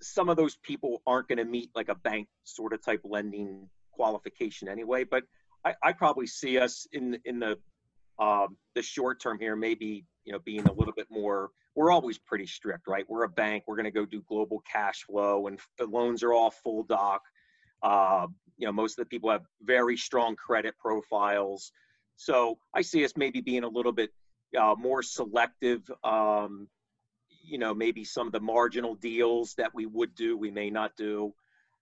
Some of those people aren't going to meet like a bank sort of type lending qualification anyway, but I, I probably see us in in the uh, the short term here, maybe, you know, being a little bit more, we're always pretty strict, right? We're a bank, we're going to go do global cash flow, and the loans are all full doc. Uh, you know, most of the people have very strong credit profiles. So I see us maybe being a little bit uh, more selective. Um, you know, maybe some of the marginal deals that we would do, we may not do.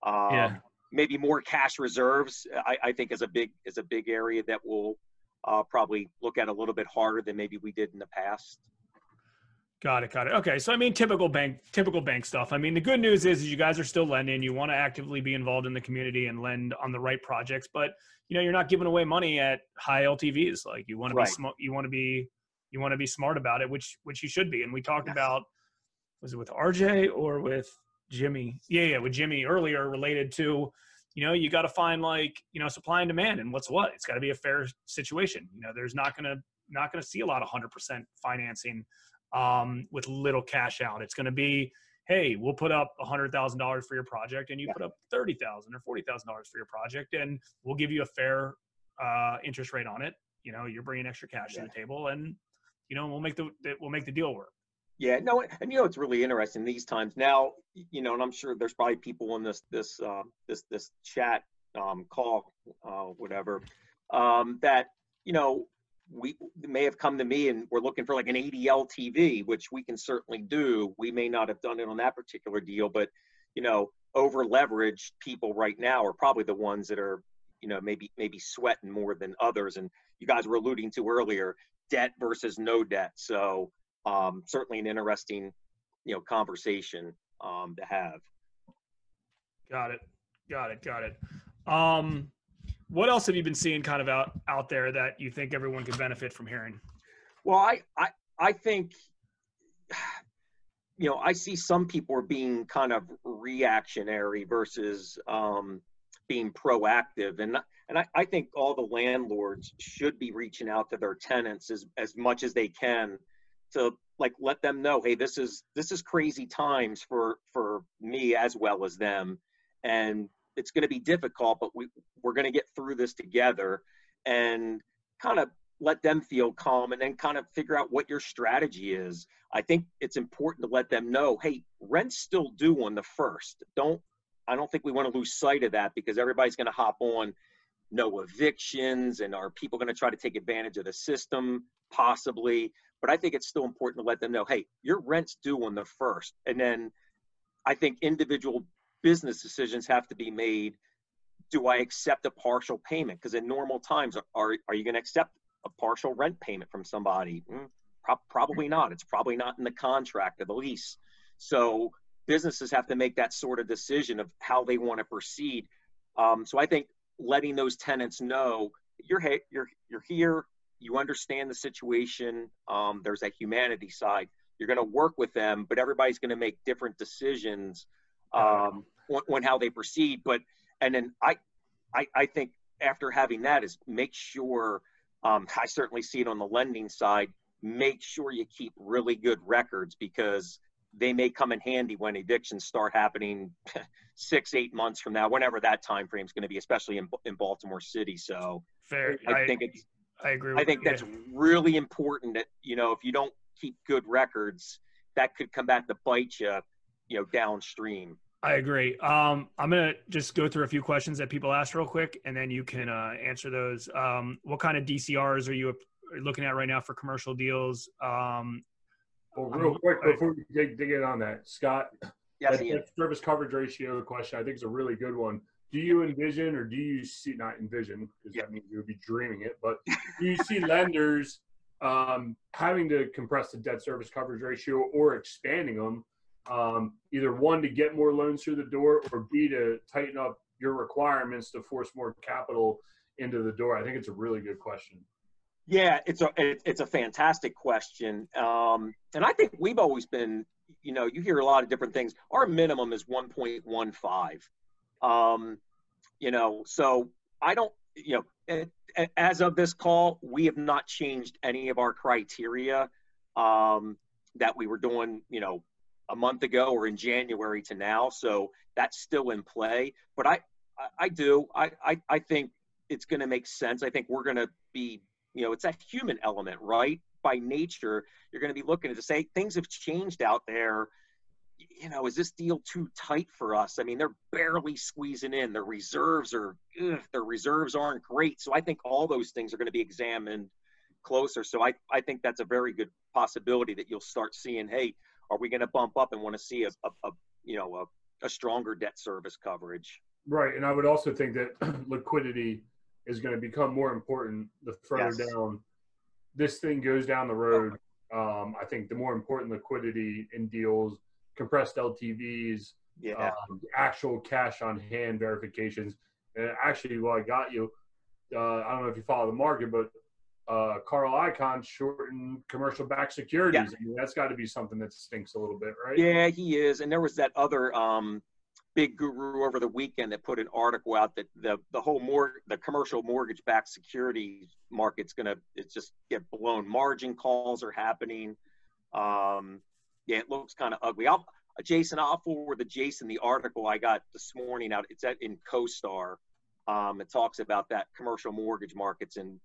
Uh, yeah. Maybe more cash reserves, I, I think is a big, is a big area that we'll uh, probably look at a little bit harder than maybe we did in the past. Got it. Got it. Okay. So, I mean, typical bank, typical bank stuff. I mean, the good news is, is you guys are still lending. You want to actively be involved in the community and lend on the right projects, but you know, you're not giving away money at high L T Vs. Like you want to right. be smart, you want to be, you want to be smart about it, which, which you should be. And we talked yes. about, was it with R J or with Jimmy? Yeah. Yeah. With Jimmy earlier, related to, you know, you got to find like, you know, supply and demand and what's what. It's got to be a fair situation. You know, there's not going to, not going to see a lot of hundred percent financing um, with little cash out. It's going to be, hey, we'll put up a hundred thousand dollars for your project, and you yeah. put up thirty thousand or forty thousand dollars for your project, and we'll give you a fair uh, interest rate on it. You know, you're bringing extra cash yeah. to the table, and you know, we'll make the we'll make the deal work. Yeah, no, and you know, it's really interesting these times now. You know, and I'm sure there's probably people in this this uh, this this chat um, call, uh, whatever, um, that you know. We may have come to me and we're looking for like an eighty L T V, which we can certainly do. We may not have done it on that particular deal, but, you know, over leveraged people right now are probably the ones that are, you know, maybe, maybe sweating more than others. And you guys were alluding to earlier, debt versus no debt. So um, certainly an interesting, you know, conversation um, to have. Got it. Got it. Got it. Um, What else have you been seeing kind of out, out there that you think everyone could benefit from hearing? Well, I, I, I think, you know, I see some people are being kind of reactionary versus um, being proactive. And, and I, I think all the landlords should be reaching out to their tenants as, as much as they can to like, let them know, hey, this is, this is crazy times for, for me as well as them. And it's going to be difficult, but we, we're going to get through this together, and kind of let them feel calm and then kind of figure out what your strategy is. I think it's important to let them know, hey, rent's still due on the first. Don't, I don't think we want to lose sight of that because everybody's going to hop on no evictions and are people going to try to take advantage of the system possibly. But I think it's still important to let them know, hey, your rent's due on the first. And then I think individual business decisions have to be made. Do I accept a partial payment? Because in normal times, are are you going to accept a partial rent payment from somebody? Mm, pro probably not. It's probably not in the contract or the lease. So businesses have to make that sort of decision of how they want to proceed. Um, so I think letting those tenants know you're you're you're here, you understand the situation. Um, there's a humanity side. You're going to work with them, but everybody's going to make different decisions um on, on how they proceed. But and then I, I I think after having that is make sure um I certainly see it on the lending side, make sure you keep really good records because they may come in handy when evictions start happening six eight months from now, whenever that time frame is going to be, especially in, in Baltimore City. So fair. I, I think it's I agree with I think you. That's really important that, you know, if you don't keep good records, that could come back to bite you, you know, downstream. I agree. Um, I'm going to just go through a few questions that people asked real quick, and then you can uh, answer those. Um, what kind of D C Rs are you looking at right now for commercial deals? Um, well, real quick, before we dig, dig in on that, Scott, yes, that, that service coverage ratio question, I think is a really good one. Do you envision, or do you see, not envision, because yeah. that means you would be dreaming it, but do you see lenders um, having to compress the debt service coverage ratio or expanding them? Um, either one, to get more loans through the door, or B, to tighten up your requirements to force more capital into the door? I think it's a really good question. Yeah, it's a, it's a fantastic question. Um, and I think we've always been, you know, you hear a lot of different things. Our minimum is one point one five. Um, you know, so I don't, you know, as of this call, we have not changed any of our criteria, um, that we were doing, you know, a month ago or in January to now. So that's still in play, but I, I, I do, I, I, I think it's going to make sense. I think we're going to be, you know, it's that human element, right? By nature, you're going to be looking to say things have changed out there. You know, is this deal too tight for us? I mean, they're barely squeezing in. Their reserves are, ugh, their reserves aren't great. So I think all those things are going to be examined closer. So I, I think that's a very good possibility that you'll start seeing, hey, are we going to bump up and want to see a, a, a you know, a, a stronger debt service coverage? Right. And I would also think that liquidity is going to become more important the further yes. down this thing goes down the road. Um, I think the more important liquidity in deals, compressed L T Vs, yeah. um, actual cash on hand verifications. And actually, while well, I got you, uh, I don't know if you follow the market, but uh, Carl Icahn shortened commercial-backed securities. Yeah. I mean, that's got to be something that stinks a little bit, right? Yeah, he is. And there was that other um, big guru over the weekend that put an article out that the the whole mor the commercial mortgage-backed security market's gonna it's just get blown. Margin calls are happening. Um, Yeah, it looks kind of ugly. I'll, Jason, I'll forward to Jason the article I got this morning out. It's at, in CoStar. Um, it talks about that commercial mortgage markets in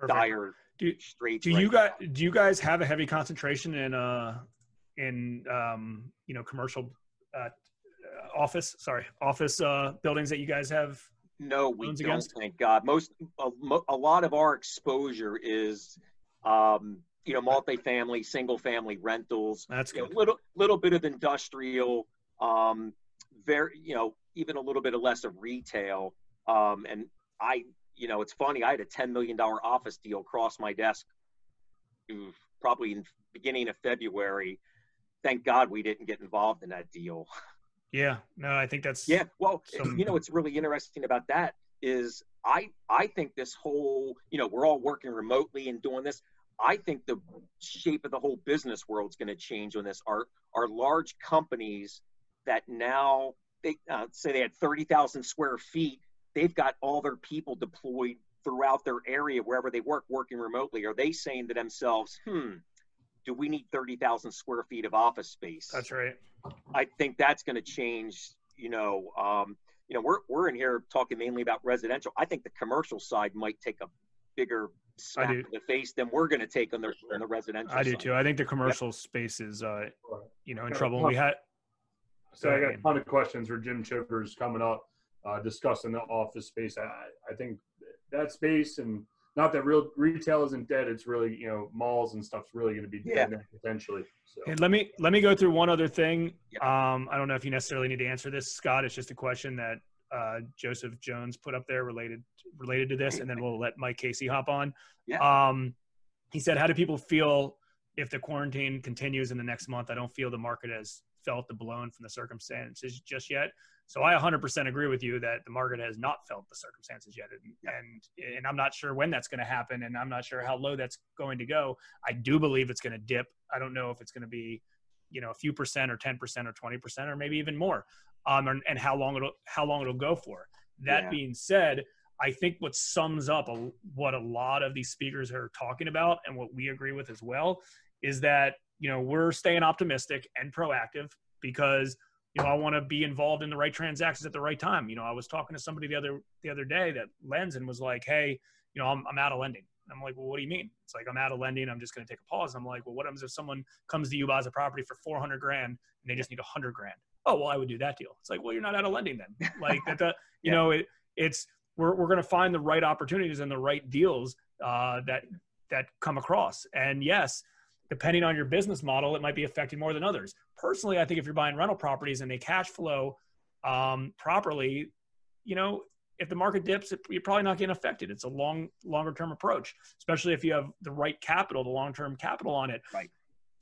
Perfect. dire do, straits. Do right you guys now. do you guys have a heavy concentration in uh in um you know commercial uh, office sorry office uh, buildings that you guys have? No, we don't. Against? Thank God. Most a, a lot of our exposure is. Um, you know, multifamily, single family rentals, that's good. You know, little, little bit of industrial, um, very, you know, even a little bit of less of retail. Um, and I, you know, it's funny, I had a ten million dollar office deal cross my desk probably in beginning of February. Thank God we didn't get involved in that deal. Yeah, no, I think that's. Yeah. Well, some... you know, what's really interesting about that is I, I think this whole, you know, we're all working remotely and doing this. I think the shape of the whole business world is going to change on this. Our, our large companies that now, they uh, say they had thirty thousand square feet, they've got all their people deployed throughout their area, wherever they work, working remotely. Are they saying to themselves, hmm, do we need thirty thousand square feet of office space? That's right. I think that's going to change, you know, um, you know, we're, we're in here talking mainly about residential. I think the commercial side might take a bigger smack in the face than we're going to take on the, on the residential I side. do too. I think the commercial yep. space is, uh, you know, in trouble. We had, so I got a ton of questions for Jim Chivers coming up, uh, discussing the office space. I, I think that space, and not that real retail isn't dead. It's really, you know, malls and stuff's really going to be dead yeah. potentially. So. And let me, let me go through one other thing. Yep. Um, I don't know if you necessarily need to answer this, Scott. It's just a question that, Uh, Joseph Jones put up there related related to this, and then we'll let Mike Casey hop on. Yeah. Um, he said, how do people feel if the quarantine continues in the next month? I don't feel the market has felt the blown from the circumstances just yet. So I one hundred percent agree with you that the market has not felt the circumstances yet. And, yeah. and, and I'm not sure when that's going to happen, and I'm not sure how low that's going to go. I do believe it's going to dip. I don't know if it's going to be, you know, a few percent or ten percent or twenty percent or maybe even more. Um, and, and how long it'll how long it'll go for. That yeah. being said, I think what sums up a, what a lot of these speakers are talking about, and what we agree with as well, is that, you know, we're staying optimistic and proactive because, you know, I want to be involved in the right transactions at the right time. You know, I was talking to somebody the other the other day that lends and was like, hey, you know, I'm I'm out of lending. And I'm like, well, what do you mean? It's like, I'm out of lending. I'm just going to take a pause. And I'm like, well, what happens if someone comes to you, buys a property for four hundred grand and they just need a hundred grand? Oh, well, I would do that deal. It's like, well, you're not out of lending then. Like that, that you yeah. know, it, it's, we're, we're going to find the right opportunities and the right deals uh, that, that come across. And yes, depending on your business model, it might be affected more than others. Personally, I think if you're buying rental properties and they cash flow um, properly, you know, if the market dips, it, you're probably not getting affected. It's a long, longer term approach, especially if you have the right capital, the long-term capital on it. Right.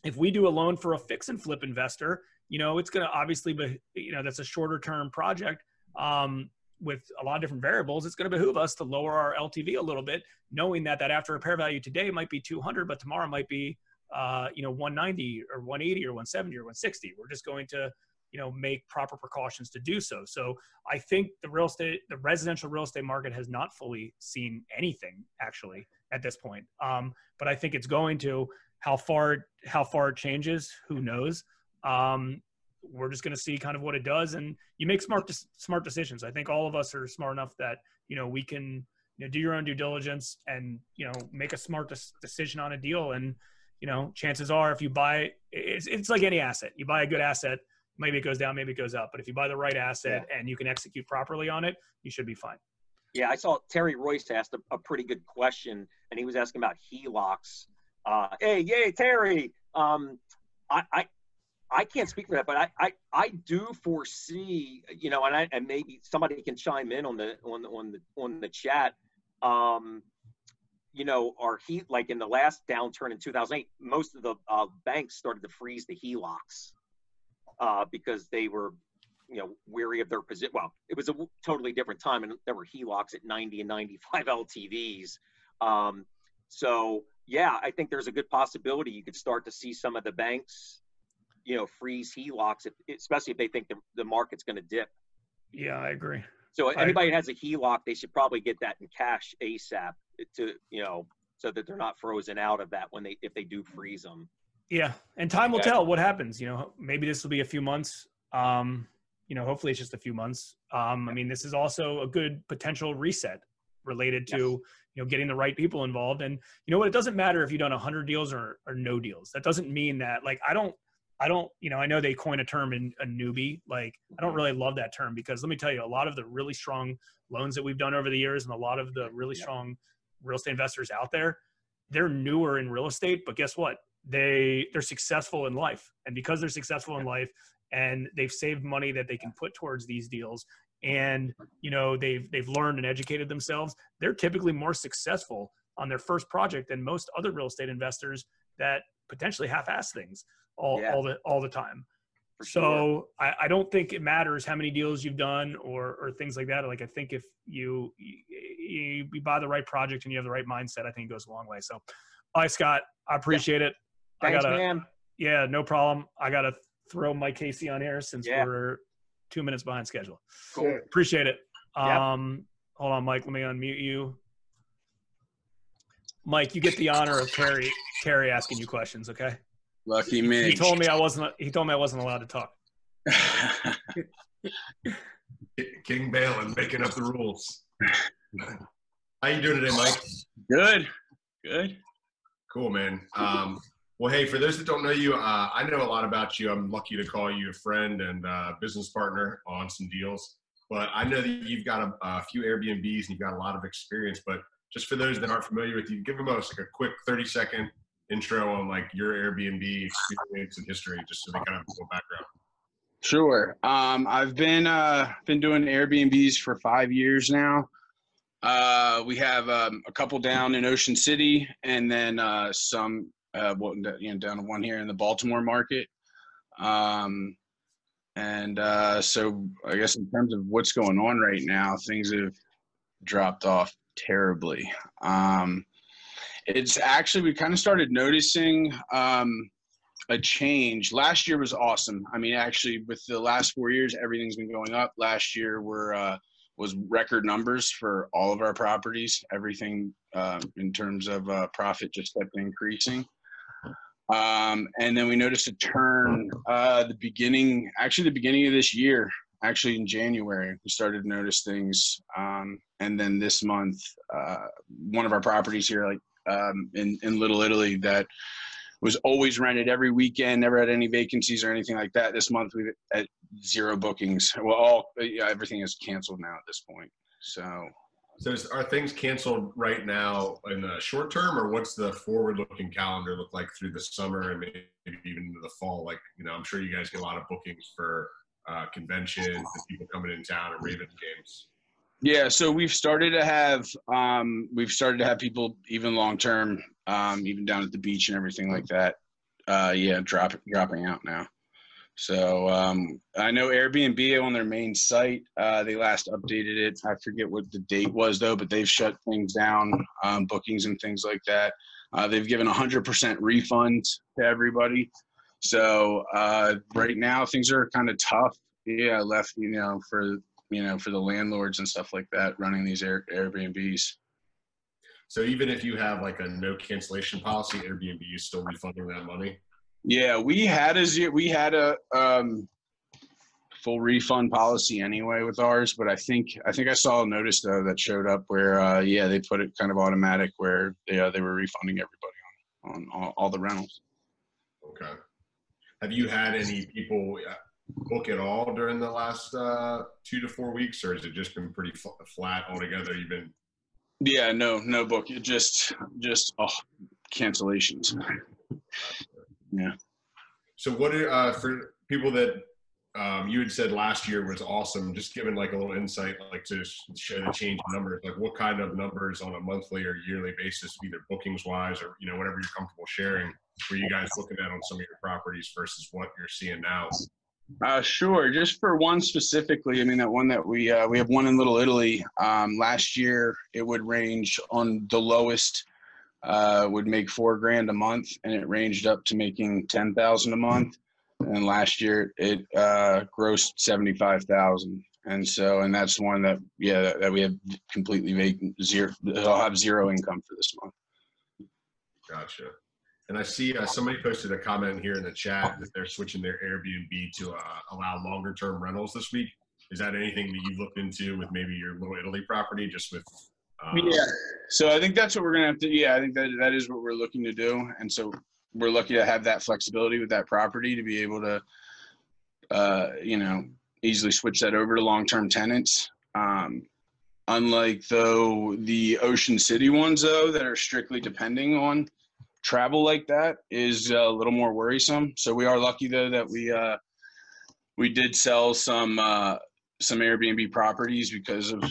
If we do a loan for a fix and flip investor, you know, it's going to obviously be, you know, that's a shorter term project um, with a lot of different variables. It's going to behoove us to lower our L T V a little bit, knowing that that after repair value today might be two hundred, but tomorrow might be, uh, you know, one ninety or one eighty or one seventy or one sixty. We're just going to, you know, make proper precautions to do so. So I think the real estate, the residential real estate market has not fully seen anything actually at this point. Um, but I think it's going to. How far, how far it changes, who knows? Um, we're just going to see kind of what it does. And you make smart, smart decisions. I think all of us are smart enough that, you know, we can, you know, do your own due diligence and, you know, make a smart decision on a deal. And, you know, chances are if you buy, it's, it's like any asset, you buy a good asset, maybe it goes down, maybe it goes up. But if you buy the right asset yeah. and you can execute properly on it, you should be fine. Yeah, I saw Terry Royce asked a, a pretty good question, and he was asking about H E L O Cs. Uh, hey, yay, Terry. Um, I, I, I can't speak for that, but I, I, I do foresee, you know, and I, and maybe somebody can chime in on the, on the, on the, on the chat. Um, you know, our heat, like in the last downturn in two thousand eight, most of the uh, banks started to freeze the H E L O Cs uh, because they were, you know, weary of their position. Well, it was a totally different time, and there were H E L O Cs at ninety and ninety-five L T Vs. Um, so, yeah, I think there's a good possibility you could start to see some of the banks, you know, freeze H E L O Cs, if, especially if they think the, the market's going to dip. Yeah, I agree. So if I anybody agree. has a H E L O C, they should probably get that in cash ASAP to, you know, so that they're not frozen out of that when they, if they do freeze them. Yeah. And time okay. will tell what happens, you know, maybe this will be a few months, um, you know, hopefully it's just a few months. Um, I mean, this is also a good potential reset related to, yes. you know, getting the right people involved. And you know what, it doesn't matter if you've done a hundred deals or, or no deals. That doesn't mean that, like, I don't, I don't, you know, I know they coin a term in a newbie. Like, I don't really love that term, because let me tell you, a lot of the really strong loans that we've done over the years and a lot of the really yeah. strong real estate investors out there, they're newer in real estate, but guess what? They, they're successful in life. And because they're successful yeah. in life and they've saved money that they can put towards these deals, and you know they've they've learned and educated themselves, they're typically more successful on their first project than most other real estate investors that potentially half-ass things all yeah. all the all the time. For so sure. I, I don't think it matters how many deals you've done or or things like that. Like, I think if you you, you buy the right project and you have the right mindset, I think it goes a long way. So, all right, Scott, I appreciate yeah. it. Thanks, I gotta, man. Yeah, no problem. I gotta throw Mike Casey on here since yeah. we're two minutes behind schedule. Cool. Appreciate it. Um, yep. Hold on, Mike. Let me unmute you. Mike, you get the honor of Terry Terry asking you questions. Okay. Lucky me. He told me I wasn't. He told me I wasn't allowed to talk. King Balin making up the rules. How you doing today, Mike? Good. Good. Cool, man. Um, Well, hey, for those that don't know you, uh, I know a lot about you. I'm lucky to call you a friend and uh, business partner on some deals. But I know that you've got a, a few Airbnbs and you've got a lot of experience. But just for those that aren't familiar with you, give them us like a quick thirty second intro on like your Airbnb experience and history, just so they kind of have a little background. Sure. Um, I've been uh, been doing Airbnbs for five years now. Uh, we have um, a couple down in Ocean City, and then uh, some. Uh, well, you know, down to one here in the Baltimore market. Um, and uh, so I guess in terms of what's going on right now, things have dropped off terribly. Um, it's actually, we kind of started noticing um, a change. Last year was awesome. I mean, actually with the last four years, everything's been going up. Last year were, uh, was record numbers for all of our properties. Everything uh, in terms of uh, profit just kept increasing. Um, and then we noticed a turn uh, the beginning, actually the beginning of this year, actually in January, we started to notice things. Um, and then this month, uh, one of our properties here, like um, in, in Little Italy that was always rented every weekend, never had any vacancies or anything like that. This month we've at zero bookings. Well, all yeah, everything is canceled now at this point. So, so is, are things canceled right now in the short term, or what's the forward-looking calendar look like through the summer and maybe even into the fall? Like, you know, I'm sure you guys get a lot of bookings for uh, conventions, people coming in town, and Ravens games. Yeah, so we've started to have um, we've started to have people even long term, um, even down at the beach and everything like that. Uh, yeah, drop, dropping out now. So um, I know Airbnb on their main site, uh, they last updated it. I forget what the date was though, but they've shut things down, um, bookings and things like that. Uh, they've given one hundred percent refunds to everybody. So uh, right now things are kind of tough. Yeah, left you know for. you know, for the landlords and stuff like that running these Air Airbnbs. So even if you have like a no cancellation policy, Airbnb is still refunding that money? Yeah, we had a, we had a um, full refund policy anyway with ours, but I think I think I saw a notice though that showed up where, uh, yeah, they put it kind of automatic where they, uh, they were refunding everybody on, on all, all the rentals. Okay. Have you had any people uh, book at all during the last uh, two to four weeks, or has it just been pretty fl flat altogether? You've been, yeah, no, no book. It just, just oh, cancellations. Yeah. So, what are uh, for people that um, you had said last year was awesome? Just giving like a little insight, like to show the change in numbers. Like, what kind of numbers on a monthly or yearly basis, either bookings wise or you know whatever you're comfortable sharing, were you guys looking at on some of your properties versus what you're seeing now? Uh, sure. Just for one specifically, I mean, that one that we, uh, we have one in Little Italy. Um, last year it would range on the lowest, uh, would make four grand a month, and it ranged up to making ten thousand a month. And last year it, uh, grossed seventy-five thousand. And so, and that's one that, yeah, that, that we have completely vacant, zero, I'll have zero income for this month. Gotcha. And I see uh, somebody posted a comment here in the chat that they're switching their Airbnb to uh, allow longer-term rentals this week. Is that anything that you've looked into with maybe your Little Italy property, just with? Um, yeah. So I think that's what we're gonna have to. Yeah, I think that that is what we're looking to do, and so we're lucky to have that flexibility with that property to be able to, uh, you know, easily switch that over to long-term tenants. Um, unlike though the Ocean City ones though that are strictly depending on travel like that is a little more worrisome. So we are lucky though that we uh we did sell some uh some Airbnb properties because of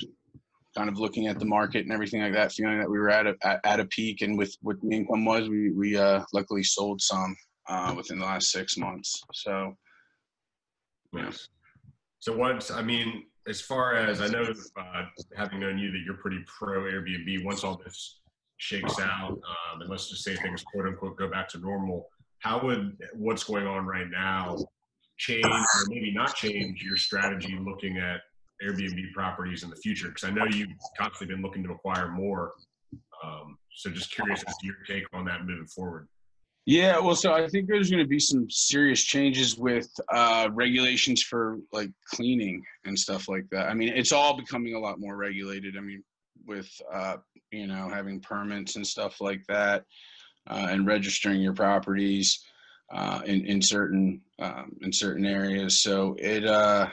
kind of looking at the market and everything like that, feeling that we were at a at a peak, and with what the income was, we we uh luckily sold some uh within the last six months. So yeah. So once, I mean, as far as I know, uh, having known you, that you're pretty pro Airbnb. Once all this shakes out, um, and let's just say things quote unquote go back to normal, how would what's going on right now change, or maybe not change, your strategy looking at Airbnb properties in the future? Because I know you've constantly been looking to acquire more. Um, so just curious as to your take on that moving forward. Yeah, well, so I think there's going to be some serious changes with uh, regulations for like cleaning and stuff like that. I mean, it's all becoming a lot more regulated. I mean, with uh, you know, having permits and stuff like that, uh, and registering your properties uh, in in certain um, in certain areas. So it, uh,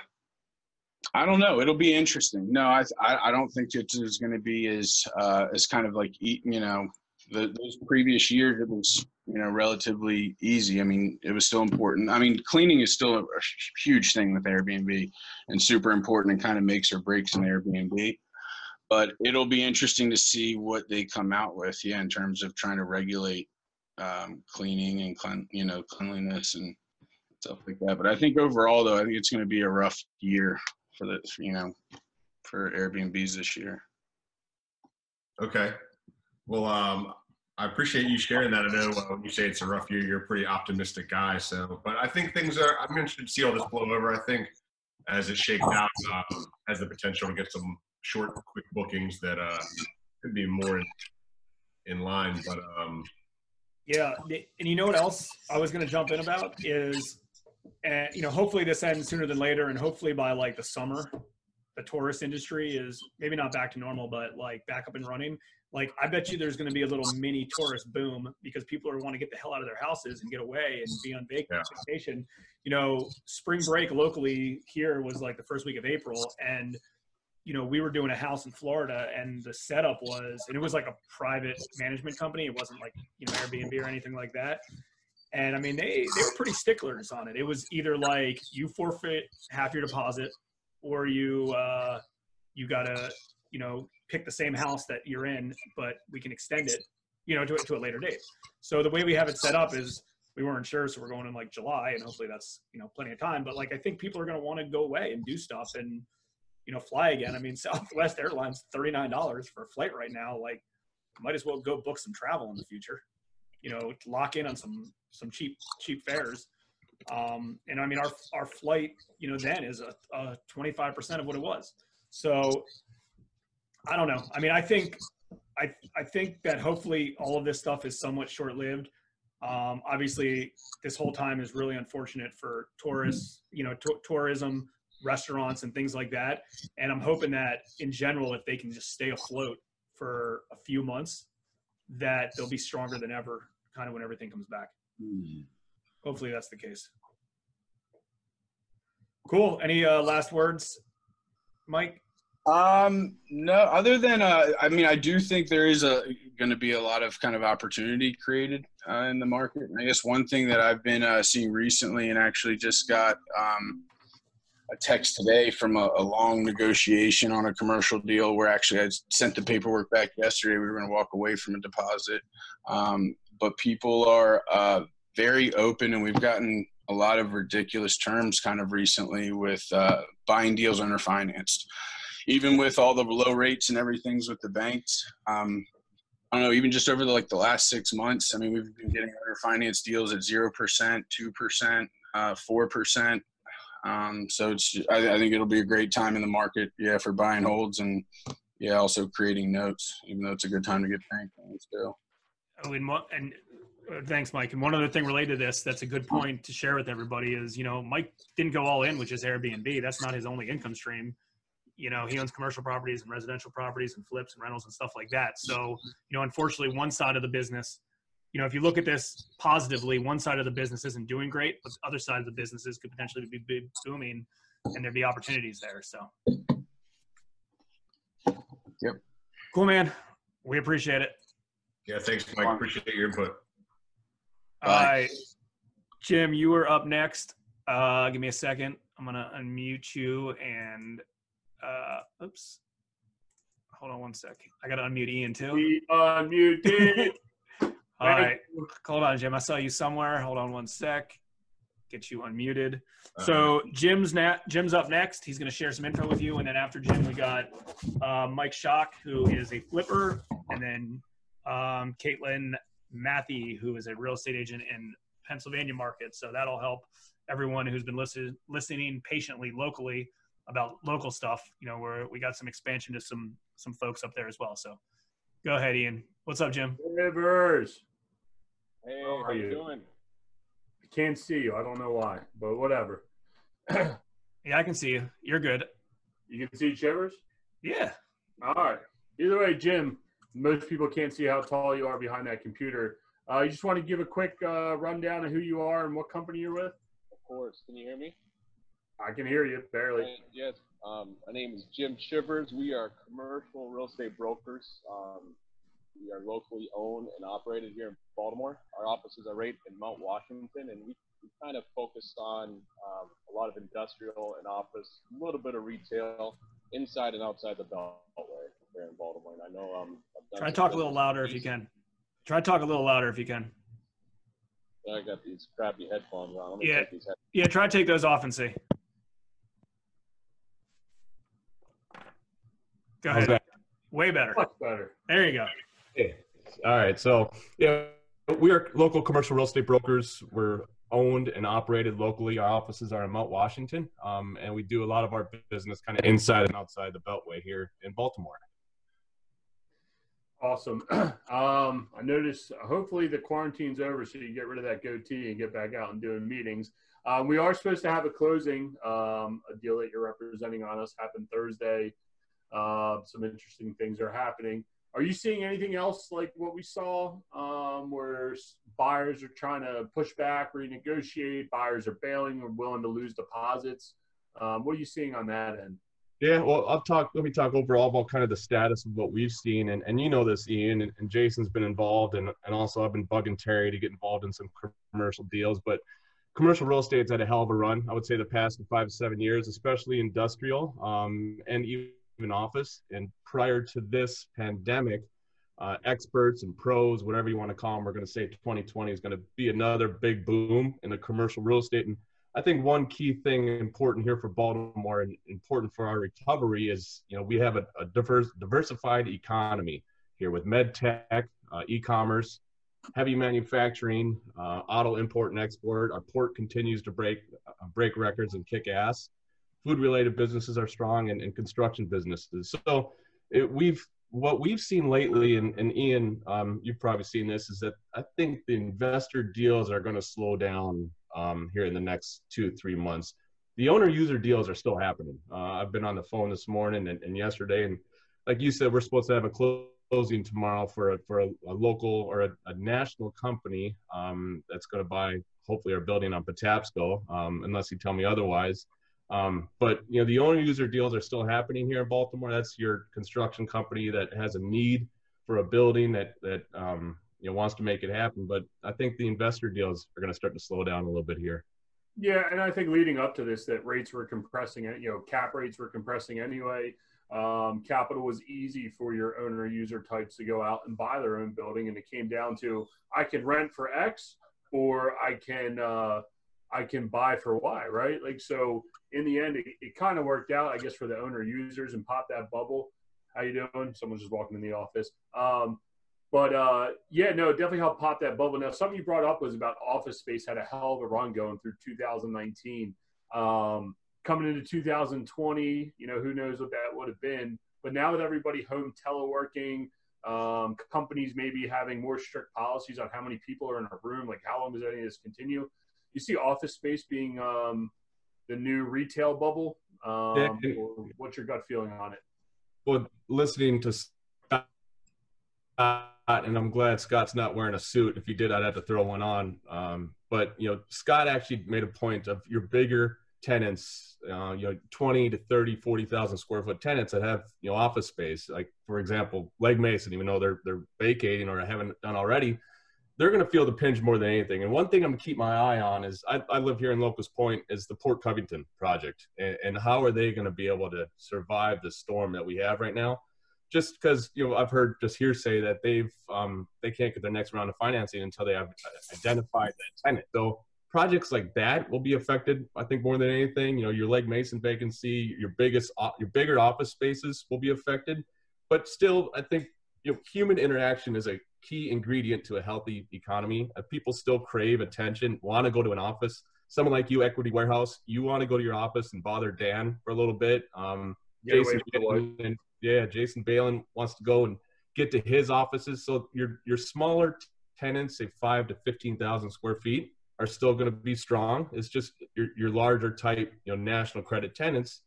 I don't know. It'll be interesting. No, I I don't think it is going to be as uh, as kind of like you know the, those previous years. It was you know relatively easy. I mean, it was still important. I mean, cleaning is still a huge thing with Airbnb, and super important, and kind of makes or breaks an Airbnb. But it'll be interesting to see what they come out with, yeah, in terms of trying to regulate um, cleaning and, clean, you know, cleanliness and stuff like that. But I think overall, though, I think it's going to be a rough year for the, you know, for Airbnbs this year. Okay. Well, um, I appreciate you sharing that. I know when you say it's a rough year, you're a pretty optimistic guy. So, but I think things are, I'm interested to see all this blow over. I think as it shakes out, um, has the potential to get some short, quick bookings that uh, could be more in, in line. But um, yeah, and you know what else I was going to jump in about is, uh, you know, hopefully this ends sooner than later, and hopefully by like the summer, the tourist industry is maybe not back to normal, but like back up and running, like I bet you there's going to be a little mini tourist boom because people are want to get the hell out of their houses and get away and be on vacation. Yeah. You know, spring break locally here was like the first week of April, and you know, we were doing a house in Florida, and the setup was, and it was like a private management company. It wasn't like, you know, Airbnb or anything like that. And I mean, they, they were pretty sticklers on it. It was either like you forfeit half your deposit, or you, uh, you gotta, you know, pick the same house that you're in, but we can extend it, you know, to, to a later date. So the way we have it set up is we weren't sure. So we're going in like July, and hopefully that's, you know, plenty of time. But like, I think people are going to want to go away and do stuff and, you know, fly again. I mean, Southwest Airlines, thirty-nine dollars for a flight right now. Like, might as well go book some travel in the future, you know, lock in on some, some cheap, cheap fares. Um, and I mean, our, our flight, you know, then is a, a twenty-five percent of what it was. So I don't know. I mean, I think, I, I think that hopefully all of this stuff is somewhat short-lived. Um, obviously this whole time is really unfortunate for tourists, you know, to- tourism, restaurants and things like that. And I'm hoping that in general, if they can just stay afloat for a few months, that they'll be stronger than ever kind of when everything comes back. Mm. Hopefully that's the case. Cool. Any uh, last words, Mike? Um, no, other than, uh, I mean, I do think there is a going to be a lot of kind of opportunity created uh, in the market. And I guess one thing that I've been uh, seeing recently, and actually just got, um, a text today from a, a long negotiation on a commercial deal where actually I sent the paperwork back yesterday. We were going to walk away from a deposit. Um, but people are uh, very open, and we've gotten a lot of ridiculous terms kind of recently with uh, buying deals underfinanced. Even with all the low rates and everything's with the banks, um, I don't know, even just over the, like the last six months, I mean, we've been getting underfinanced deals at zero percent, two percent, uh, four percent. Um, so it's, I, I think it'll be a great time in the market, yeah, for buying holds and, yeah, also creating notes, even though it's a good time to get bank loans still. Oh, and, and uh, thanks, Mike. And one other thing related to this that's a good point to share with everybody is, you know, Mike didn't go all in, which is Airbnb. That's not his only income stream. You know, he owns commercial properties and residential properties and flips and rentals and stuff like that. So, you know, unfortunately, one side of the business, you know, if you look at this positively, one side of the business isn't doing great, but the other side of the businesses could potentially be booming, and there'd be opportunities there. So, yep. Cool, man. We appreciate it. Yeah, thanks, Mike. Appreciate your input. All right, uh, Jim, you are up next. Uh, give me a second. I'm gonna unmute you and, uh, oops. Hold on one sec. I gotta unmute Ian too. We unmuted. All right. Hold on, Jim. I saw you somewhere. Hold on one sec. Get you unmuted. Uh-huh. So Jim's na- Jim's up next. He's going to share some info with you. And then after Jim, we got uh, Mike Schock, who is a flipper. And then um, Caitlin Matthey, who is a real estate agent in Pennsylvania market. So that'll help everyone who's been listen- listening patiently locally about local stuff. You know, where we got some expansion to some, some folks up there as well. So go ahead, Ian. What's up, Jim? Rivers. Hey, how are you doing? I can't see you. I don't know why, but whatever. Yeah, I can see you. You're good. You can see Chivers? Yeah. All right. Either way, Jim, most people can't see how tall you are behind that computer. Uh, you just want to give a quick uh, rundown of who you are and what company you're with? Of course. Can you hear me? I can hear you, barely. Hey, yes. Um, my name is Jim Chivers. We are commercial real estate brokers. Um, We are locally owned and operated here in Baltimore. Our offices are right in Mount Washington, and we, we kind of focused on um, a lot of industrial and office, a little bit of retail, inside and outside the Beltway here in Baltimore. And I know um, I've done Try to talk a little louder if you can. Try to talk a little louder if you can. I got these crappy headphones on. Let me yeah. Take these headphones. Yeah, try to take those off and see. Go ahead. Better? Way better. Much better. There you go. Hey. All right. So, yeah, we are local commercial real estate brokers. We're owned and operated locally. Our offices are in Mount Washington, um, and we do a lot of our business kind of inside and outside the Beltway here in Baltimore. Awesome. um, I noticed hopefully the quarantine's over so you get rid of that goatee and get back out and doing meetings. Uh, we are supposed to have a closing, um, a deal that you're representing on us happened Thursday. Uh, some interesting things are happening. Are you seeing anything else like what we saw um, where buyers are trying to push back, renegotiate, buyers are bailing or willing to lose deposits? Um, what are you seeing on that end? Yeah, well, I'll talk, let me talk overall about kind of the status of what we've seen. And, and you know this, Ian, and, and Jason's been involved, and, and also I've been bugging Terry to get involved in some commercial deals. But commercial real estate's had a hell of a run, I would say, the past five to seven years, especially industrial um, and even in office. And prior to this pandemic, uh, experts and pros, whatever you want to call them, are going to say twenty twenty is going to be another big boom in the commercial real estate. And I think one key thing important here for Baltimore and important for our recovery is, you know, we have a, a diverse, diversified economy here with med tech, uh, e-commerce, heavy manufacturing, uh, auto import and export. Our port continues to break, uh, break records and kick ass. Food-related businesses are strong, and, and construction businesses. So it, we've what we've seen lately, and, and Ian, um, you've probably seen this, is that I think the investor deals are going to slow down um, here in the next two, three months. The owner-user deals are still happening. Uh, I've been on the phone this morning and, and yesterday, and like you said, we're supposed to have a closing tomorrow for a, for a, a local or a, a national company um, that's going to buy, hopefully, our building on Patapsco, um, unless you tell me otherwise. Um, but, you know, the owner user deals are still happening here in Baltimore. That's your construction company that has a need for a building that, that um, you know, wants to make it happen. But I think the investor deals are going to start to slow down a little bit here. Yeah, and I think leading up to this, that rates were compressing, you know, cap rates were compressing anyway. Um, capital was easy for your owner user types to go out and buy their own building. And it came down to, I can rent for X, or I can, uh, I can buy for Y, right? Like, so in the end, it, it kind of worked out, I guess, for the owner users and pop that bubble. How you doing? Someone's just walking in the office. Um, but uh, yeah, no, it definitely helped pop that bubble. Now, something you brought up was about office space had a hell of a run going through two thousand nineteen. Um, coming into two thousand twenty, you know, who knows what that would have been. But now with everybody home teleworking, um, companies maybe having more strict policies on how many people are in a room, like how long does any of this continue? You see office space being um, the new retail bubble? Um, or what's your gut feeling on it? Well, listening to Scott, and I'm glad Scott's not wearing a suit. If he did, I'd have to throw one on. Um, but, you know, Scott actually made a point of your bigger tenants, uh, you know, twenty to thirty, forty thousand square foot tenants that have, you know, office space. Like, for example, Legg Mason, even though they're, they're vacating or haven't done already, they're going to feel the pinch more than anything. And one thing I'm going to keep my eye on is I, I live here in Locust Point is the Port Covington project, and, and how are they going to be able to survive the storm that we have right now? Just because, you know, I've heard just hearsay that they've, um, they can't get their next round of financing until they have identified that tenant. So projects like that will be affected, I think, more than anything. You know, your Legg Mason vacancy, your biggest, your bigger office spaces will be affected, but still, I think, you know, human interaction is a key ingredient to a healthy economy. Uh, people still crave attention, want to go to an office. Someone like you, Equity Warehouse, you want to go to your office and bother Dan for a little bit. Um, Jason Balin, yeah, Jason Balin wants to go and get to his offices. So your your smaller tenants, say five to fifteen thousand square feet, are still going to be strong. It's just your your larger type, you know, national credit tenants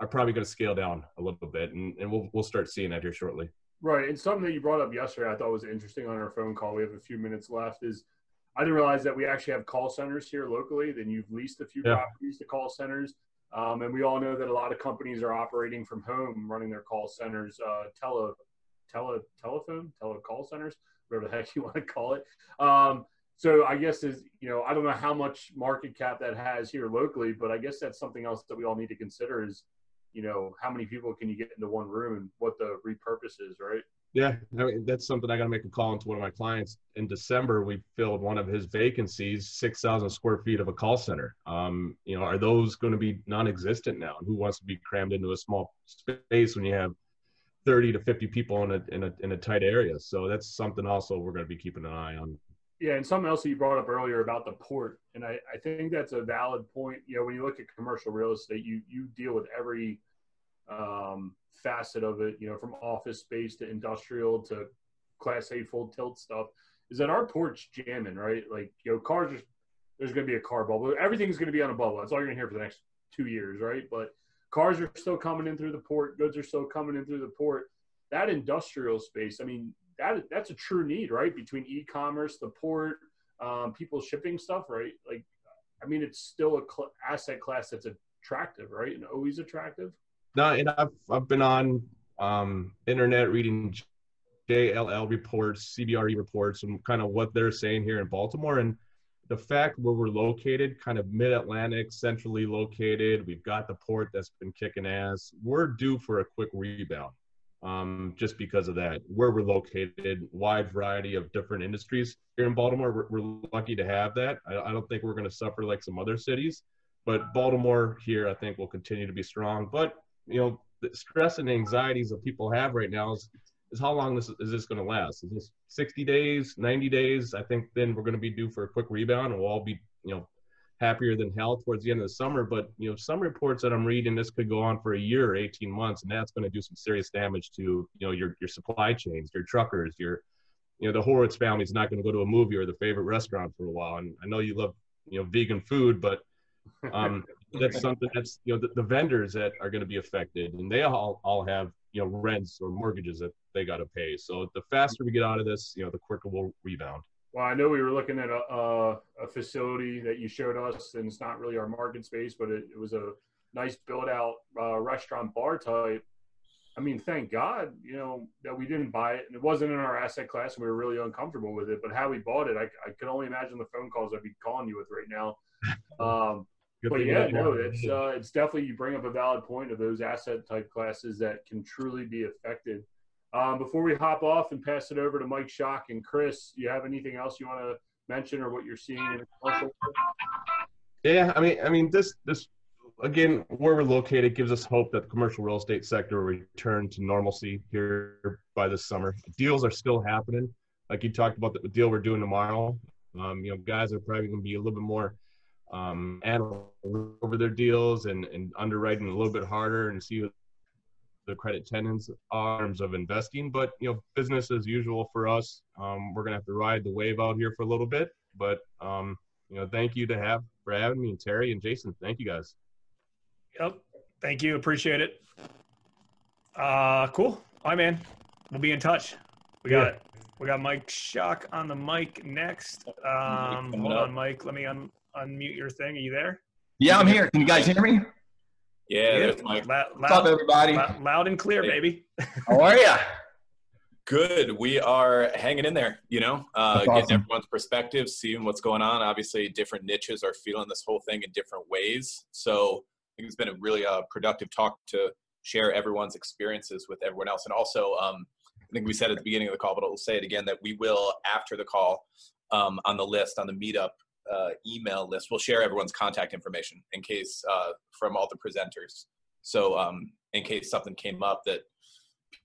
are probably going to scale down a little bit, and, and we'll we'll start seeing that here shortly. Right, and something that you brought up yesterday I thought was interesting on our phone call, we have a few minutes left, is I didn't realize that we actually have call centers here locally. Then you've leased a few yeah. properties to call centers, um, and we all know that a lot of companies are operating from home, running their call centers, uh, tele, tele, telephone, telecall centers, whatever the heck you want to call it. Um, so I guess, is, you know, I don't know how much market cap that has here locally, but I guess that's something else that we all need to consider is, you know, how many people can you get into one room and what the repurpose is, right? Yeah, I mean, that's something I got to make a call into one of my clients. In December, we filled one of his vacancies, six thousand square feet of a call center. Um, you know, are those going to be non-existent now? And who wants to be crammed into a small space when you have thirty to fifty people in a, in a, in a tight area? So that's something also we're going to be keeping an eye on. Yeah, and something else that you brought up earlier about the port, and I, I think that's a valid point. You know, when you look at commercial real estate, you you deal with every um, facet of it, you know, from office space to industrial to Class A full tilt stuff is that our port's jamming, right? Like, you know, cars, are, there's going to be a car bubble. Everything's going to be on a bubble. That's all you're going to hear for the next two years, right? But cars are still coming in through the port. Goods are still coming in through the port. That industrial space, I mean, that that's a true need, right? Between e-commerce, the port, um, people shipping stuff, right? Like, I mean, it's still a cl- asset class that's attractive, right? And always attractive. No, and I've, I've been on um, internet reading J L L reports, C B R E reports, and kind of what they're saying here in Baltimore. And the fact where we're located, kind of mid-Atlantic, centrally located, we've got the port that's been kicking ass. We're due for a quick rebound um, just because of that. Where we're located, wide variety of different industries here in Baltimore. We're, we're lucky to have that. I, I don't think we're going to suffer like some other cities, but Baltimore here, I think, will continue to be strong. But, you know, the stress and anxieties that people have right now is, is how long this is, is this going to last? Is this sixty days, ninety days? I think then we're going to be due for a quick rebound, and we'll all be, you know, happier than hell towards the end of the summer. But, you know, some reports that I'm reading, this could go on for a year or eighteen months, and that's going to do some serious damage to, you know, your, your supply chains, your truckers, your, you know, the Horowitz family is not going to go to a movie or the favorite restaurant for a while. And I know you love, you know, vegan food, but um, that's something that's, you know, the, the vendors that are going to be affected, and they all, all have, you know, rents or mortgages that they got to pay. So the faster we get out of this, you know, the quicker we'll rebound. Well, I know we were looking at a, a, a facility that you showed us, and it's not really our market space, but it, it was a nice build out uh, restaurant bar type. I mean, thank God, you know, that we didn't buy it, and it wasn't in our asset class, and we were really uncomfortable with it. But how we bought it, I, I could only imagine the phone calls I'd be calling you with right now. Um, Good but yeah, no, it's, uh, it's definitely, you bring up a valid point of those asset type classes that can truly be affected. Um, before we hop off and pass it over to Mike Schock and Chris, you have anything else you want to mention or what you're seeing in the commercial? Yeah, I mean, I mean, this, this again, where we're located gives us hope that the commercial real estate sector will return to normalcy here by this summer. Deals are still happening. Like you talked about the deal we're doing tomorrow. Um, you know, guys are probably going to be a little bit more um, analytical over their deals and, and underwriting a little bit harder and see what the credit tenants arms of investing. But, you know, business as usual for us. Um, we're going to have to ride the wave out here for a little bit. But, um, you know, thank you to have for having me, and Terry and Jason. Thank you guys. Yep. Thank you. Appreciate it. Uh, cool. All right, man. We'll be in touch. We got yeah. it. We got Mike Schock on the mic next. Um, hold on, Mike. Let me un unmute your thing. Are you there? Yeah, I'm here. Can you guys hear me? Yeah, there's Mike. Loud, What's up, everybody? Loud, loud and clear, hey. baby. How are you? Good. We are hanging in there, you know, uh, awesome. Getting everyone's perspective, seeing what's going on. Obviously, different niches are feeling this whole thing in different ways. So I think it's been a really uh, productive talk to share everyone's experiences with everyone else. And also, um, I think we said at the beginning of the call, but I'll say it again, that we will, after the call, um, on the list, on the meetup, Uh, email list, we'll share everyone's contact information in case uh, from all the presenters. So um, in case something came up that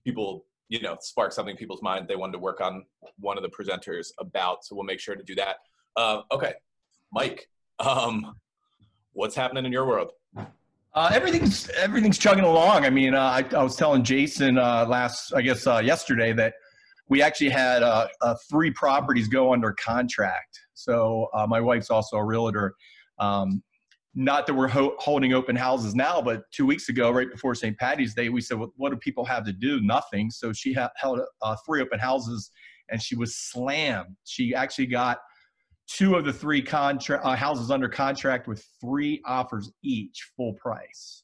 people, you know, sparked something in people's mind, they wanted to work on one of the presenters about. So we'll make sure to do that. Uh, okay, Mike, um, what's happening in your world? Uh, everything's everything's chugging along. I mean, uh, I, I was telling Jason uh, last, I guess uh, yesterday, that we actually had uh, uh, three properties go under contract. So uh, my wife's also a realtor. Um, not that we're ho holding open houses now, but two weeks ago, right before Saint Patty's Day, we said, well, what do people have to do? Nothing. So she ha held uh, three open houses, and she was slammed. She actually got two of the three contra uh, houses under contract with three offers each, full price.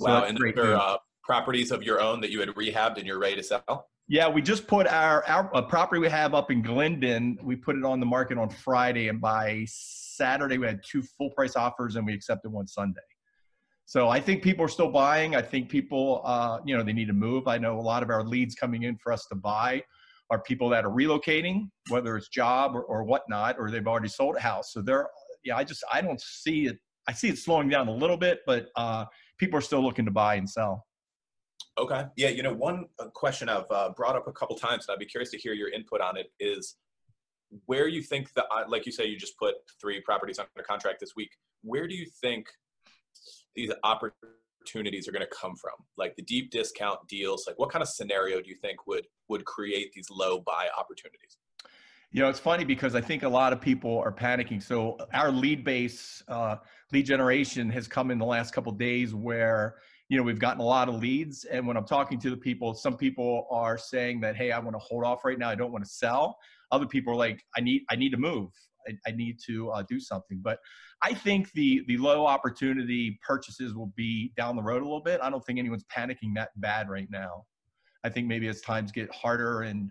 So wow, and those are uh, properties of your own that you had rehabbed and you're ready to sell? Yeah, we just put our, our a property we have up in Glendon, we put it on the market on Friday, and by Saturday we had two full price offers, and we accepted one Sunday. So I think people are still buying. I think people, uh, you know, they need to move. I know a lot of our leads coming in for us to buy are people that are relocating, whether it's job or, or whatnot, or they've already sold a house. So they're, yeah, I just, I don't see it. I see it slowing down a little bit, but uh, people are still looking to buy and sell. Okay. Yeah. You know, one question I've uh, brought up a couple times, and I'd be curious to hear your input on it, is where you think that, like you say, you just put three properties under contract this week. Where do you think these opportunities opportunities are going to come from? Like the deep discount deals, like what kind of scenario do you think would would create these low buy opportunities? You know, it's funny because I think a lot of people are panicking. So our lead base, uh, lead generation has come in the last couple of days where, you know, we've gotten a lot of leads. And when I'm talking to the people, some people are saying that, hey, I want to hold off right now. I don't want to sell. Other people are like, I need, I need to move. I, I need to uh, do something. But I think the, the low opportunity purchases will be down the road a little bit. I don't think anyone's panicking that bad right now. I think maybe as times get harder and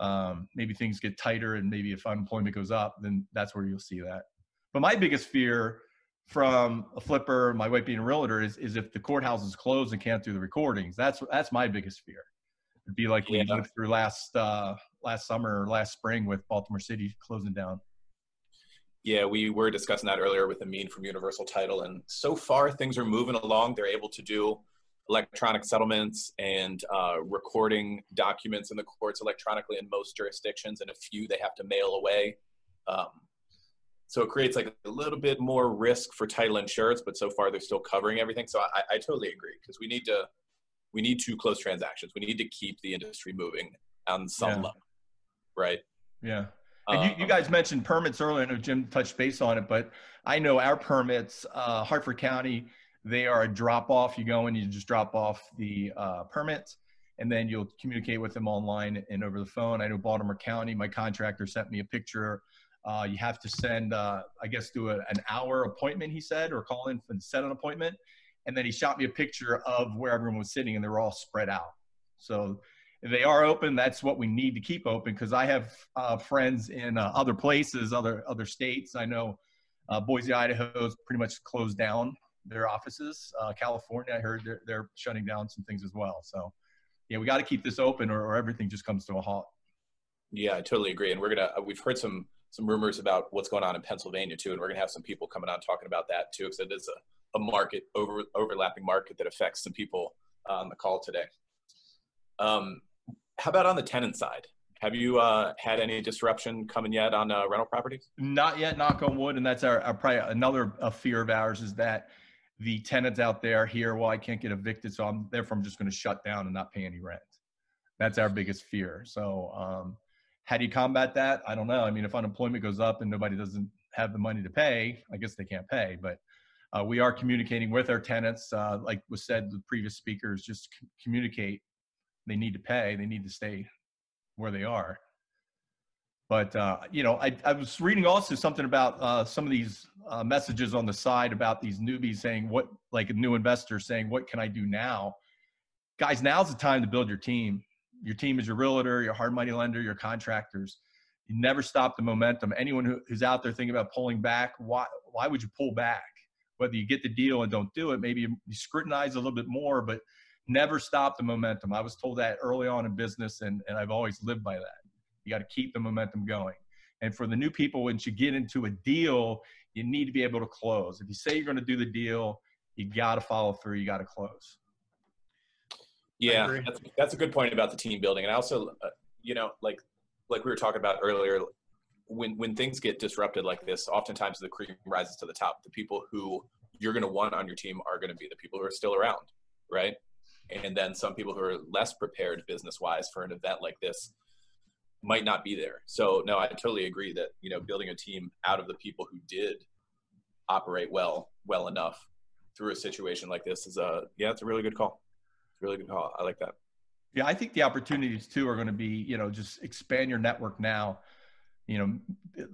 um, maybe things get tighter and maybe if unemployment goes up, then that's where you'll see that. But my biggest fear from a flipper, my wife being a realtor, is, is if the courthouse is closed and can't do the recordings. That's, that's my biggest fear. It'd be like we yeah. lived through last, uh, last summer or last spring with Baltimore City closing down. Yeah, we were discussing that earlier with Amin from Universal Title, and so far things are moving along. They're able to do electronic settlements and uh, recording documents in the courts electronically in most jurisdictions, and a few they have to mail away. Um, so it creates like a little bit more risk for title insurance, but so far they're still covering everything. So I, I totally agree, because we need to we need to close transactions. We need to keep the industry moving on some yeah. level, right? Yeah. And you, you guys mentioned permits earlier. I know Jim touched base on it, but I know our permits, uh, Hartford County, they are a drop-off. You go in, you just drop off the uh, permits, and then you'll communicate with them online and over the phone. I know Baltimore County, my contractor sent me a picture. Uh, you have to send, uh, I guess, do a, an hour appointment, he said, or call in and set an appointment. And then he shot me a picture of where everyone was sitting, and they were all spread out. So they are open. That's what we need to keep open, because I have uh, friends in uh, other places, other other states. I know uh, Boise, Idaho is pretty much closed down their offices. Uh, California, I heard they're, they're shutting down some things as well. So, yeah, we got to keep this open, or, or everything just comes to a halt. Yeah, I totally agree. And we're gonna we've heard some some rumors about what's going on in Pennsylvania too, and we're gonna have some people coming on talking about that too, because it is a, a market over overlapping market that affects some people uh, on the call today. Um, How about on the tenant side? Have you uh, had any disruption coming yet on uh, rental properties? Not yet, knock on wood. And that's our, our probably another uh, fear of ours, is that the tenants out there here, well, I can't get evicted, so I'm therefore I'm just going to shut down and not pay any rent. That's our biggest fear. So um, how do you combat that? I don't know. I mean, if unemployment goes up and nobody doesn't have the money to pay, I guess they can't pay. But uh, we are communicating with our tenants. Uh, like was said, the previous speakers, just c- communicate. They need to pay. They need to stay where they are. But, uh, you know, I, I was reading also something about uh, some of these uh, messages on the side about these newbies saying what, like a new investor saying, what can I do now? Guys, now's the time to build your team. Your team is your realtor, your hard money lender, your contractors. You never stop the momentum. Anyone who, who's out there thinking about pulling back, why, why would you pull back? Whether you get the deal and don't do it, maybe you scrutinize a little bit more, but never stop the momentum. I was told that early on in business, and, and I've always lived by that. You got to keep the momentum going. And for the new people, once you get into a deal, you need to be able to close. If you say you're going to do the deal, you got to follow through. You got to close. Yeah, that's, that's a good point about the team building. And I also, uh, you know, like like we were talking about earlier, when, when things get disrupted like this, oftentimes the cream rises to the top. The people who you're going to want on your team are going to be the people who are still around, right? And then some people who are less prepared business-wise for an event like this might not be there. So, no, I totally agree that, you know, building a team out of the people who did operate well, well enough through a situation like this is a, yeah, it's a really good call. It's a really good call. I like that. Yeah, I think the opportunities, too, are going to be, you know, just expand your network now, you know,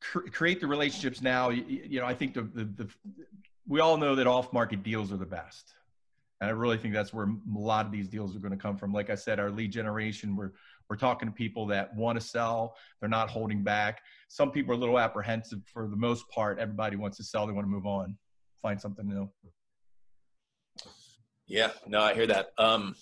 cr- create the relationships now. You, you know, I think the, the, the we all know that off-market deals are the best. And I really think that's where a lot of these deals are going to come from. Like I said, our lead generation, we're, we're talking to people that want to sell. They're not holding back. Some people are a little apprehensive. For the most part, everybody wants to sell. They want to move on, find something new. Yeah, no, I hear that. Um,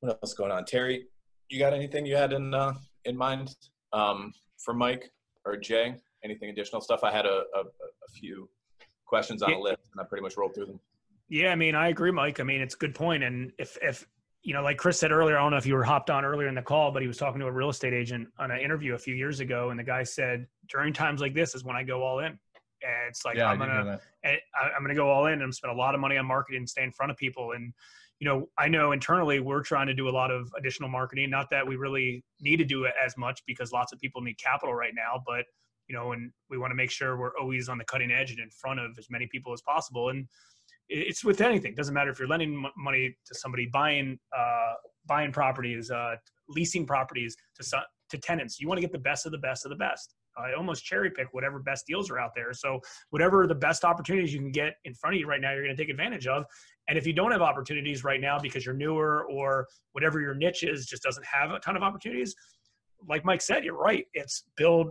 what else is going on? Terry, you got anything you had in uh, in mind um, for Mike or Jay? Anything additional stuff? I had a, a, a few questions on a list, and I pretty much rolled through them. Yeah, I mean, I agree, Mike. I mean, it's a good point. And if, if, you know, like Chris said earlier, I don't know if you were hopped on earlier in the call, but he was talking to a real estate agent on an interview a few years ago. And the guy said, during times like this is when I go all in. And it's like, yeah, I'm gonna, I, I'm gonna go all in and spend a lot of money on marketing and stay in front of people. And, you know, I know internally we're trying to do a lot of additional marketing. Not that we really need to do it as much because lots of people need capital right now, but, you know, and we want to make sure we're always on the cutting edge and in front of as many people as possible. And it's with anything. It doesn't matter if you're lending money to somebody, buying, uh, buying properties, uh, leasing properties to, to tenants. You want to get the best of the best of the best. I almost cherry pick whatever best deals are out there. So whatever the best opportunities you can get in front of you right now, you're going to take advantage of. And if you don't have opportunities right now because you're newer or whatever your niche is just doesn't have a ton of opportunities, like Mike said, you're right. It's build,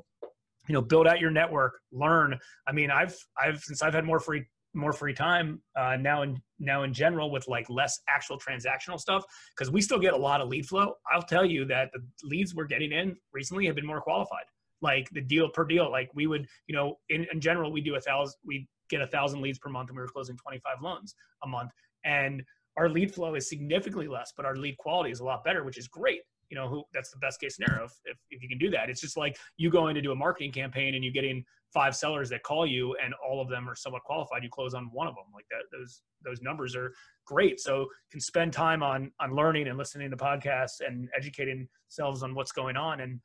you know, build out your network, learn. I mean, I've, I've, since I've had more free, more free time uh, now in, now in general with like less actual transactional stuff, because we still get a lot of lead flow. I'll tell you that the leads we're getting in recently have been more qualified. Like the deal per deal, like we would, you know, in, in general, we do a thousand, we get a thousand leads per month and we were closing twenty-five loans a month. And our lead flow is significantly less, but our lead quality is a lot better, which is great. You know, who, that's the best case scenario if, if, if you can do that. It's just like you going to do a marketing campaign and you getting five sellers that call you and all of them are somewhat qualified. You close on one of them like that. Those, those numbers are great. So you can spend time on, on learning and listening to podcasts and educating themselves on what's going on. And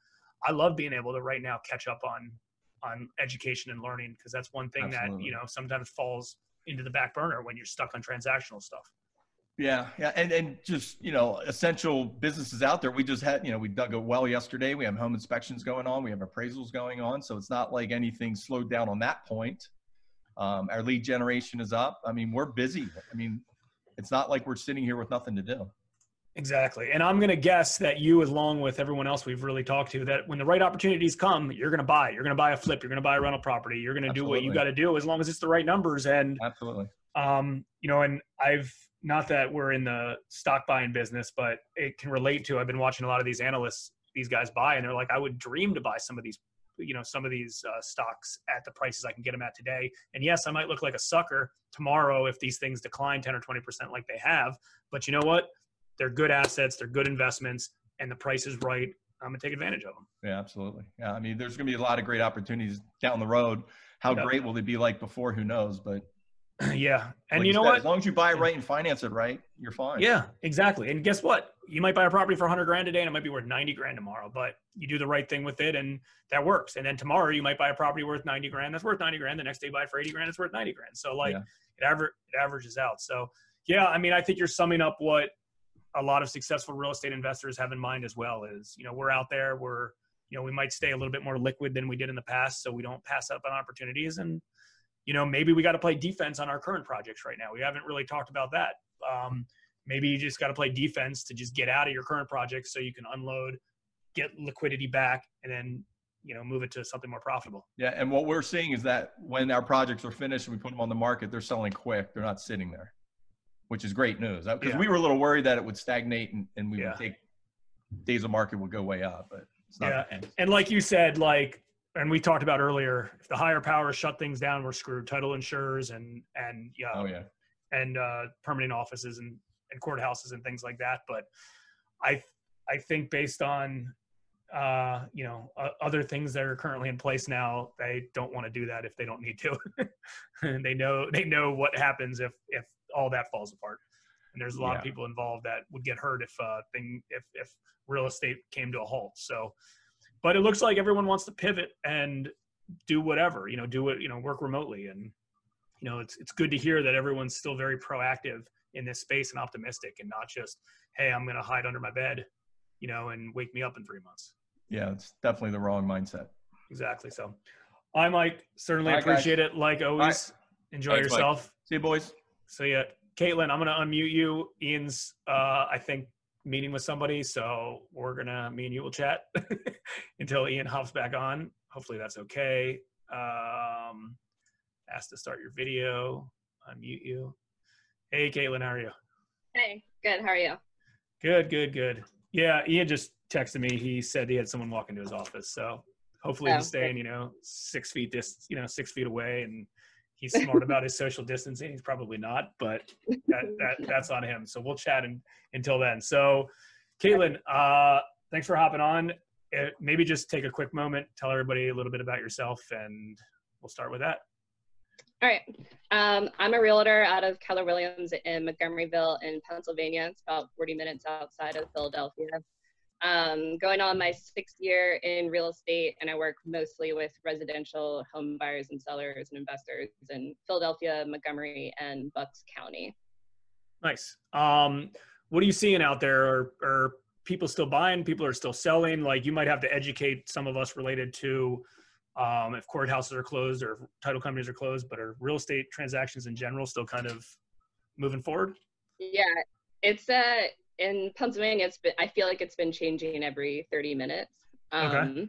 I love being able to right now catch up on, on education and learning, because that's one thing Absolutely. that, you know, sometimes falls into the back burner when you're stuck on transactional stuff. Yeah. Yeah. And, and just, you know, essential businesses out there. We just had, you know, we dug a well yesterday. We have home inspections going on. We have appraisals going on. So it's not like anything slowed down on that point. Um, our lead generation is up. I mean, we're busy. I mean, it's not like we're sitting here with nothing to do. Exactly. And I'm going to guess that you, along with everyone else we've really talked to, that when the right opportunities come, you're going to buy. You're going to buy a flip. You're going to buy a rental property. You're going to Absolutely. do what you got to do as long as it's the right numbers. And, Absolutely. um, you know, and I've, not that we're in the stock buying business, but it can relate to, I've been watching a lot of these analysts, these guys buy, and they're like, I would dream to buy some of these, you know, some of these uh, stocks at the prices I can get them at today. And yes, I might look like a sucker tomorrow if these things decline ten or twenty percent like they have, but you know what? They're good assets, they're good investments, and the price is right. I'm going to take advantage of them. Yeah, absolutely. Yeah, I mean, there's going to be a lot of great opportunities down the road. How yeah. great will they be like before? Who knows? But yeah. And like you know said, what? As long as you buy it right and finance it right, you're fine. Yeah, exactly. And guess what? You might buy a property for a hundred grand today and it might be worth ninety grand tomorrow, but you do the right thing with it and that works. And then tomorrow you might buy a property worth ninety grand. That's worth ninety grand. The next day you buy it for eighty grand. It's worth ninety grand. So like yeah. it, aver- it averages out. So yeah, I mean, I think you're summing up what a lot of successful real estate investors have in mind as well. Is, you know, we're out there, we're, you know, we might stay a little bit more liquid than we did in the past, so we don't pass up on opportunities. And, you know, maybe we got to play defense on our current projects right now. We haven't really talked about that. Um, maybe you just got to play defense to just get out of your current projects so you can unload, get liquidity back, and then, you know, move it to something more profitable. Yeah. And what we're seeing is that when our projects are finished and we put them on the market, they're selling quick. They're not sitting there, which is great news, because yeah. we were a little worried that it would stagnate and, and we yeah. would take days of market would go way up, but it's not. Yeah. And like you said, like, and we talked about earlier, if the higher powers shut things down, we're screwed. Title insurers and, and, yeah, oh, yeah. and, uh, permanent offices and, and courthouses and things like that. But I, I think based on, uh, you know, uh, other things that are currently in place now, they don't want to do that if they don't need to. And they know, they know what happens if, if, all that falls apart. And there's a lot yeah. of people involved that would get hurt if uh thing if if real estate came to a halt. So, but it looks like everyone wants to pivot and do whatever, you know, do it, you know, work remotely. And, you know, it's, it's good to hear that everyone's still very proactive in this space and optimistic and not just, hey, I'm going to hide under my bed, you know, and wake me up in three months. Yeah. It's definitely the wrong mindset. Exactly. So I, Mike, certainly right, appreciate guys. it. Like always, right. enjoy Thanks, yourself. Mike. See you boys. So yeah, Caitlin, I'm going to unmute you. Ian's, uh, I think, meeting with somebody. So we're going to, me and you will chat until Ian hops back on. Hopefully that's okay. Um, ask to start your video, unmute you. Hey, Caitlin, how are you? Hey, good. How are you? Good, good, good. Yeah, Ian just texted me. He said he had someone walk into his office. So hopefully oh, he's staying, good. you know, six feet dis- you know, six feet away, and he's smart about his social distancing. He's probably not, but that, that, that's on him. So we'll chat in, until then. So Caitlin, uh, thanks for hopping on. It, maybe just take a quick moment, tell everybody a little bit about yourself, and we'll start with that. All right, um, I'm a realtor out of Keller Williams in Montgomeryville in Pennsylvania. It's about forty minutes outside of Philadelphia. Um, going on my sixth year in real estate, and I work mostly with residential home buyers and sellers and investors in Philadelphia, Montgomery, and Bucks County. Nice. Um, what are you seeing out there? Are, are people still buying? People are still selling? Like, you might have to educate some of us related to um, if courthouses are closed or title companies are closed, but are real estate transactions in general still kind of moving forward? Yeah, it's uh, in Pennsylvania, it's been, I feel like it's been changing every thirty minutes. Um, okay.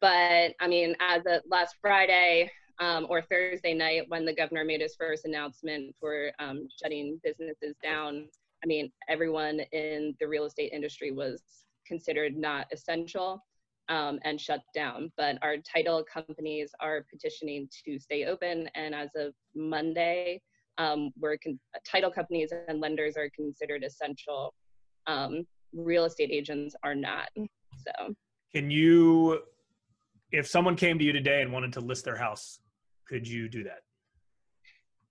But I mean, as of last Friday, Um, or Thursday night, when the governor made his first announcement for um, shutting businesses down, I mean, everyone in the real estate industry was considered not essential um, and shut down. But our title companies are petitioning to stay open, and as of Monday, um, we're con- title companies and lenders are considered essential. Um, real estate agents are not. So, can you, if someone came to you today and wanted to list their house, could you do that?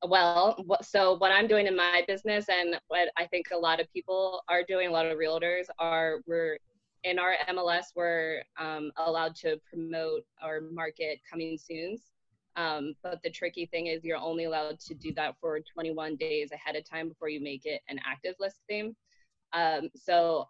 Well, so what I'm doing in my business, and what I think a lot of people are doing, a lot of realtors are, we're in our M L S, we're um, allowed to promote or market coming soons. Um, but the tricky thing is you're only allowed to do that for twenty-one days ahead of time before you make it an active listing. Um, so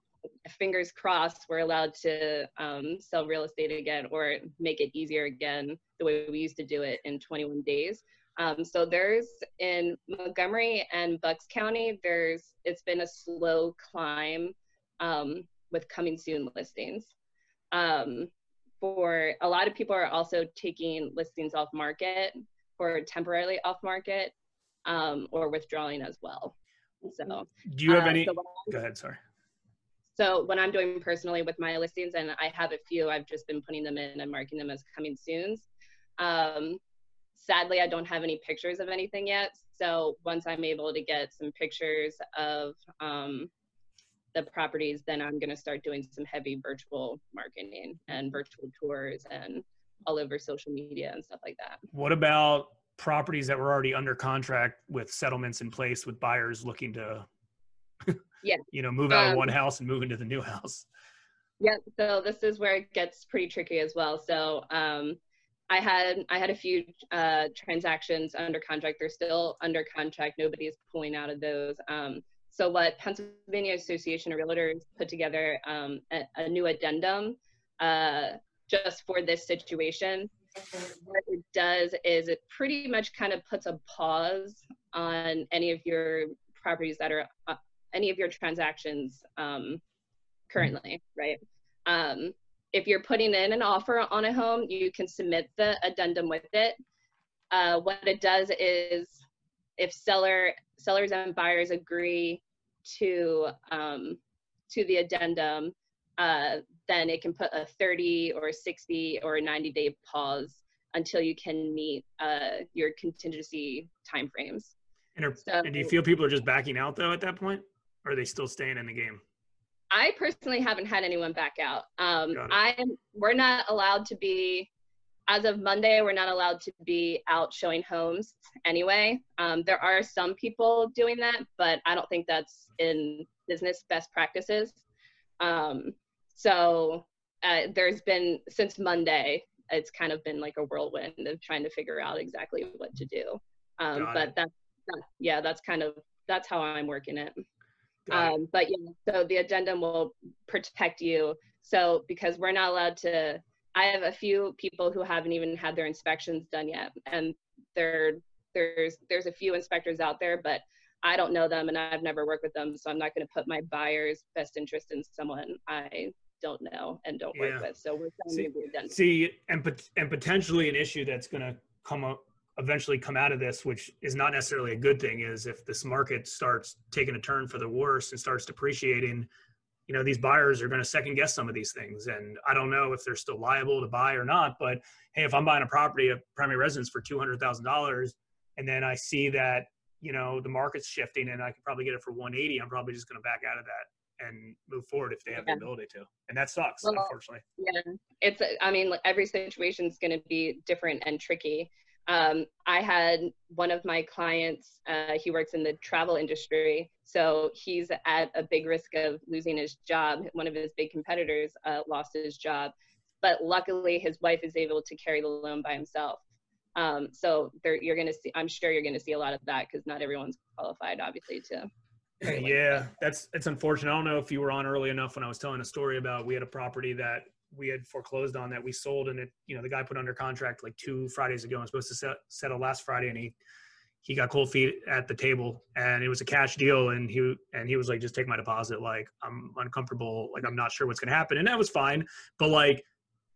fingers crossed, we're allowed to um, sell real estate again, or make it easier again, the way we used to do it, in twenty-one days. Um, so there's, in Montgomery and Bucks County, there's, it's been a slow climb um, with coming soon listings. Um, for a lot of people are also taking listings off market or temporarily off market um, or withdrawing as well. So do you have uh, any, so go ahead, sorry. So when I'm doing personally with my listings, and I have a few, I've just been putting them in and marking them as coming soons. Um, sadly, I don't have any pictures of anything yet. So once I'm able to get some pictures of um, the properties, then I'm going to start doing some heavy virtual marketing and virtual tours and all over social media and stuff like that. What about properties that were already under contract with settlements in place, with buyers looking to yeah, you know, move out um, of one house and move into the new house? Yeah, so this is where it gets pretty tricky as well. So um, I had I had a few uh, transactions under contract. They're still under contract. Nobody's pulling out of those. Um, so what Pennsylvania Association of Realtors put together um, a, a new addendum uh, just for this situation. What it does is it pretty much kind of puts a pause on any of your properties that are uh, any of your transactions um, currently, right? Um, if you're putting in an offer on a home, you can submit the addendum with it. Uh, what it does is, if seller, sellers and buyers agree to, um, to the addendum, uh, then it can put a thirty or sixty or ninety day pause until you can meet uh, your contingency timeframes. And, are, so, and do you feel people are just backing out though at that point? Or are they still staying in the game? I personally haven't had anyone back out. Um, I'm, we're not allowed to be, as of Monday, we're not allowed to be out showing homes anyway. Um, there are some people doing that, but I don't think that's in business best practices. Um, so uh, there's been, since Monday, it's kind of been like a whirlwind of trying to figure out exactly what to do. Um, but that's, yeah, that's kind of, that's how I'm working it. Um, but yeah, so the addendum will protect you. So because we're not allowed to, I have a few people who haven't even had their inspections done yet. And there, there's, there's a few inspectors out there, but I don't know them and I've never worked with them. So I'm not going to put my buyer's best interest in someone I don't know and don't yeah. work with. So we're trying see, to do the addendum. See, and, pot and potentially an issue that's going to come up, eventually come out of this, which is not necessarily a good thing, is if this market starts taking a turn for the worse and starts depreciating, you know, these buyers are going to second guess some of these things. And I don't know if they're still liable to buy or not, but hey, if I'm buying a property, a primary residence, for two hundred thousand dollars, and then I see that, you know, the market's shifting and I could probably get it for one eighty, I'm probably just going to back out of that and move forward if they have yeah. the ability to. And that sucks, well, unfortunately. Yeah, it's, I mean, every situation is going to be different and tricky. Um, I had one of my clients, uh, he works in the travel industry, so he's at a big risk of losing his job. One of his big competitors uh, lost his job, but luckily his wife is able to carry the loan by himself. Um, so there, you're going to see, I'm sure you're going to see a lot of that because not everyone's qualified, obviously, to carry loan. Yeah, that's, it's unfortunate. I don't know if you were on early enough when I was telling a story about, we had a property that we had foreclosed on that we sold, and it, you know, the guy put under contract like two Fridays ago and was supposed to set, settle last Friday, and he he got cold feet at the table, and it was a cash deal, and he and he was like, just take my deposit, like I'm uncomfortable, like I'm not sure what's gonna happen. And that was fine, but like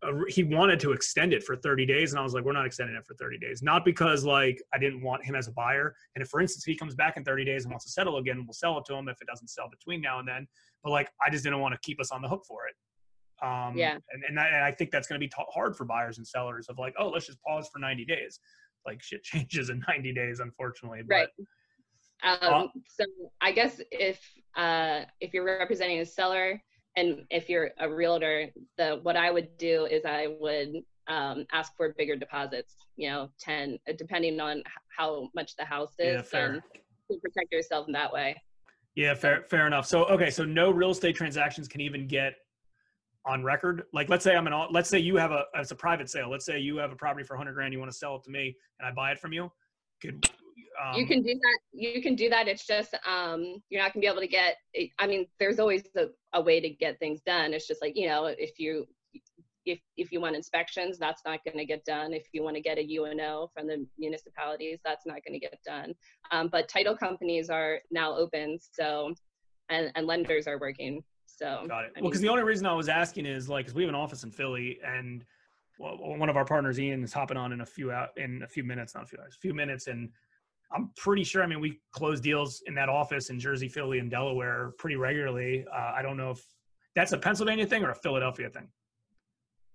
uh, he wanted to extend it for thirty days, and I was like, we're not extending it for thirty days, not because like I didn't want him as a buyer, and if for instance he comes back in thirty days and wants to settle again, we'll sell it to him if it doesn't sell between now and then, but like I just didn't want to keep us on the hook for it. Um, yeah. And, and, that, and I think that's going to be t- hard for buyers and sellers of like, oh, let's just pause for ninety days. Like shit changes in ninety days, unfortunately. But, right. Um, uh, so I guess if, uh, if you're representing a seller and if you're a realtor, the, what I would do is I would, um, ask for bigger deposits, you know, ten, depending on how much the house is, yeah, fair. And protect yourself in that way. Yeah. Fair, fair enough. So, okay. So no real estate transactions can even get on record. Like, let's say I'm an, let's say you have a, it's a private sale. Let's say you have a property for a hundred grand, you want to sell it to me and I buy it from you. Could, um, you can do that. You can do that. It's just, um, you're not gonna be able to get, I mean, there's always a, a way to get things done. It's just like, you know, if you, if, if you want inspections, that's not going to get done. If you want to get a U N O from the municipalities, that's not going to get done. Um, but title companies are now open. So, and, and lenders are working. So, got it. I mean, well, because the only reason I was asking is like, because we have an office in Philly, and one of our partners, Ian, is hopping on in a few out in a few minutes, not a few hours, a few minutes, and I'm pretty sure. I mean, we close deals in that office in Jersey, Philly, and Delaware pretty regularly. Uh, I don't know if that's a Pennsylvania thing or a Philadelphia thing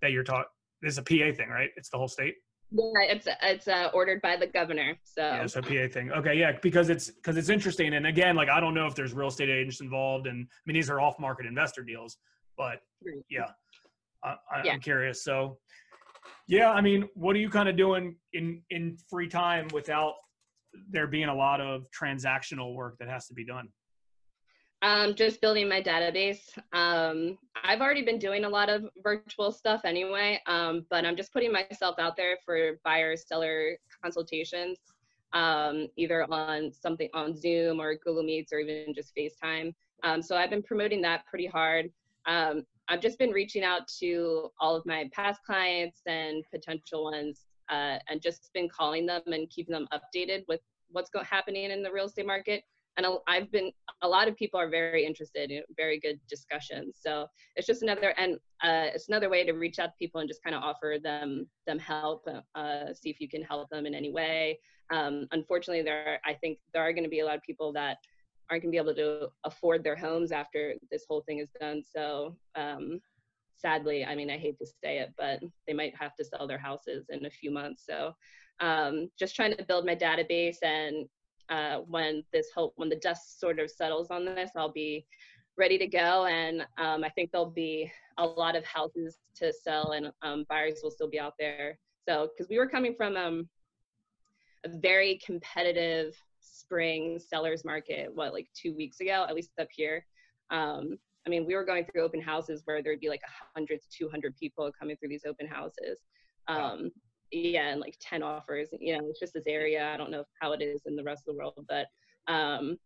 that you're taught. This is a P A thing, right? It's the whole state. Yeah, it's it's uh, ordered by the governor. So yeah, it's a P A thing. Okay, yeah, because it's because it's interesting. And again, like I don't know if there's real estate agents involved, and I mean these are off-market investor deals, but yeah, I, I'm yeah. curious. So yeah, I mean, what are you kind of doing in in free time without there being a lot of transactional work that has to be done? Um, just building my database. Um, I've already been doing a lot of virtual stuff anyway, um, but I'm just putting myself out there for buyer-seller consultations, um, either on something on Zoom or Google Meets or even just FaceTime. Um, so I've been promoting that pretty hard. Um, I've just been reaching out to all of my past clients and potential ones, uh, and just been calling them and keeping them updated with what's go- happening in the real estate market. And I've been, a lot of people are very interested in very good discussions. So it's just another, and uh, it's another way to reach out to people and just kind of offer them, them help, uh, see if you can help them in any way. Um, unfortunately there, are, I think there are going to be a lot of people that aren't going to be able to afford their homes after this whole thing is done. So um, sadly, I mean, I hate to say it, but they might have to sell their houses in a few months. So um, just trying to build my database, and Uh, when this hope, when the dust sort of settles on this, I'll be ready to go. And um, I think there'll be a lot of houses to sell, and um, buyers will still be out there. So, because we were coming from um, a very competitive spring sellers market, what, like two weeks ago, at least up here. Um, I mean, we were going through open houses where there'd be like one hundred to two hundred people coming through these open houses. Um, yeah, and like ten offers, you know, it's just this area. I don't know how it is in the rest of the world, but um,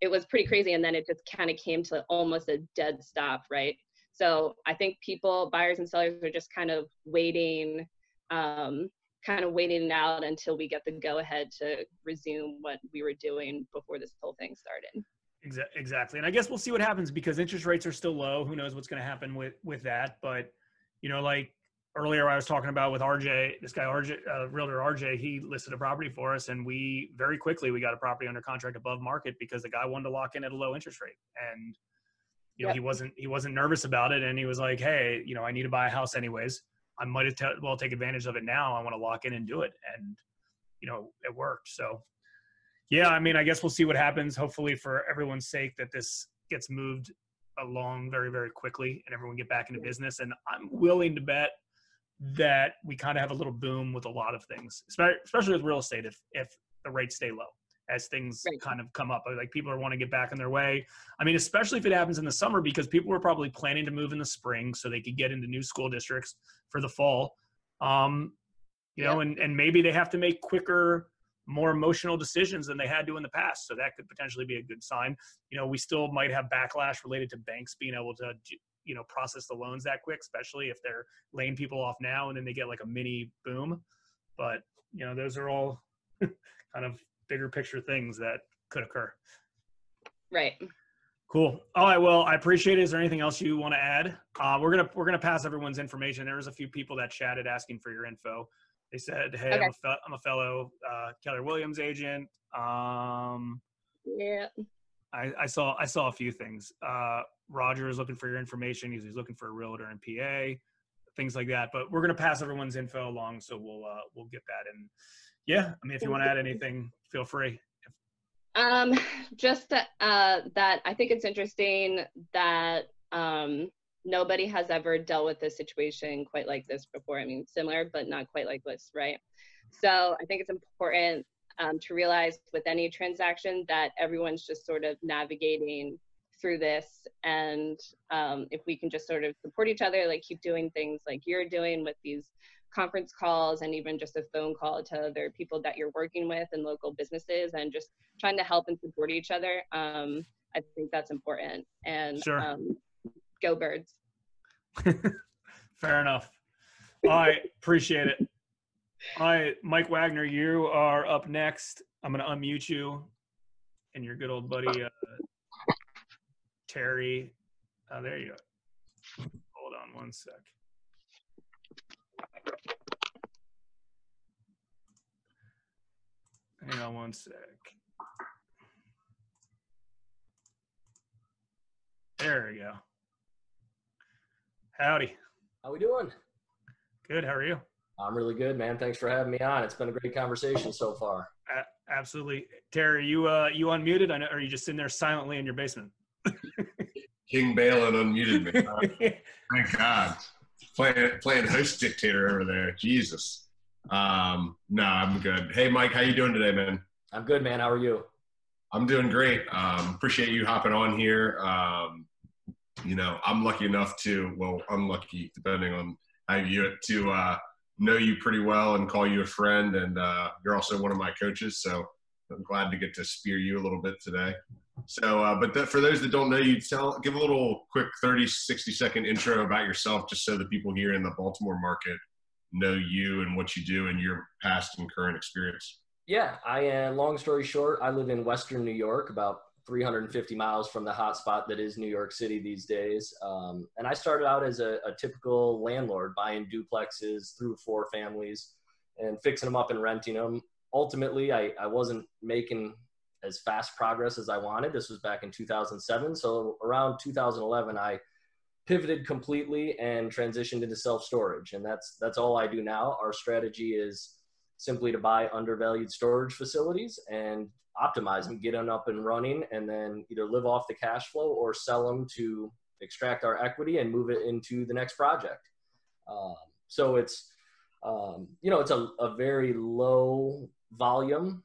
it was pretty crazy. And then it just kind of came to almost a dead stop, right? So I think people, buyers and sellers, are just kind of waiting, um, kind of waiting out until we get the go ahead to resume what we were doing before this whole thing started. Exactly. And I guess we'll see what happens, because interest rates are still low. Who knows what's going to happen with, with that, but you know, like, earlier I was talking about with R J, this guy, R J, uh, realtor R J, he listed a property for us, and we very quickly, we got a property under contract above market because the guy wanted to lock in at a low interest rate. And, you know, yep. he wasn't, he wasn't nervous about it. And he was like, hey, you know, I need to buy a house anyways. I might as well take advantage of it now. I want to lock in and do it. And, you know, it worked. So yeah, I mean, I guess we'll see what happens. Hopefully for everyone's sake that this gets moved along very, very quickly and everyone get back into business. And I'm willing to bet that we kind of have a little boom with a lot of things, especially with real estate if if the rates stay low as things right. kind of come up. Like people are wanting to get back in their way. I mean, especially if it happens in the summer, because people were probably planning to move in the spring so they could get into new school districts for the fall. Um, you yeah. know, and, and maybe they have to make quicker, more emotional decisions than they had to in the past. So that could potentially be a good sign. You know, we still might have backlash related to banks being able to, you know, process the loans that quick, especially if they're laying people off now and then they get like a mini boom. But, you know, those are all kind of bigger picture things that could occur. Right. Cool. All right. Well, I appreciate it. Is there anything else you want to add? Uh, we're going to, we're going to pass everyone's information. There was a few people that chatted asking for your info. They said, hey, okay. I'm, a fe I'm a fellow uh, Keller Williams agent. Um, yeah. I, I saw, I saw a few things. Uh, Roger is looking for your information. He's, he's looking for a realtor in P A, things like that. But we're going to pass everyone's info along. So we'll, uh, we'll get that. And yeah, I mean, if you want to add anything, feel free. Um, just to, uh, that I think it's interesting that um, nobody has ever dealt with this situation quite like this before. I mean, similar, but not quite like this, right? So I think it's important um, to realize with any transaction that everyone's just sort of navigating through this. And um, if we can just sort of support each other, like keep doing things like you're doing with these conference calls and even just a phone call to other people that you're working with and local businesses, and just trying to help and support each other. Um, I think that's important. And sure. um, go Birds. Fair enough. All right. Appreciate it. All right, Mike Wagner, you are up next. I'm going to unmute you and your good old buddy, uh, Terry. Oh, there you go. Hold on one sec. Hang on one sec. There we go. Howdy. How we doing? Good. How are you? I'm really good, man. Thanks for having me on. It's been a great conversation so far. Uh, absolutely. Terry, you uh, you unmuted? I know, or are you just sitting there silently in your basement? King Balin unmuted me. Thank God. Playing, playing host dictator over there. Jesus. Um, no, I'm good. Hey, Mike, how you doing today, man? I'm good, man. How are you? I'm doing great. Um, appreciate you hopping on here. Um, you know, I'm lucky enough to, well, unlucky, depending on how you view it, to uh, know you pretty well and call you a friend. And uh, you're also one of my coaches, so I'm glad to get to spear you a little bit today. So, uh, but that, for those that don't know you, tell, give a little quick thirty, sixty second intro about yourself, just so the people here in the Baltimore market know you and what you do and your past and current experience. Yeah, I uh, long story short, I live in Western New York, about three hundred fifty miles from the hotspot that is New York City these days. Um, and I started out as a, a typical landlord, buying duplexes through four families and fixing them up and renting them. Ultimately, I, I wasn't making as fast progress as I wanted. This was back in two thousand seven. So around two thousand eleven, I pivoted completely and transitioned into self-storage. And that's, that's all I do now. Our strategy is simply to buy undervalued storage facilities and optimize them, get them up and running, and then either live off the cash flow or sell them to extract our equity and move it into the next project. Um, so it's, um, you know, it's a, a very low volume,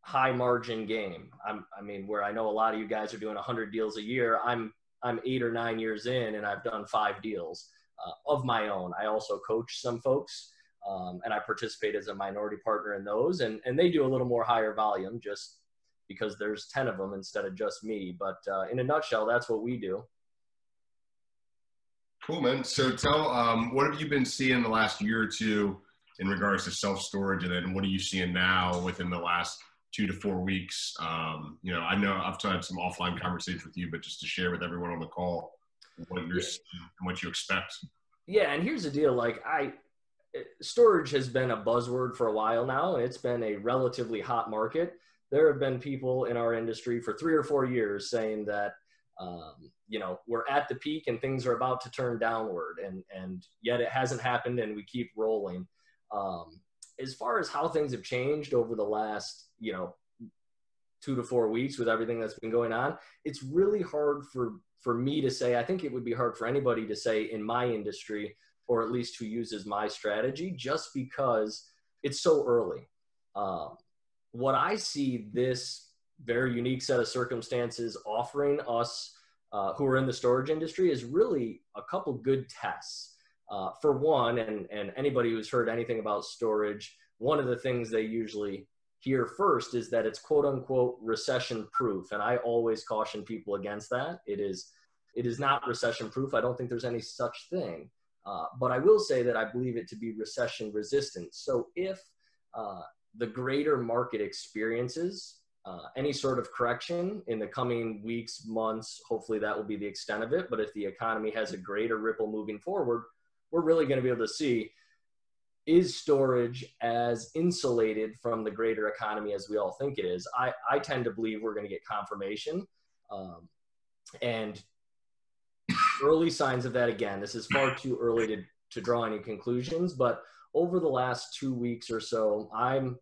high margin game. I'm, I mean, where I know a lot of you guys are doing a hundred deals a year, I'm, I'm eight or nine years in and I've done five deals uh, of my own. I also coach some folks um, and I participate as a minority partner in those, and, and they do a little more higher volume just because there's ten of them instead of just me. But uh, in a nutshell, that's what we do. Cool, man. So tell, um, what have you been seeing the last year or two in regards to self-storage, and then what are you seeing now within the last two to four weeks. Um, you know, I know I've had some offline conversations with you, but just to share with everyone on the call what you're seeing and what you expect. Yeah, and here's the deal. Like, I, storage has been a buzzword for a while now. It's been a relatively hot market. There have been people in our industry for three or four years saying that, um, you know, we're at the peak and things are about to turn downward, and, and yet it hasn't happened and we keep rolling. Um, as far as how things have changed over the last, you know, two to four weeks with everything that's been going on, it's really hard for, for me to say. I think it would be hard for anybody to say in my industry or at least who uses my strategy, just because it's so early. Um, what I see this very unique set of circumstances offering us uh, who are in the storage industry is really a couple good tests. Uh, for one, and, and anybody who's heard anything about storage, one of the things they usually hear first is that it's quote unquote recession proof. And I always caution people against that. It is, it is not recession proof. I don't think there's any such thing. Uh, but I will say that I believe it to be recession resistant. So if uh, the greater market experiences uh, any sort of correction in the coming weeks, months, hopefully that will be the extent of it. But if the economy has a greater ripple moving forward, we're really going to be able to see, is storage as insulated from the greater economy as we all think it is? I, I tend to believe we're going to get confirmation. Um, and early signs of that, again, this is far too early to, to draw any conclusions, but over the last two weeks or so, I'm,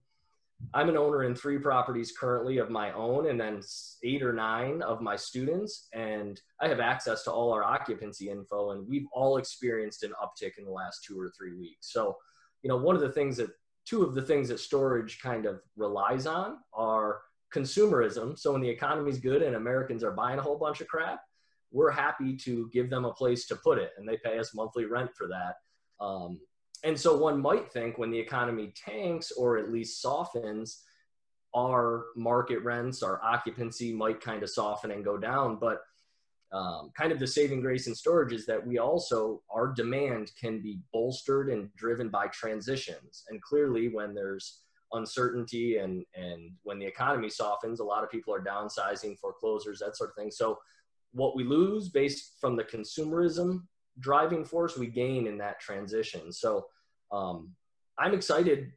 I'm an owner in three properties currently of my own, and then eight or nine of my students, and I have access to all our occupancy info, and we've all experienced an uptick in the last two or three weeks. So, you know, one of the things that, two of the things that storage kind of relies on are consumerism. So when the economy's good and Americans are buying a whole bunch of crap, we're happy to give them a place to put it, and they pay us monthly rent for that. Um, and so one might think when the economy tanks or at least softens, our market rents, our occupancy might kind of soften and go down. But um, kind of the saving grace in storage is that we also, our demand can be bolstered and driven by transitions. And clearly when there's uncertainty and, and when the economy softens, a lot of people are downsizing, foreclosures, that sort of thing. So what we lose based from the consumerism driving force, we gain in that transition. So um, I'm excited.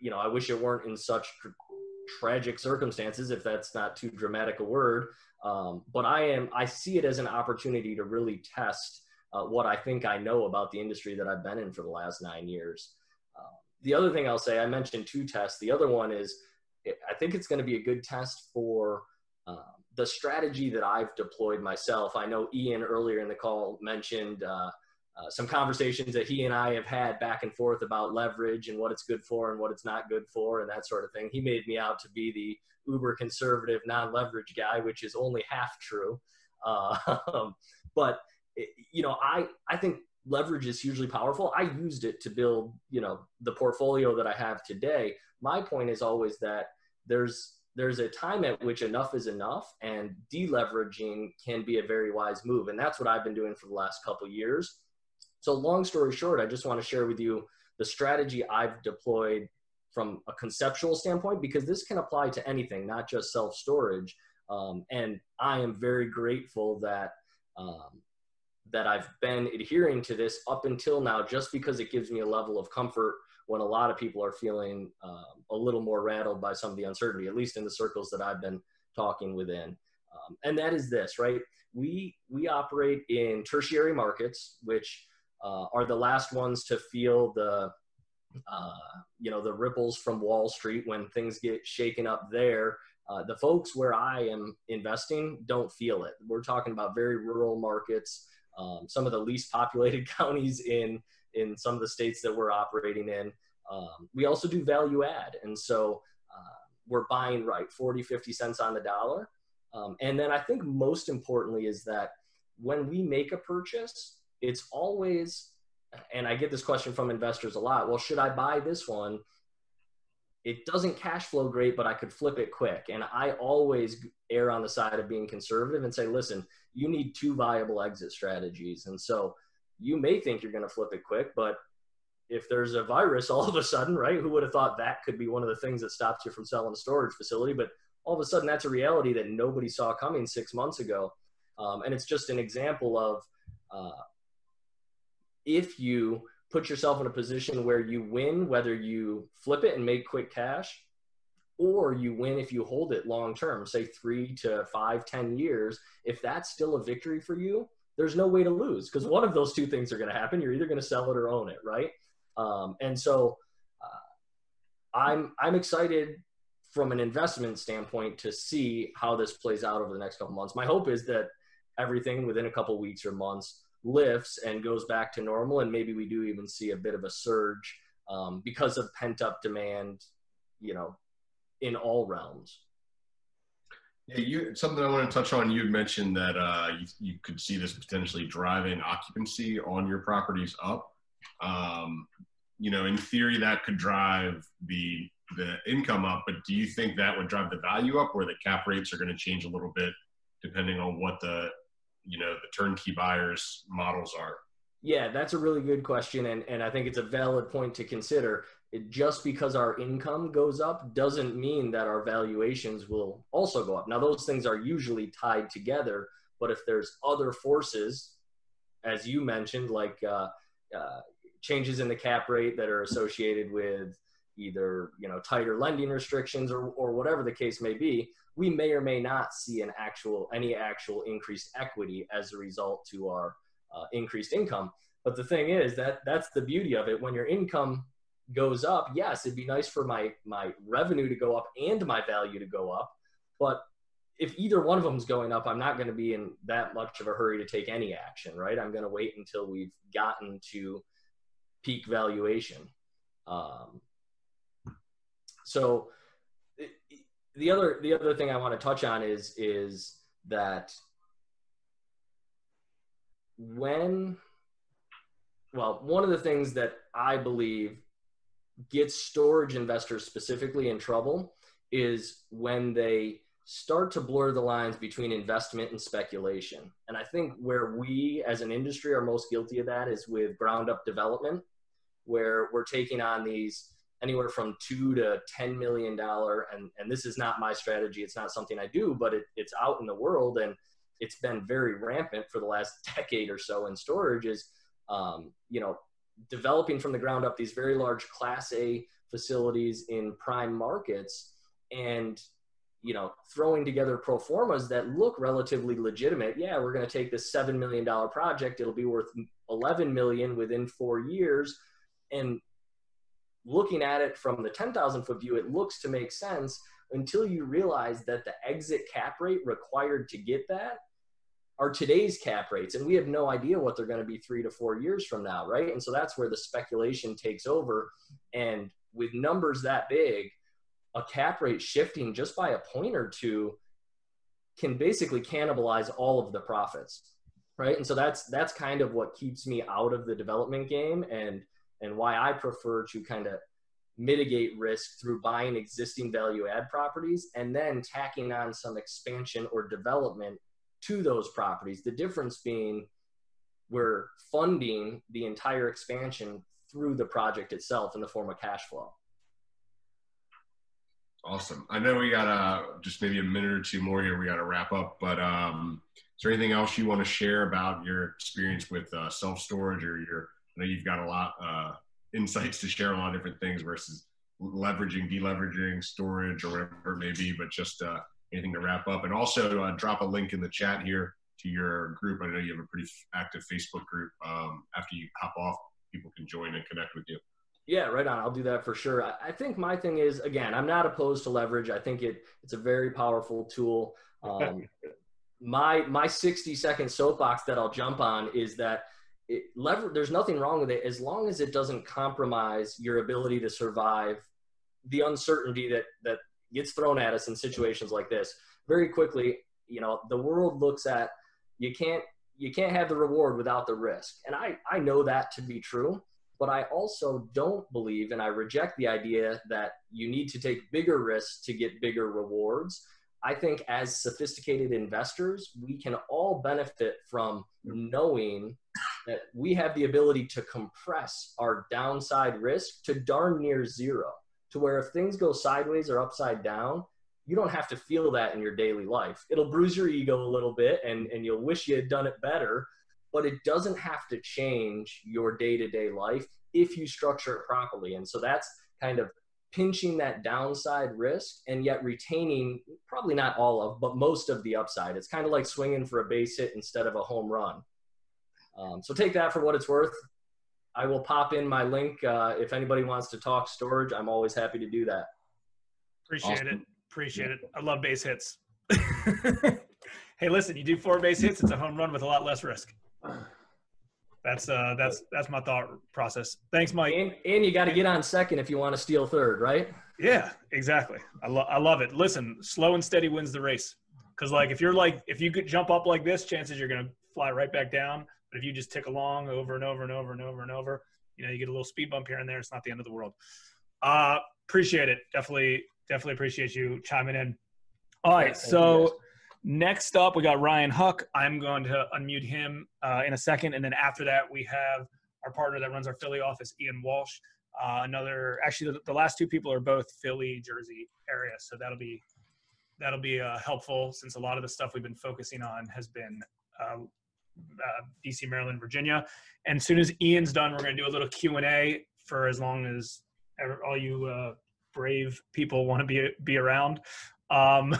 You know, I wish it weren't in such tra tragic circumstances, if that's not too dramatic a word. Um, but I am, I see it as an opportunity to really test uh, what I think I know about the industry that I've been in for the last nine years. Uh, the other thing I'll say, I mentioned two tests. The other one is, I think it's going to be a good test for Uh, the strategy that I've deployed myself. I know Ian earlier in the call mentioned uh, uh, some conversations that he and I have had back and forth about leverage and what it's good for and what it's not good for and that sort of thing. He made me out to be the uber conservative non-leverage guy, which is only half true. Uh, but, you know, I, I think leverage is hugely powerful. I used it to build, you know, the portfolio that I have today. My point is always that there's, there's a time at which enough is enough, and deleveraging can be a very wise move. And that's what I've been doing for the last couple of years. So long story short, I just want to share with you the strategy I've deployed from a conceptual standpoint, because this can apply to anything, not just self-storage. Um, and I am very grateful that, um, that I've been adhering to this up until now, just because it gives me a level of comfort when a lot of people are feeling um, a little more rattled by some of the uncertainty, at least in the circles that I've been talking within. Um, and that is this, right? We, we operate in tertiary markets, which uh, are the last ones to feel the, uh, you know, the ripples from Wall Street when things get shaken up there. Uh, the folks where I am investing don't feel it. We're talking about very rural markets, um, some of the least populated counties in in some of the states that we're operating in. Um, we also do value add. And so uh, we're buying right, forty, fifty cents on the dollar. Um, and then I think most importantly is that when we make a purchase, it's always, and I get this question from investors a lot, well, should I buy this one? It doesn't cash flow great, but I could flip it quick. And I always err on the side of being conservative and say, listen, you need two viable exit strategies. And so you may think you're going to flip it quick, but if there's a virus all of a sudden, right, who would have thought that could be one of the things that stops you from selling a storage facility? But all of a sudden, that's a reality that nobody saw coming six months ago. Um, and it's just an example of uh, if you put yourself in a position where you win, whether you flip it and make quick cash, or you win if you hold it long term, say three to five, ten years, if that's still a victory for you, there's no way to lose, because one of those two things are going to happen. You're either going to sell it or own it, right? Um, and so uh, I'm, I'm excited from an investment standpoint to see how this plays out over the next couple months. My hope is that everything within a couple weeks or months lifts and goes back to normal, and maybe we do even see a bit of a surge um, because of pent-up demand, you know, in all realms. Yeah, you, something I want to touch on, you had mentioned that uh, you, you could see this potentially driving occupancy on your properties up. Um, you know, in theory, that could drive the, the income up, but do you think that would drive the value up, or the cap rates are going to change a little bit depending on what the, you know, the turnkey buyers models are? Yeah, that's a really good question, and, and I think it's a valid point to consider. It, just because our income goes up doesn't mean that our valuations will also go up. Now, those things are usually tied together, but if there's other forces, as you mentioned, like uh, uh, changes in the cap rate that are associated with either, you know, tighter lending restrictions or, or whatever the case may be, we may or may not see an actual, any actual increased equity as a result to our uh, increased income. But the thing is that that's the beauty of it. When your income goes up, yes, it'd be nice for my, my revenue to go up and my value to go up. But if either one of them is going up, I'm not going to be in that much of a hurry to take any action, right? I'm going to wait until we've gotten to peak valuation. Um, so it, The other, the other thing I want to touch on is, is that when, well, one of the things that I believe gets storage investors specifically in trouble is when they start to blur the lines between investment and speculation. And I think where we as an industry are most guilty of that is with ground up development, where we're taking on these anywhere from two to ten million dollars. And, and this is not my strategy. It's not something I do, but it, it's out in the world. And it's been very rampant for the last decade or so in storage is, um, you know, developing from the ground up these very large Class A facilities in prime markets and, you know, throwing together pro formas that look relatively legitimate. Yeah, we're going to take this seven million dollars project. It'll be worth eleven million dollars within four years. And looking at it from the ten thousand foot view, it looks to make sense until you realize that the exit cap rate required to get that are today's cap rates. And we have no idea what they're going to be three to four years from now, right? And so that's where the speculation takes over. And with numbers that big, a cap rate shifting just by a point or two can basically cannibalize all of the profits, right? And so that's, that's kind of what keeps me out of the development game, and and why I prefer to kind of mitigate risk through buying existing value add properties and then tacking on some expansion or development to those properties. The difference being we're funding the entire expansion through the project itself in the form of cash flow. Awesome. I know we got uh, just maybe a minute or two more here. We got to wrap up, but um, is there anything else you want to share about your experience with uh, self-storage or your, I know you've got a lot uh, insights to share on a lot of different things versus leveraging, deleveraging, storage, or whatever it may be, but just uh, anything to wrap up. And also uh, drop a link in the chat here to your group. I know you have a pretty active Facebook group. Um, after you hop off, people can join and connect with you. Yeah, right on. I'll do that for sure. I, I think my thing is, again, I'm not opposed to leverage. I think it it's a very powerful tool. Um, my my sixty second soapbox that I'll jump on is that It, lever- there's nothing wrong with it as long as it doesn't compromise your ability to survive the uncertainty that, that gets thrown at us in situations like this. Very quickly, you know, the world looks at, you can't, you can't have the reward without the risk. And I, I know that to be true, but I also don't believe, and I reject the idea that you need to take bigger risks to get bigger rewards. I think as sophisticated investors, we can all benefit from knowing that we have the ability to compress our downside risk to darn near zero, to where if things go sideways or upside down, you don't have to feel that in your daily life. It'll bruise your ego a little bit and, and you'll wish you had done it better, but it doesn't have to change your day-to-day life if you structure it properly. And so that's kind of pinching that downside risk and yet retaining probably not all of, but most of the upside. It's kind of like swinging for a base hit instead of a home run. Um, so take that for what it's worth. I will pop in my link. Uh, if anybody wants to talk storage, I'm always happy to do that. Appreciate awesome. it. Appreciate it. I love base hits. Hey, listen, you do four base hits, it's a home run with a lot less risk. That's uh, that's that's my thought process. Thanks, Mike. And, and you got to get on second if you want to steal third, right? Yeah, exactly. I love I love it. Listen, slow and steady wins the race. Because like if you're like if you could jump up like this, chances you're gonna fly right back down. But if you just tick along over and over and over and over and over, you know, you get a little speed bump here and there. It's not the end of the world. Uh, appreciate it. Definitely, definitely appreciate you chiming in. All right, so. Next up, we got Ryan Huck. I'm going to unmute him uh, in a second. And then after that, we have our partner that runs our Philly office, Ian Walsh. Uh, another, actually, the, the last two people are both Philly, Jersey area. So that'll be that'll be uh, helpful, since a lot of the stuff we've been focusing on has been uh, uh, D C, Maryland, Virginia. And as soon as Ian's done, we're going to do a little Q and A for as long as ever, all you uh, brave people want to be be around. Um,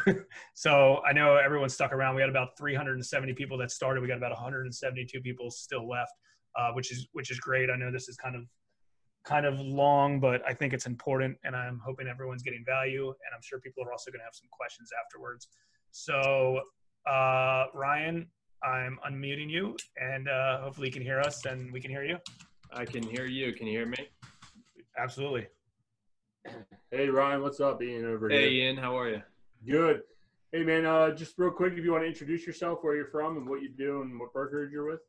so I know everyone's stuck around. We had about three hundred seventy people that started. We got about one hundred seventy-two people still left, uh, which is, which is great. I know this is kind of, kind of long, but I think it's important, and I'm hoping everyone's getting value, and I'm sure people are also going to have some questions afterwards. So, uh, Ryan, I'm unmuting you, and, uh, hopefully you can hear us and we can hear you. I can hear you. Can you hear me? Absolutely. Hey, Ryan, what's up? Ian over here. Hey, Ian, how are you? Good. Hey, man, uh, just real quick, if you want to introduce yourself, where you're from and what you do and what brokerage you're with.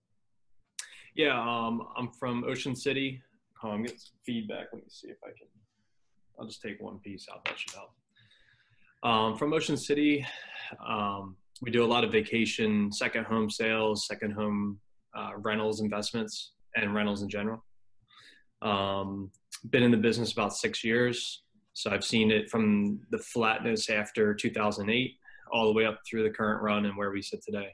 Yeah, um, I'm from Ocean City. Oh, I'm getting some feedback. Let me see if I can. I'll just take one piece out. That should help. Um, from Ocean City, um, we do a lot of vacation, second home sales, second home uh, rentals investments, and rentals in general. Um, been in the business about six years. So I've seen it from the flatness after two thousand eight all the way up through the current run and where we sit today.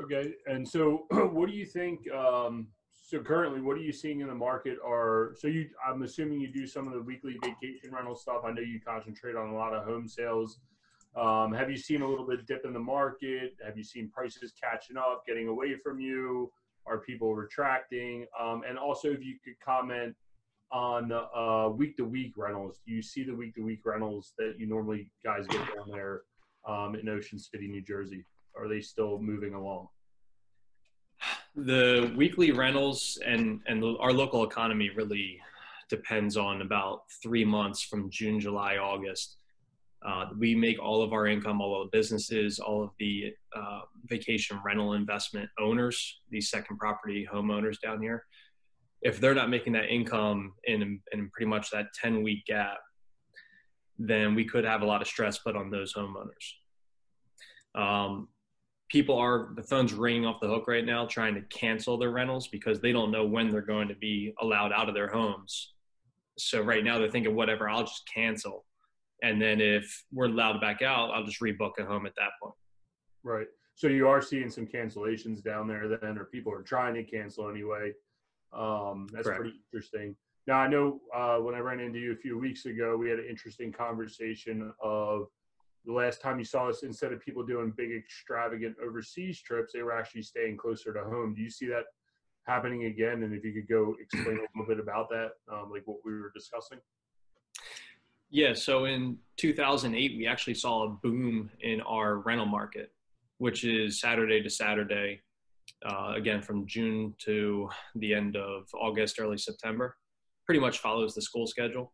Okay. And so what do you think, um, so currently what are you seeing in the market are, so you, I'm assuming you do some of the weekly vacation rental stuff. I know you concentrate on a lot of home sales. Um, have you seen a little bit dip in the market? Have you seen prices catching up, getting away from you? Are people retracting? Um, and also if you could comment on uh, week-to-week rentals. Do you see the week-to-week rentals that you normally guys get down there um, in Ocean City, New Jersey? Are they still moving along? The weekly rentals and, and our local economy really depends on about three months from June, July, August. Uh, we make all of our income, all of the businesses, all of the uh, vacation rental investment owners, these second property homeowners down here. If they're not making that income in, in pretty much that ten-week gap, then we could have a lot of stress put on those homeowners. Um, people are, the phone's ringing off the hook right now trying to cancel their rentals because they don't know when they're going to be allowed out of their homes. So right now they're thinking, whatever, I'll just cancel. And then if we're allowed back out, I'll just rebook a home at that point. Right. So you are seeing some cancellations down there then, or people are trying to cancel anyway. Um, that's Correct. Pretty interesting. Now, I know uh, when I ran into you a few weeks ago, we had an interesting conversation of the last time you saw us, instead of people doing big, extravagant overseas trips, they were actually staying closer to home. Do you see that happening again? And if you could go explain a little bit about that, um, like what we were discussing. Yeah. So in two thousand eight, we actually saw a boom in our rental market, which is Saturday to Saturday. Uh, again, from June to the end of August, early September, pretty much follows the school schedule.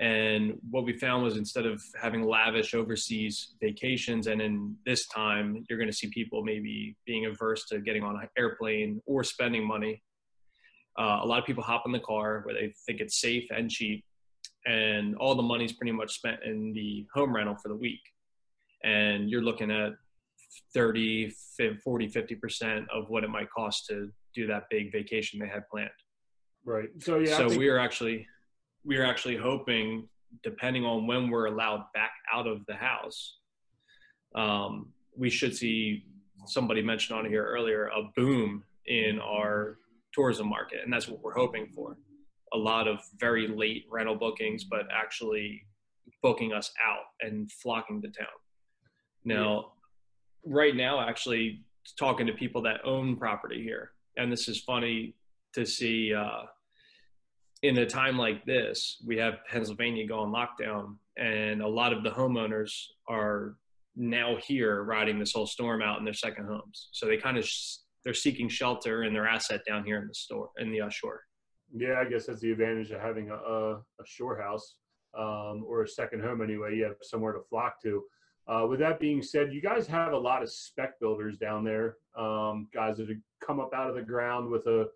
And what we found was instead of having lavish overseas vacations, and in this time, you're going to see people maybe being averse to getting on an airplane or spending money. Uh, a lot of people hop in the car where they think it's safe and cheap, and all the money's pretty much spent in the home rental for the week. And you're looking at thirty, forty, fifty percent of what it might cost to do that big vacation they had planned. Right. So yeah. So we are actually, we are actually hoping, depending on when we're allowed back out of the house, um, we should see, somebody mentioned on here earlier, a boom in our tourism market, and that's what we're hoping for. A lot of very late rental bookings, but actually booking us out and flocking to town. Now. Yeah. Right now, actually talking to people that own property here, and this is funny to see uh, in a time like this, we have Pennsylvania go on lockdown, and a lot of the homeowners are now here riding this whole storm out in their second homes. So they kind of they're seeking shelter in their asset down here in the store in the uh, shore. Yeah, I guess that's the advantage of having a, a, a shore house um, or a second home anyway. You have somewhere to flock to. Uh, with that being said, you guys have a lot of spec builders down there, um, guys that come up out of the ground with a,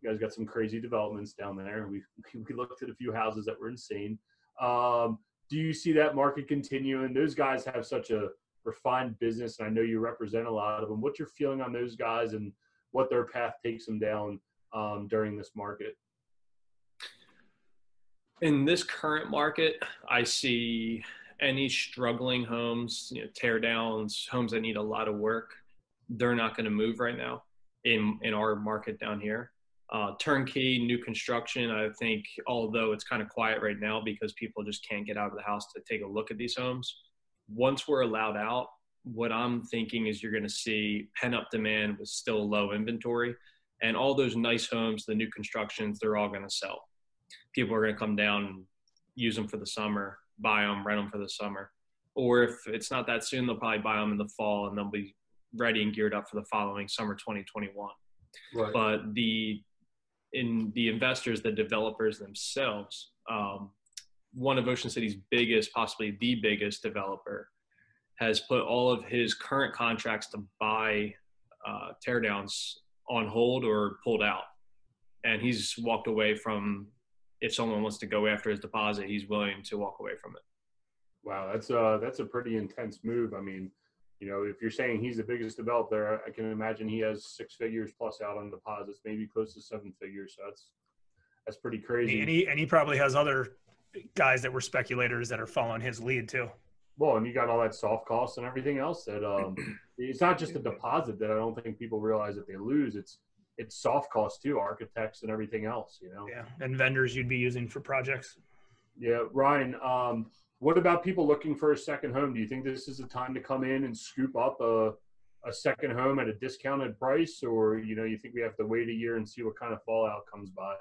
you guys got some crazy developments down there. We, we looked at a few houses that were insane. Um, do you see that market continuing? Those guys have such a refined business, and I know you represent a lot of them. What's your feeling on those guys and what their path takes them down um, during this market? In this current market, I see any struggling homes, you know, tear downs, homes that need a lot of work, they're not going to move right now in, in our market down here. Uh, turnkey, new construction, I think, although it's kind of quiet right now because people just can't get out of the house to take a look at these homes. Once we're allowed out, what I'm thinking is you're going to see pent-up demand with still low inventory. And all those nice homes, the new constructions, they're all going to sell. People are going to come down and use them for the summer, buy them, rent them for the summer. Or if it's not that soon, they'll probably buy them in the fall and they'll be ready and geared up for the following summer twenty twenty-one. Right. But the in the investors, the developers themselves, um, one of Ocean City's biggest, possibly the biggest developer, has put all of his current contracts to buy uh, teardowns on hold or pulled out. And he's walked away from, if someone wants to go after his deposit, he's willing to walk away from it. Wow, that's uh that's a pretty intense move. I mean, you know, if you're saying he's the biggest developer, I can imagine he has six figures plus out on deposits, maybe close to seven figures. So that's that's pretty crazy. And he and he probably has other guys that were speculators that are following his lead too. Well, and you got all that soft costs and everything else that um it's not just a deposit that I don't think people realize that they lose. It's It's soft costs too, architects and everything else, you know? Yeah, and vendors you'd be using for projects. Yeah, Ryan, um, what about people looking for a second home? Do you think this is the time to come in and scoop up a, a second home at a discounted price? Or, you know, you think we have to wait a year and see what kind of fallout comes by?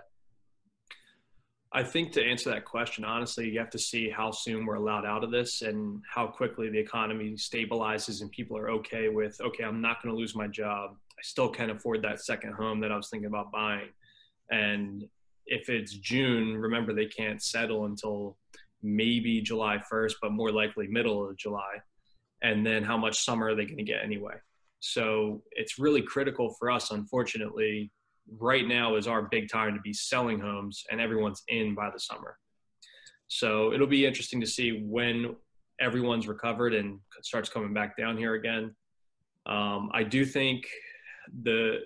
I think to answer that question, honestly, you have to see how soon we're allowed out of this and how quickly the economy stabilizes and people are okay with, okay, I'm not going to lose my job. I still can't afford that second home that I was thinking about buying. And if it's June, remember they can't settle until maybe July first, but more likely middle of July. And then how much summer are they going to get anyway? So it's really critical for us, unfortunately. Right now is our big time to be selling homes, and everyone's in by the summer. So it'll be interesting to see when everyone's recovered and starts coming back down here again. Um, I do think... The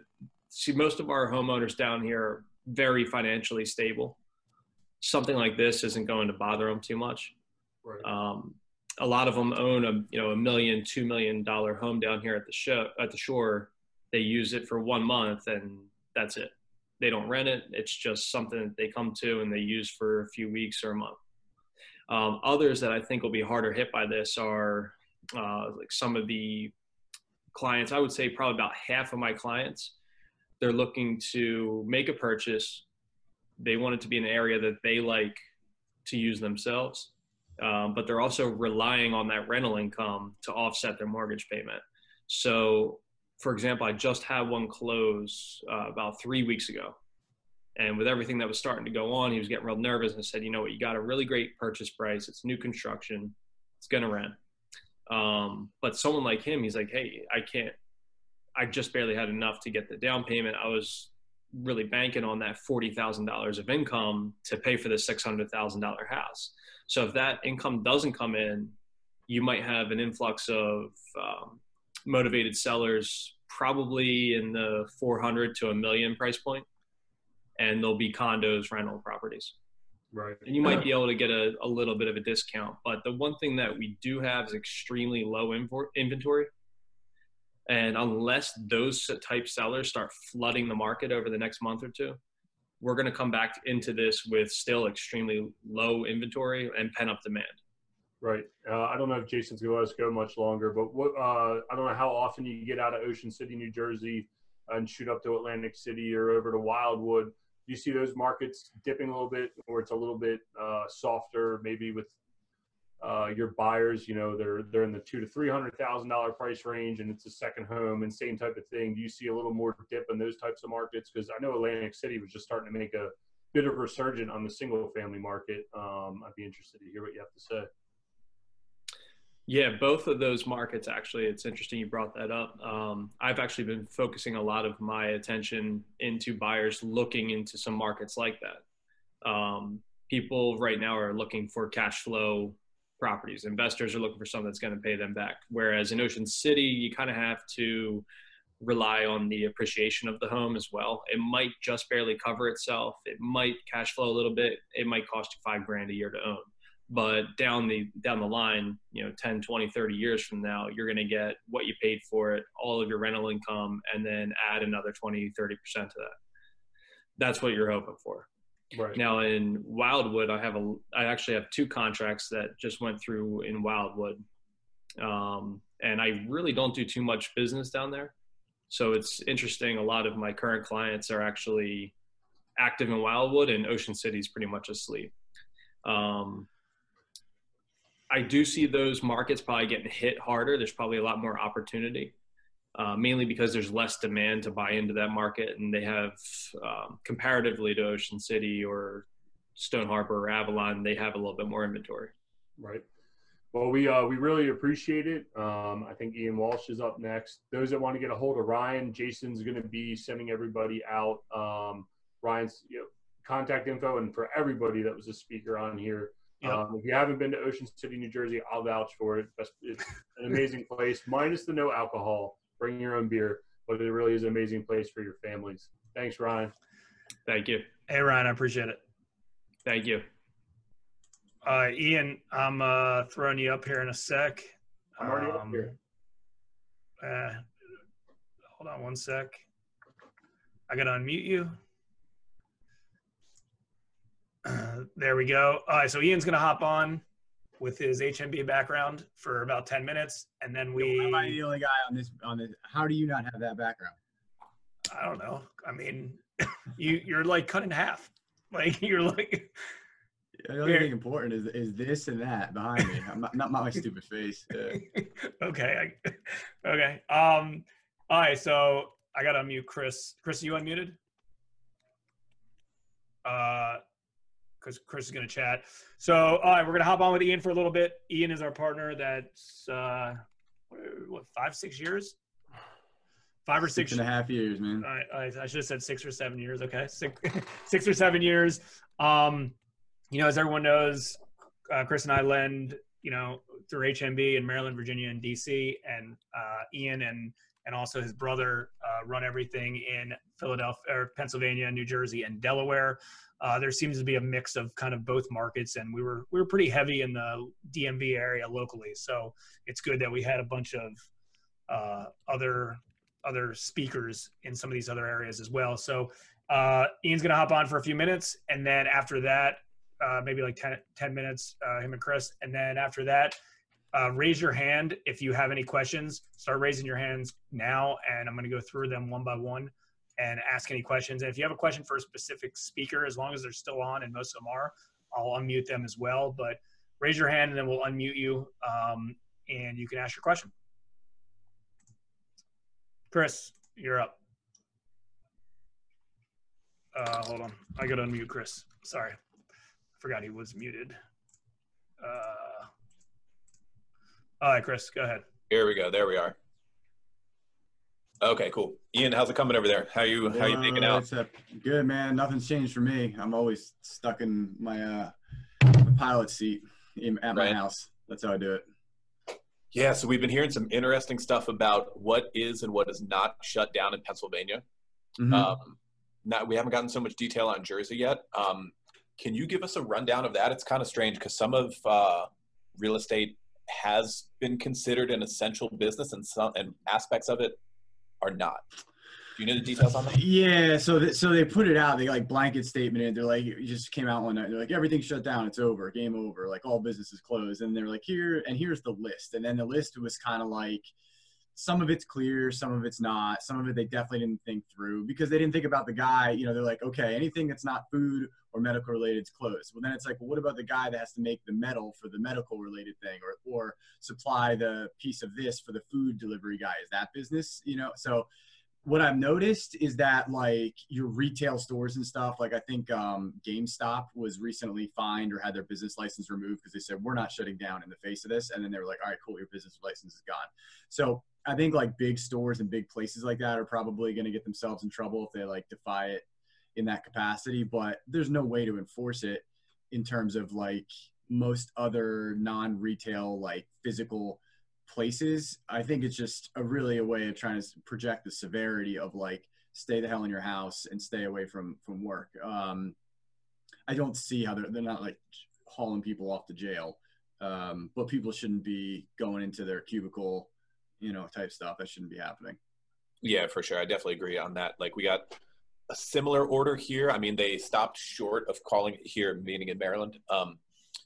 see most of our homeowners down here are very financially stable. Something like this isn't going to bother them too much. Right. Um, a lot of them own a you know a million, two million dollar home down here at the show at the shore. They use it for one month and that's it. They don't rent it. It's just something that they come to and they use for a few weeks or a month. Um, others that I think will be harder hit by this are uh, like some of the clients. I would say probably about half of my clients, they're looking to make a purchase. They want it to be an area that they like to use themselves, um, but they're also relying on that rental income to offset their mortgage payment. So, for example, I just had one close uh, about three weeks ago, and with everything that was starting to go on, he was getting real nervous, and I said, you know what, you got a really great purchase price. It's new construction. It's going to rent. Um, but someone like him, he's like, hey, I can't, I just barely had enough to get the down payment. I was really banking on that forty thousand dollars of income to pay for the six hundred thousand dollar house. So if that income doesn't come in, you might have an influx of um, motivated sellers, probably in the four hundred to a million price point, and there'll be condos, rental properties. Right. And you might be able to get a, a little bit of a discount. But the one thing that we do have is extremely low inventory. And unless those type sellers start flooding the market over the next month or two, we're going to come back into this with still extremely low inventory and pent-up demand. Right. Uh, I don't know if Jason's going to let us go much longer, but what, uh, I don't know how often you get out of Ocean City, New Jersey, and shoot up to Atlantic City or over to Wildwood. You see those markets dipping a little bit, or it's a little bit uh, softer, maybe with uh, your buyers, you know, they're they're in the two to three hundred thousand dollar price range, and it's a second home and same type of thing. Do you see a little more dip in those types of markets? Because I know Atlantic City was just starting to make a bit of a resurgence on the single family market. Um, I'd be interested to hear what you have to say. Yeah, both of those markets, actually, it's interesting you brought that up. Um, I've actually been focusing a lot of my attention into buyers looking into some markets like that. Um, people right now are looking for cash flow properties. Investors are looking for something that's going to pay them back. Whereas in Ocean City, you kind of have to rely on the appreciation of the home as well. It might just barely cover itself. It might cash flow a little bit. It might cost you five grand a year to own. But down the down the line, you know, ten, twenty, thirty years from now, you're going to get what you paid for it, all of your rental income, and then add another twenty, thirty percent to that. That's what you're hoping for. Right. Now in Wildwood, I have a, I actually have two contracts that just went through in Wildwood. Um, and I really don't do too much business down there. So it's interesting. A lot of my current clients are actually active in Wildwood, and Ocean City's pretty much asleep. Um, I do see those markets probably getting hit harder. There's probably a lot more opportunity, uh, mainly because there's less demand to buy into that market, and they have, um, comparatively to Ocean City or Stone Harbor or Avalon, they have a little bit more inventory. Right. Well, we uh, we really appreciate it. Um, I think Ian Walsh is up next. Those that want to get a hold of Ryan, Jason's going to be sending everybody out um, Ryan's you know, contact info, and for everybody that was a speaker on here. Yep. Um, if you haven't been to Ocean City, New Jersey, I'll vouch for it. It's an amazing place, minus the no alcohol. Bring your own beer, but it really is an amazing place for your families. Thanks, Ryan. Thank you. Hey, Ryan, I appreciate it. Thank you. Uh, Ian, I'm uh, throwing you up here in a sec. I'm already um, up here. Uh, hold on one sec. I got to unmute you. Uh, there we go. All right, so Ian's going to hop on with his H M B background for about ten minutes, and then we. Am I the only guy on this? On this, how do you not have that background? I don't know. I mean, you you're like cut in half. Like you're like. The only here. Thing important is is this and that behind me. I'm not not my stupid face. Yeah. Okay. I, okay. Um. All right. So I got to unmute Chris. Chris, are you unmuted? Uh. Because Chris is going to chat. So, all right, we're going to hop on with Ian for a little bit. Ian is our partner that's, uh, what, five, six years? Five or six, six and a half years, man. I, I, I should have said six or seven years. Okay, six, six or seven years. Um, you know, as everyone knows, uh, Chris and I lend, you know, through H M B in Maryland, Virginia, and D C. And uh, Ian and and also his brother uh, run everything in Philadelphia, or Pennsylvania, New Jersey, and Delaware. Uh, there seems to be a mix of kind of both markets, and we were we were pretty heavy in the D M V area locally. So it's good that we had a bunch of uh, other other speakers in some of these other areas as well. So uh, Ian's going to hop on for a few minutes, and then after that, uh, maybe like ten, ten minutes, uh, him and Chris, and then after that, uh, raise your hand if you have any questions. Start raising your hands now, and I'm going to go through them one by one and ask any questions. And if you have a question for a specific speaker, as long as they're still on, and most of them are, I'll unmute them as well. But raise your hand and then we'll unmute you, um, and you can ask your question. Chris, you're up. Uh, hold on, I gotta unmute Chris. Sorry, I forgot he was muted. Uh, all right, Chris, go ahead. Here we go, there we are. Okay, cool. Ian, how's it coming over there? How you how you uh, making out? It's a, good, man. Nothing's changed for me. I'm always stuck in my uh, pilot seat in, at my right. house. That's how I do it. Yeah, so we've been hearing some interesting stuff about what is and what is not shut down in Pennsylvania. Mm-hmm. um, not, we haven't gotten so much detail on Jersey yet. Um, can you give us a rundown of that? It's kind of strange because some of uh, real estate has been considered an essential business, and some and aspects of it are not. Do you know the details on that? Yeah, so th so they put it out. They like blanket statement in. They're like, it just came out one night. They're like, everything's shut down. It's over. Game over. Like all businesses closed. And they're like, here and here's the list. And then the list was kind of like, some of it's clear, some of it's not. Some of it they definitely didn't think through because they didn't think about the guy. You know, they're like, okay, anything that's not food or medical related is closed. Well, then it's like, well, what about the guy that has to make the metal for the medical related thing, or or supply the piece of this for the food delivery guy? Is that business? You know, so what I've noticed is that, like, your retail stores and stuff, like I think um, GameStop was recently fined or had their business license removed because they said, we're not shutting down in the face of this. And then they were like, all right, cool, your business license is gone. So I think, like, big stores and big places like that are probably going to get themselves in trouble if they, like, defy it in that capacity. But there's no way to enforce it in terms of, like, most other non-retail, like, physical places. I think it's just a really a way of trying to project the severity of, like, stay the hell in your house and stay away from from work. Um, I don't see how they're, they're not, like, hauling people off to jail, um, but people shouldn't be going into their cubicle, you know, type stuff. That shouldn't be happening. Yeah, for sure. I definitely agree on that. Like, we got a similar order here. I mean, they stopped short of calling it here, meaning in Maryland. Um,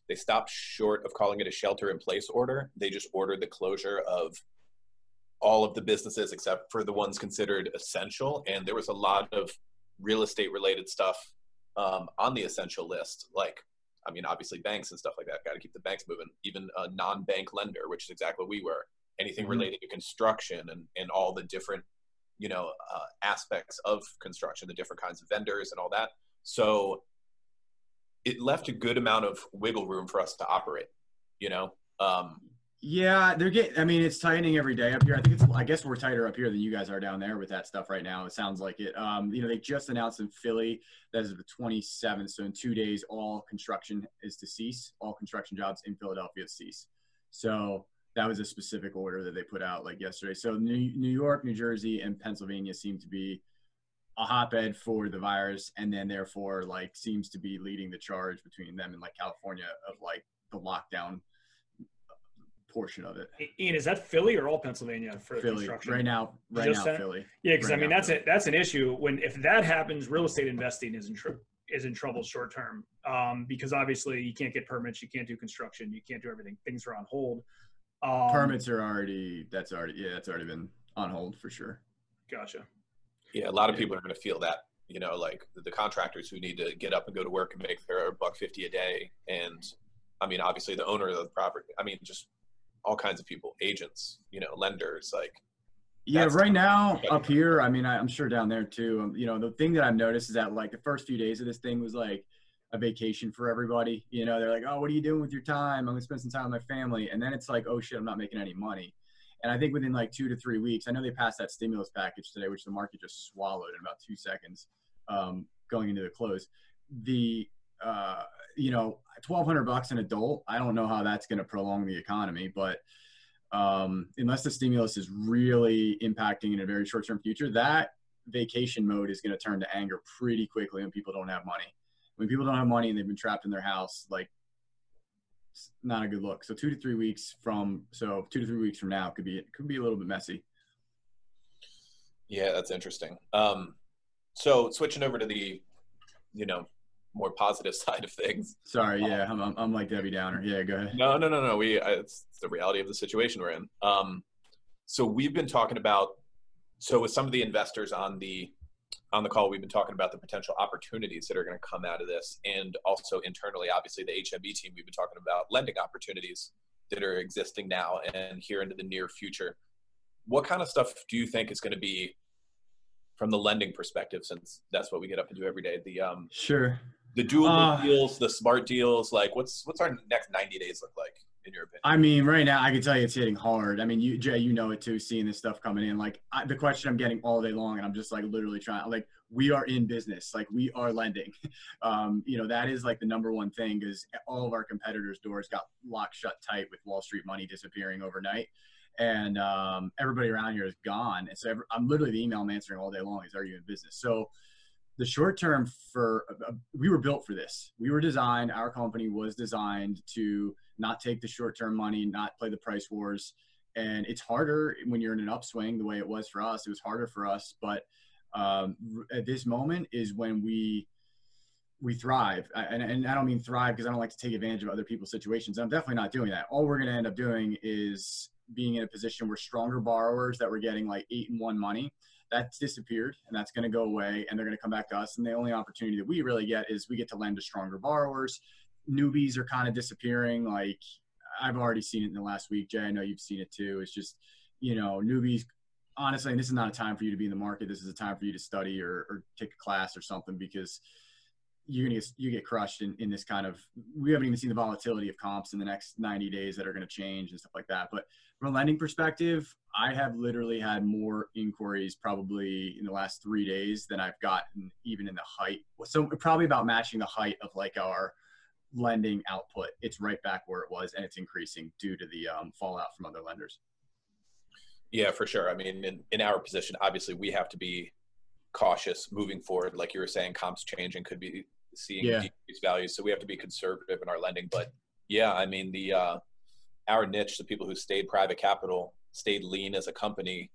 They stopped short of calling it a shelter-in-place order. They just ordered the closure of all of the businesses except for the ones considered essential. And there was a lot of real estate-related stuff um, on the essential list. Like, I mean, obviously banks and stuff like that. Got to keep the banks moving. Even a non-bank lender, which is exactly what we were. Anything related to construction and, and all the different, you know, uh, aspects of construction, the different kinds of vendors and all that. So it left a good amount of wiggle room for us to operate, you know? Um, yeah, they're getting, I mean, it's tightening every day up here. I think it's, I guess we're tighter up here than you guys are down there with that stuff right now. It sounds like it. Um, you know, they just announced in Philly, that is the twenty-seventh. So in two days, all construction is to cease. All construction jobs in Philadelphia cease. So that was a specific order that they put out, like, yesterday. So New, New York, New Jersey, and Pennsylvania seem to be a hotbed for the virus, and then therefore, like, seems to be leading the charge between them and, like, California of, like, the lockdown portion of it. Ian, is that Philly or all Pennsylvania for Philly construction? Right now, right Just now, that? Philly. Yeah, because right I mean now, that's Philly. it. That's an issue. When if that happens, real estate investing is in tr is in trouble short term, um, because obviously you can't get permits, you can't do construction, you can't do everything. Things are on hold. Um, permits are already. That's already. Yeah, that's already been on hold for sure. Gotcha. Yeah, a lot of people are going to feel that, you know, like the contractors who need to get up and go to work and make their buck fifty a day. And I mean, obviously the owner of the property, I mean, just all kinds of people, agents, you know, lenders, like. Yeah, right now up here, I mean, I, I'm sure down there too, um, you know, the thing that I've noticed is that, like, the first few days of this thing was like a vacation for everybody. You know, they're like, oh, what are you doing with your time? I'm going to spend some time with my family. And then it's like, oh shit, I'm not making any money. And I think within, like, two to three weeks, I know they passed that stimulus package today, which the market just swallowed in about two seconds um, going into the close. The, uh, you know, twelve hundred bucks an adult, I don't know how that's going to prolong the economy, but um, unless the stimulus is really impacting in a very short-term future, that vacation mode is going to turn to anger pretty quickly when people don't have money. When people don't have money and they've been trapped in their house, like, it's not a good look. So two to three weeks from so two to three weeks from now could be it could be a little bit messy. Yeah, that's interesting. Um, so switching over to the, you know, more positive side of things. Sorry, yeah, um, I'm, I'm I'm like Debbie Downer. Yeah, go ahead. No, no, no, no. We I, it's, it's the reality of the situation we're in. Um, so we've been talking about so with some of the investors on the on the call, we've been talking about the potential opportunities that are going to come out of this. And also internally, obviously, the H M B team, we've been talking about lending opportunities that are existing now and here into the near future. What kind of stuff do you think is going to be from the lending perspective, since that's what we get up to do every day? The um, sure. The doable uh, deals, the smart deals, like what's what's our next ninety days look like, in your opinion? I mean, right now, I can tell you it's hitting hard. I mean, you, Jay, you know it too, seeing this stuff coming in. Like, I, the question I'm getting all day long, and I'm just, like, literally trying, like, we are in business. Like, we are lending. um, you know, that is, like, the number one thing, because all of our competitors' doors got locked shut tight with Wall Street money disappearing overnight. And um, everybody around here is gone. And so every, I'm literally the email I'm answering all day long is, are you in business? So the short term for, uh, we were built for this. We were designed, our company was designed to not take the short term money, not play the price wars. And it's harder when you're in an upswing the way it was for us. It was harder for us. But um, at this moment is when we, we thrive. I, and, and I don't mean thrive because I don't like to take advantage of other people's situations. I'm definitely not doing that. All we're going to end up doing is being in a position where stronger borrowers that were getting like eight and one money that's disappeared and that's going to go away, and they're going to come back to us. And the only opportunity that we really get is we get to lend to stronger borrowers. Newbies are kind of disappearing. Like, I've already seen it in the last week. Jay, I know you've seen it too. It's just, you know, newbies, honestly, and this is not a time for you to be in the market. This is a time for you to study or, or take a class or something, because you're going to get, you get crushed in, in this kind of, we haven't even seen the volatility of comps in the next ninety days that are going to change and stuff like that. But from a lending perspective, I have literally had more inquiries probably in the last three days than I've gotten even in the height. So probably about matching the height of like our lending output. It's right back where it was, and it's increasing due to the um, fallout from other lenders. Yeah, for sure. I mean, in, in our position, obviously we have to be cautious moving forward. Like you were saying, comps changing could be seeing yeah. decreased values. So we have to be conservative in our lending. But yeah, I mean, the uh, our niche, the people who stayed private capital, stayed lean as a company,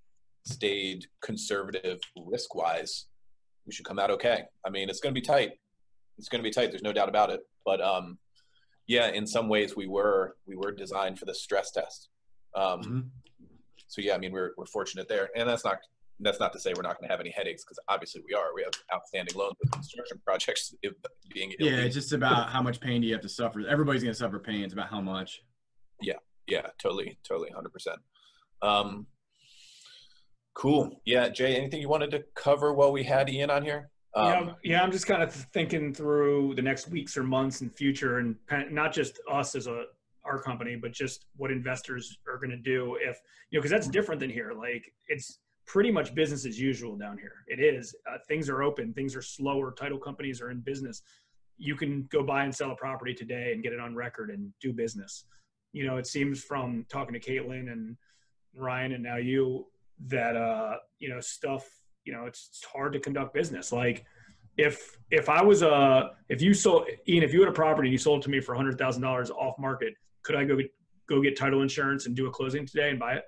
stayed conservative risk-wise, we should come out okay. I mean, it's going to be tight. It's going to be tight. There's no doubt about it. But um, yeah, in some ways we were we were designed for the stress test. Um, mm-hmm. So yeah, I mean, we're we're fortunate there, and that's not that's not to say we're not going to have any headaches, because obviously we are. We have outstanding loans with construction projects being illegal. Yeah, it's just about how much pain do you have to suffer. Everybody's going to suffer pain. It's about how much. Yeah, yeah, totally, totally, one hundred percent. Um, cool. Yeah, Jay, anything you wanted to cover while we had Ian on here? Um, yeah, I'm, yeah, I'm just kind of thinking through the next weeks or months and future, and not just us as a our company, but just what investors are going to do if, you know, because that's different than here. Like, it's pretty much business as usual down here. It is. Uh, things are open. Things are slower. Title companies are in business. You can go buy and sell a property today and get it on record and do business. You know, it seems from talking to Caitlin and Ryan and now you that, uh, you know, stuff, you know, it's, it's hard to conduct business. Like if, if I was a, if you sold, Ian, if you had a property and you sold it to me for one hundred thousand dollars off market, could I go get, go get title insurance and do a closing today and buy it?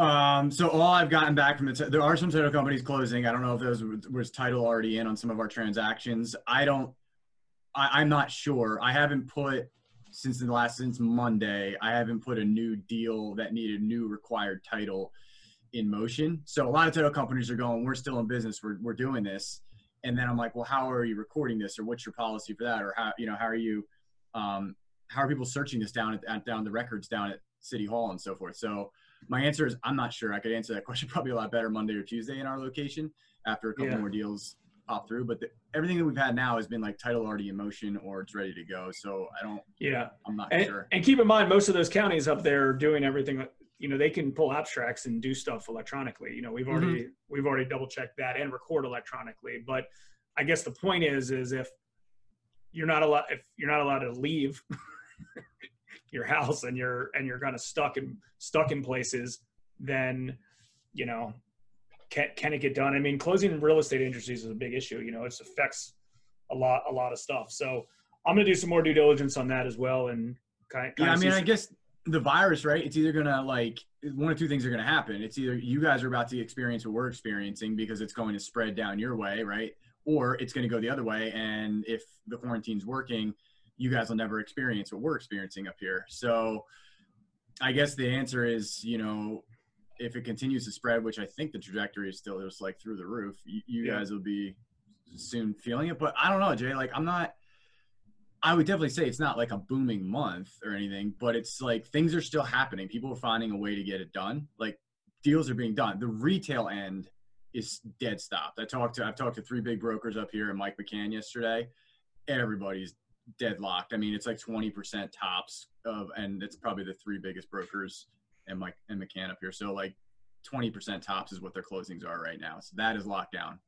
Um, so all I've gotten back from the, there are some title companies closing. I don't know if those was, was title already in on some of our transactions. I don't, I, I'm not sure. I haven't put since the last, since Monday, I haven't put a new deal that needed new required title in motion. So a lot of title companies are going, we're still in business. We're, we're doing this. And then I'm like, well, how are you recording this? Or what's your policy for that? Or how, you know, how are you, um, how are people searching this down at, at down the records down at City Hall and so forth? So my answer is I'm not sure. I could answer that question probably a lot better Monday or Tuesday in our location after a couple yeah. more deals pop through. But the, everything that we've had now has been like title already in motion or it's ready to go. So I don't, yeah, I'm not and, sure. And keep in mind, most of those counties up there are doing everything, you know, they can pull abstracts and do stuff electronically. You know, we've already, mm-hmm. we've already double checked that and record electronically. But I guess the point is, is if you're not allowed, if you're not allowed to leave your house and you're and you're kind of stuck in stuck in places, then you know, can can it get done? I mean, closing real estate industries is a big issue. You know, it affects a lot a lot of stuff. So I'm gonna do some more due diligence on that as well. And kind of, kind yeah, of I mean, I guess the virus, right? It's either gonna like one or two things are gonna happen. It's either you guys are about to experience what we're experiencing because it's going to spread down your way, right? Or it's gonna go the other way, and if the quarantine's working, you guys will never experience what we're experiencing up here. So I guess the answer is, you know, if it continues to spread, which I think the trajectory is still just like through the roof, you, you yeah. guys will be soon feeling it. But I don't know, Jay, like I'm not, I would definitely say it's not like a booming month or anything, but it's like things are still happening. People are finding a way to get it done. Like deals are being done. The retail end is dead stopped. I talked to, I've talked to three big brokers up here and Mike McCann yesterday. Everybody's deadlocked. I mean, it's like twenty percent tops of, and it's probably the three biggest brokers and Mike and McCann up here. So like twenty percent tops is what their closings are right now. So that is locked down.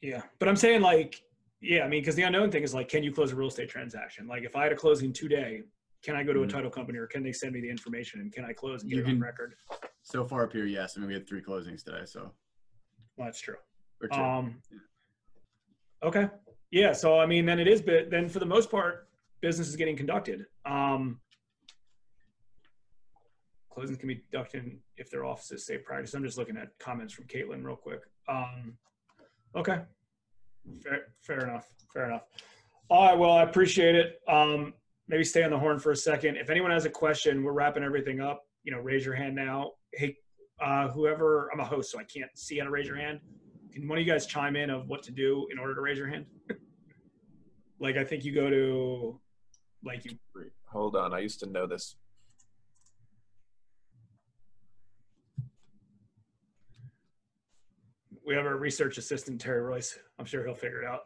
Yeah. But I'm saying like, yeah, I mean, cause the unknown thing is like, can you close a real estate transaction? Like if I had a closing today, can I go to mm-hmm. a title company or can they send me the information and can I close and get you it can, on record? So far up here, yes. I mean, we had three closings today. So well, that's true. Or two. Um, yeah. Okay. Yeah, so I mean, then it is, but then for the most part, business is getting conducted. Um, closings can be conducted if their offices say practice. I'm just looking at comments from Caitlin real quick. Um, okay, fair, fair enough, fair enough. All right, well, I appreciate it. Um, maybe stay on the horn for a second. If anyone has a question, we're wrapping everything up. You know, raise your hand now. Hey, uh, whoever, I'm a host, so I can't see how to raise your hand. Can one of you guys chime in of what to do in order to raise your hand? Like, I think you go to, like you. Hold on, I used to know this. We have our research assistant, Terry Royce. I'm sure he'll figure it out.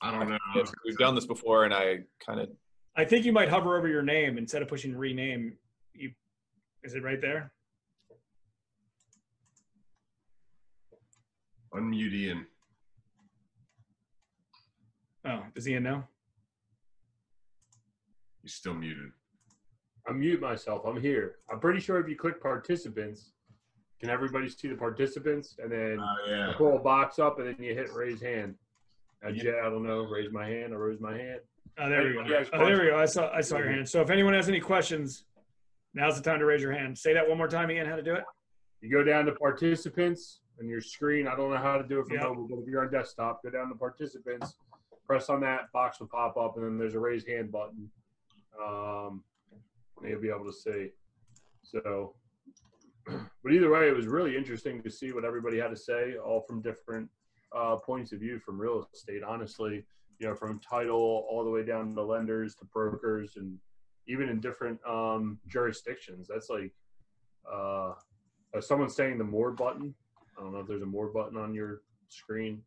I don't know. We've done this before, and I kind of. I think you might hover over your name instead of pushing rename. You, is it right there? Unmute Ian. Oh, does Ian know? He's still muted. I mute myself. I'm here. I'm pretty sure if you click participants, can everybody see the participants? And then uh, yeah. pull a box up, and then you hit raise hand. I, yeah, I don't know. Raise my hand. I raise my hand. Oh, there everybody we go. Oh, there we go. I saw. I saw your hand. So if anyone has any questions, now's the time to raise your hand. Say that one more time again. How to do it? You go down to participants on your screen. I don't know how to do it from yep. mobile, but if you're on desktop, go down to participants. Press on that. Box will pop up, and then there's a raise hand button. Um, and you'll be able to see. So. But either way, it was really interesting to see what everybody had to say, all from different uh, points of view from real estate, honestly, you know, from title all the way down to lenders to brokers and even in different um, jurisdictions. That's like uh, someone saying the more button. I don't know if there's a more button on your screen.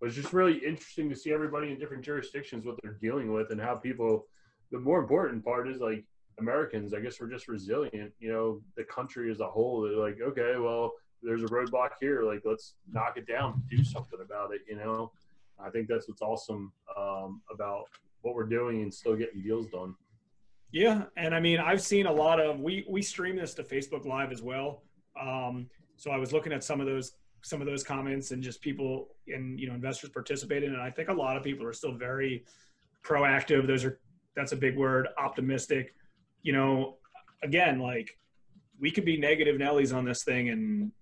But it's just really interesting to see everybody in different jurisdictions, what they're dealing with and how people, the more important part is like, Americans, I guess we're just resilient, you know, the country as a whole. They're like, okay, well, there's a roadblock here. Like, let's knock it down, do something about it, you know? I think that's what's awesome um, about what we're doing and still getting deals done. Yeah, and I mean, I've seen a lot of, we, we stream this to Facebook Live as well. Um, so I was looking at some of those, some of those comments and just people and, you know, investors participating. And I think a lot of people are still very proactive. Those are, that's a big word, optimistic. You know, again, like we could be negative Nellies on this thing and,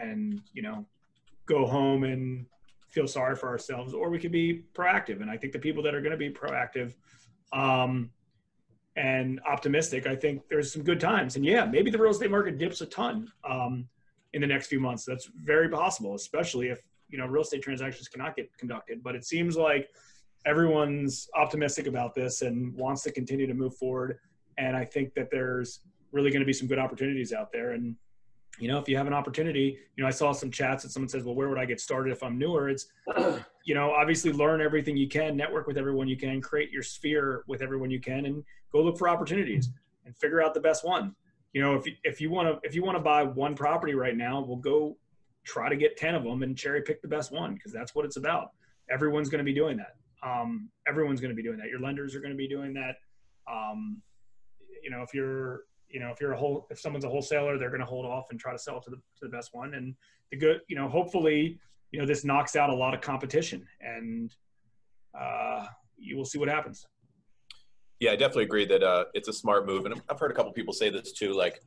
and, you know, go home and feel sorry for ourselves, or we could be proactive. And I think the people that are going to be proactive um, and optimistic, I think there's some good times. And yeah, maybe the real estate market dips a ton um, in the next few months. That's very possible, especially if, you know, real estate transactions cannot get conducted, but it seems like everyone's optimistic about this and wants to continue to move forward. And I think that there's really going to be some good opportunities out there. And, you know, if you have an opportunity, you know, I saw some chats that someone says, well, where would I get started if I'm newer? It's, you know, obviously learn everything you can, network with everyone you can, create your sphere with everyone you can, and go look for opportunities and figure out the best one. You know, if you, if you want to, if you want to buy one property right now, we'll go try to get ten of them and cherry pick the best one. Cause that's what it's about. Everyone's going to be doing that. Um, everyone's going to be doing that. Your lenders are going to be doing that. Um, You know, if you're, you know, if you're a whole, if someone's a wholesaler, they're going to hold off and try to sell to the, to the best one. And the good, you know, hopefully, you know, this knocks out a lot of competition and uh, you will see what happens. Yeah, I definitely agree that uh, it's a smart move. And I've heard a couple people say this too, like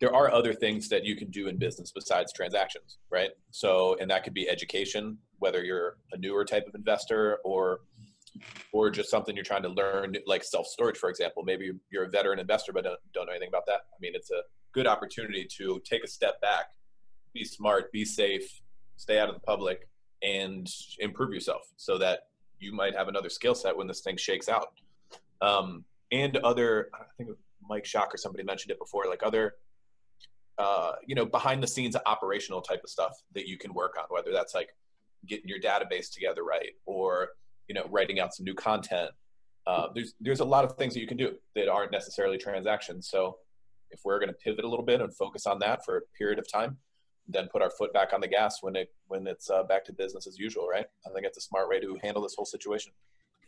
there are other things that you can do in business besides transactions, right? So, and that could be education, whether you're a newer type of investor or or just something you're trying to learn, like self-storage, for example. Maybe you're a veteran investor, but don't, don't know anything about that. I mean, it's a good opportunity to take a step back, be smart, be safe, stay out of the public, and improve yourself so that you might have another skill set when this thing shakes out. Um, and other, I think Mike Schock or somebody mentioned it before, like other, uh, you know, behind the scenes operational type of stuff that you can work on, whether that's like getting your database together right or you know, writing out some new content. Uh, there's there's a lot of things that you can do that aren't necessarily transactions. So if we're going to pivot a little bit and focus on that for a period of time, then put our foot back on the gas when it when it's uh, back to business as usual, right? I think that's a smart way to handle this whole situation.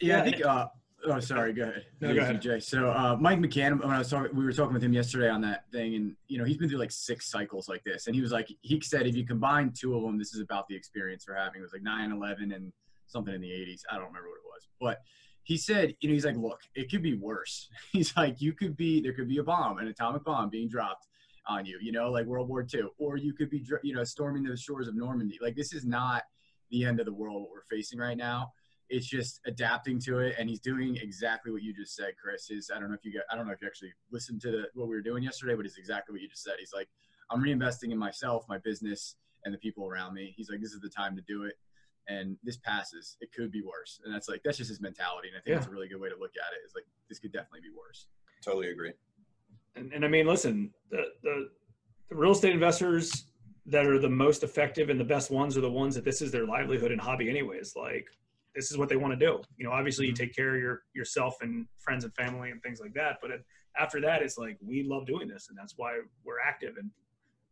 Yeah, I think. Uh, oh, sorry. Go ahead. No, go ahead. Jay. So uh, Mike McCann, when I was talking, we were talking with him yesterday on that thing, and you know, he's been through like six cycles like this, and he was like, he said if you combine two of them, this is about the experience we're having. It was like nine eleven and something in the eighties. I don't remember what it was, but he said, you know, he's like, look, it could be worse. He's like, you could be, there could be a bomb, an atomic bomb being dropped on you, you know, like World War Two, or you could be, you know, storming the shores of Normandy. Like, this is not the end of the world, what we're facing right now. It's just adapting to it. And he's doing exactly what you just said, Chris. Is, I don't know if you got, I don't know if you actually listened to the, what we were doing yesterday, but it's exactly what you just said. He's like, I'm reinvesting in myself, my business, and the people around me. He's like, this is the time to do it. And this passes. It could be worse. And that's like, that's just his mentality. And I think yeah. that's a really good way to look at it. Is like, this could definitely be worse. Totally agree. And, and I mean, listen, the, the, the real estate investors that are the most effective and the best ones are the ones that this is their livelihood and hobby anyways. Like, this is what they want to do. You know, obviously you take care of your, yourself and friends and family and things like that. But it, after that, it's like, we love doing this, and that's why we're active and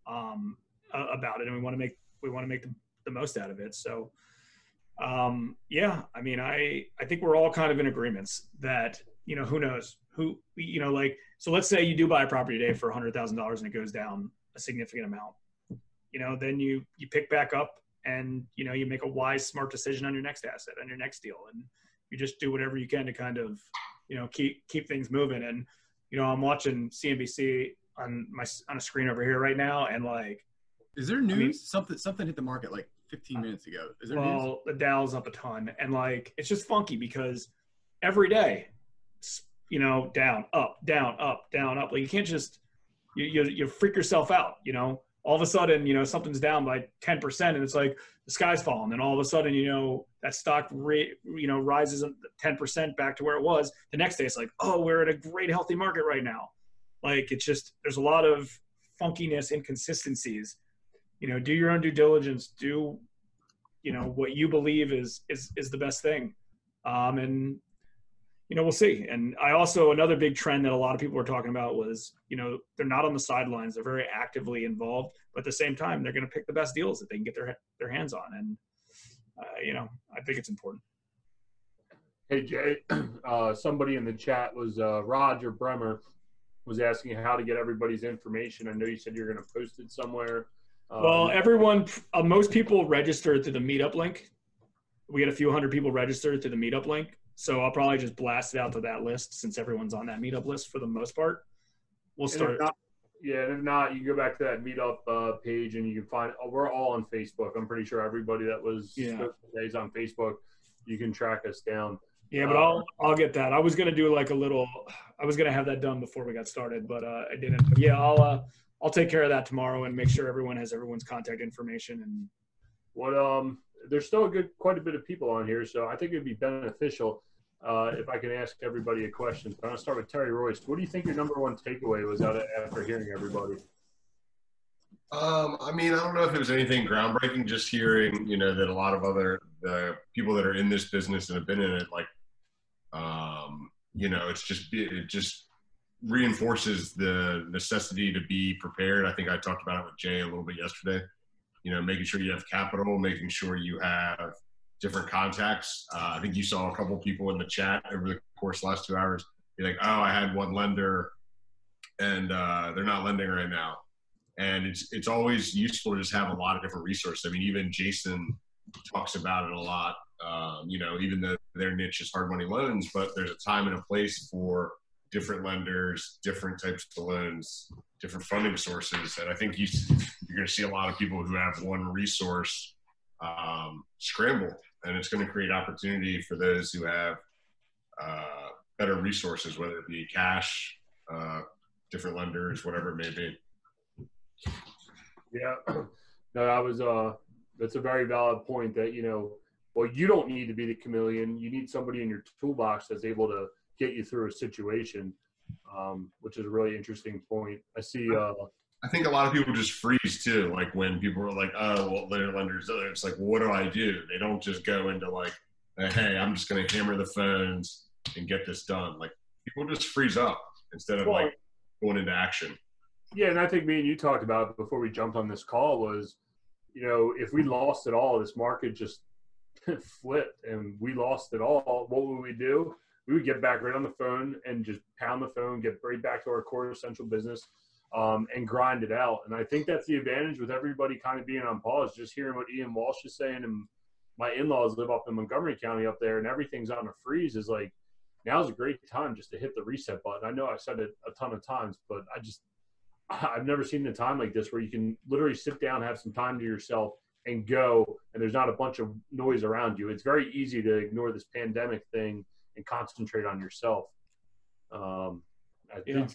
um, uh, about it. And we want to make, we want to make the, the most out of it. So um, yeah, I mean, I, I think we're all kind of in agreements that, you know, who knows who, you know, like, so let's say you do buy a property today for a hundred thousand dollars and it goes down a significant amount. You know, then you, you pick back up and, you know, you make a wise, smart decision on your next asset, on your next deal. And you just do whatever you can to kind of, you know, keep, keep things moving. And, you know, I'm watching C N B C on my, on a screen over here right now. And like, is there news? I mean, something, something hit the market like fifteen minutes ago. Is there well, news? The Dow's up a ton. And like, it's just funky because every day, you know, down, up, down, up, down, up. Like you can't just, you, you, you freak yourself out, you know? All of a sudden, you know, something's down by ten percent and it's like the sky's falling. And all of a sudden, you know, that stock, re, you know, rises ten percent back to where it was. The next day, it's like, oh, we're at a great healthy market right now. Like, it's just, there's a lot of funkiness, inconsistencies. You know, do your own due diligence, do, you know, what you believe is, is, is the best thing. Um, and, you know, we'll see. And I also, another big trend that a lot of people were talking about was, you know, they're not on the sidelines. They're very actively involved, but at the same time, they're going to pick the best deals that they can get their, their hands on. And, uh, you know, I think it's important. Hey, Jay, uh, somebody in the chat was, uh, Roger Bremer was asking how to get everybody's information. I know you said you're going to post it somewhere. Um, well, everyone, uh, most people registered through the meetup link. We had a few hundred people registered through the meetup link. So I'll probably just blast it out to that list since everyone's on that meetup list for the most part. We'll start. And if not, yeah, and if not, you go back to that meetup uh, page and you can find, oh, we're all on Facebook. I'm pretty sure everybody that was yeah. today's on Facebook, you can track us down. Yeah, but uh, I'll, I'll get that. I was going to do like a little, I was going to have that done before we got started, but uh, I didn't. But yeah, I'll, uh, I'll take care of that tomorrow and make sure everyone has everyone's contact information. And what, um, there's still a good, quite a bit of people on here. So I think it'd be beneficial uh, if I can ask everybody a question. So I'm going to start with Terry Royce. What do you think your number one takeaway was out of, after hearing everybody? Um, I mean, I don't know if it was anything groundbreaking, just hearing, you know, that a lot of other the people that are in this business and have been in it, like, um, you know, it's just, it just reinforces the necessity to be prepared. I think I talked about it with Jay a little bit yesterday. You know, making sure you have capital, making sure you have different contacts. Uh, I think you saw a couple people in the chat over the course of the last two hours be like, oh, I had one lender and uh, they're not lending right now. And it's, it's always useful to just have a lot of different resources. I mean, even Jason talks about it a lot, um, you know, even though their niche is hard money loans, but there's a time and a place for different lenders, different types of loans, different funding sources. And I think you, you're going to see a lot of people who have one resource um, scramble, and it's going to create opportunity for those who have uh, better resources, whether it be cash, uh, different lenders, whatever it may be. Yeah, no, I was, uh, that's a very valid point that, you know, well, you don't need to be the chameleon. You need somebody in your toolbox that's able to get you through a situation, um, which is a really interesting point. I see. Uh, I think a lot of people just freeze too. Like when people are like, "Oh, well, their lenders," it's like, "What do I do?" They don't just go into like, "Hey, I'm just going to hammer the phones and get this done." Like people just freeze up instead of well, like going into action. Yeah, and I think me and you talked about it before we jumped on this call was, you know, if we lost it all, this market just flipped and we lost it all. What would we do? We would get back right on the phone and just pound the phone, get right back to our core essential business um, and grind it out. And I think that's the advantage with everybody kind of being on pause, just hearing what Ian Walsh is saying. And my in-laws live up in Montgomery County up there and everything's on a freeze is like, now's a great time just to hit the reset button. I know I've said it a ton of times, but I just, I've never seen a time like this where you can literally sit down, have some time to yourself and go, and there's not a bunch of noise around you. It's very easy to ignore this pandemic thing and concentrate on yourself. Um, I yeah. did,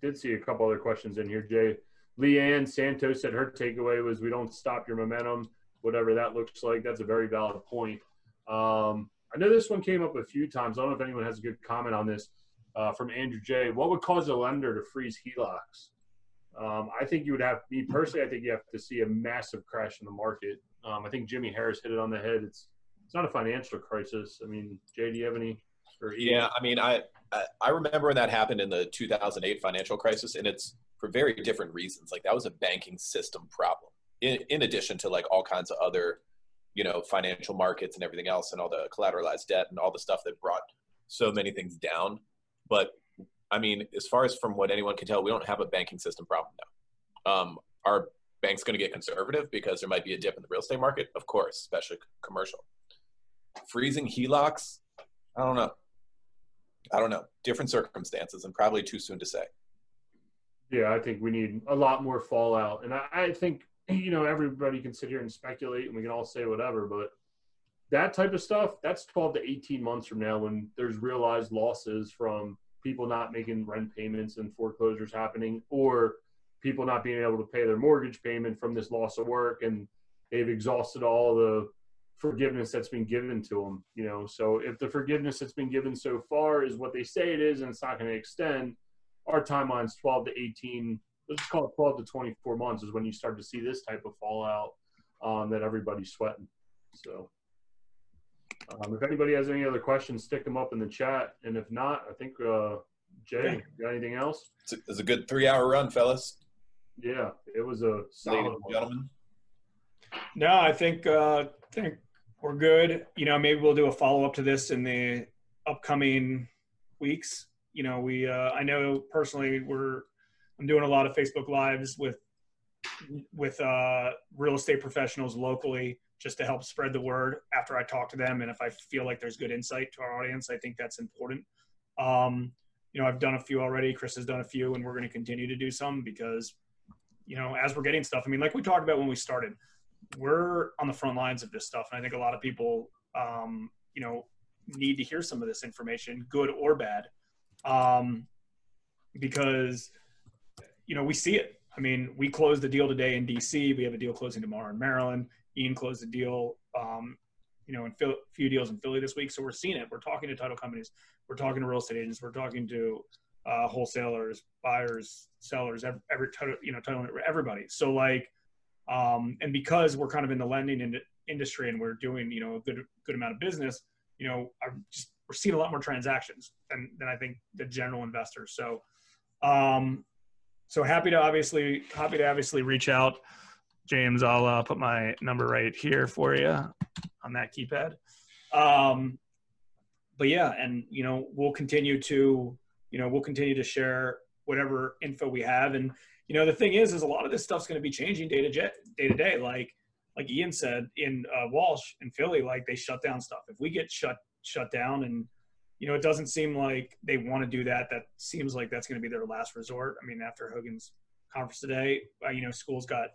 did see a couple other questions in here, Jay. Leanne Santos said her takeaway was, we don't stop your momentum, whatever that looks like. That's a very valid point. Um, I know this one came up a few times. I don't know if anyone has a good comment on this. Uh, from Andrew J. What would cause a lender to freeze H E L O Cs? Um, I think you would have, me personally, I think you have to see a massive crash in the market. Um, I think Jimmy Harris hit it on the head. It's it's not a financial crisis. I mean, Jay, do you have any? Or yeah, I mean, I, I, I remember when that happened in the two thousand eight financial crisis, and it's for very different reasons. Like, that was a banking system problem, in, in addition to, like, all kinds of other, you know, financial markets and everything else, and all the collateralized debt and all the stuff that brought so many things down. But, I mean, as far as from what anyone can tell, we don't have a banking system problem now. Um, our bank's going to get conservative because there might be a dip in the real estate market, of course, especially commercial. Freezing H E L O Cs, I don't know. I don't know. Different circumstances, and probably too soon to say. Yeah, I think we need a lot more fallout. And I, I think, you know, everybody can sit here and speculate, and we can all say whatever, but that type of stuff, that's twelve to eighteen months from now, when there's realized losses from people not making rent payments and foreclosures happening, or people not being able to pay their mortgage payment from this loss of work, and they've exhausted all the forgiveness that's been given to them, you know. So if the forgiveness that's been given so far is what they say it is, and it's not going to extend, our timeline's twelve to eighteen, let's just call it twelve to twenty-four months is when you start to see this type of fallout um, that everybody's sweating. So. Um, if anybody has any other questions, stick them up in the chat. And if not, I think, uh, Jay, you got anything else? It's a, it's a good three-hour run, fellas. Yeah, it was a solid one. Gentlemen. No, I think, uh, think we're good. You know, maybe we'll do a follow-up to this in the upcoming weeks. You know, we, uh, I know personally we're, I'm doing a lot of Facebook Lives with, with uh, real estate professionals locally, just to help spread the word after I talk to them. And if I feel like there's good insight to our audience, I think that's important. Um, you know, I've done a few already. Chris has done a few, and we're going to continue to do some because, you know, as we're getting stuff, I mean, like we talked about when we started, we're on the front lines of this stuff. And I think a lot of people, um, you know, need to hear some of this information, good or bad, um, because, you know, we see it. I mean, we closed the deal today in D C. We have a deal closing tomorrow in Maryland. Ian closed a deal, um, you know, in a few deals in Philly this week. So we're seeing it. We're talking to title companies. We're talking to real estate agents. We're talking to uh, wholesalers, buyers, sellers, every, every you know, title, everybody. So like, um, and because we're kind of in the lending in industry and we're doing, you know, a good good amount of business, you know, I'm just, we're seeing a lot more transactions than, than I think the general investors. So, um, so happy to obviously happy to obviously reach out. James, I'll uh, put my number right here for you on that keypad. Um, but yeah, and you know, we'll continue to, you know, we'll continue to share whatever info we have. And you know, the thing is, is a lot of this stuff's going to be changing day to day, day to day. Like, like Ian said in uh, Walsh in Philly, like they shut down stuff. If we get shut shut down, and you know, it doesn't seem like they want to do that. That seems like that's going to be their last resort. I mean, after Hogan's conference today, uh, you know, schools got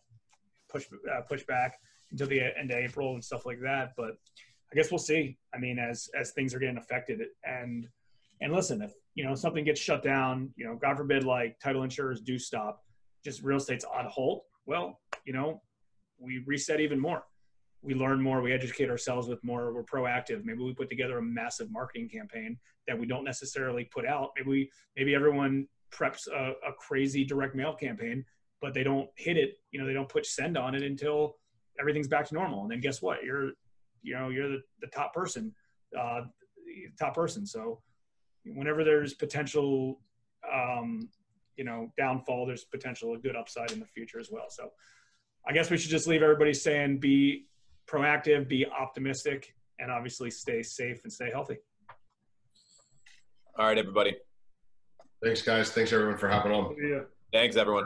push uh, push back until the end of April and stuff like that. But I guess we'll see. I mean, as as things are getting affected, and and listen, if you know something gets shut down, you know, God forbid, like title insurers do stop, just real estate's on hold. Well, you know, we reset even more. We learn more. We educate ourselves with more. We're proactive. Maybe we put together a massive marketing campaign that we don't necessarily put out. Maybe we, maybe everyone preps a, a crazy direct mail campaign, but they don't hit it, you know, they don't put send on it until everything's back to normal. And then guess what? You're, you know, you're the, the top person, uh, top person. So whenever there's potential, um, you know, downfall, there's potential, a good upside in the future as well. So I guess we should just leave everybody saying, be proactive, be optimistic, and obviously stay safe and stay healthy. All right, everybody. Thanks guys. Thanks everyone for hopping on. Yeah. Thanks everyone.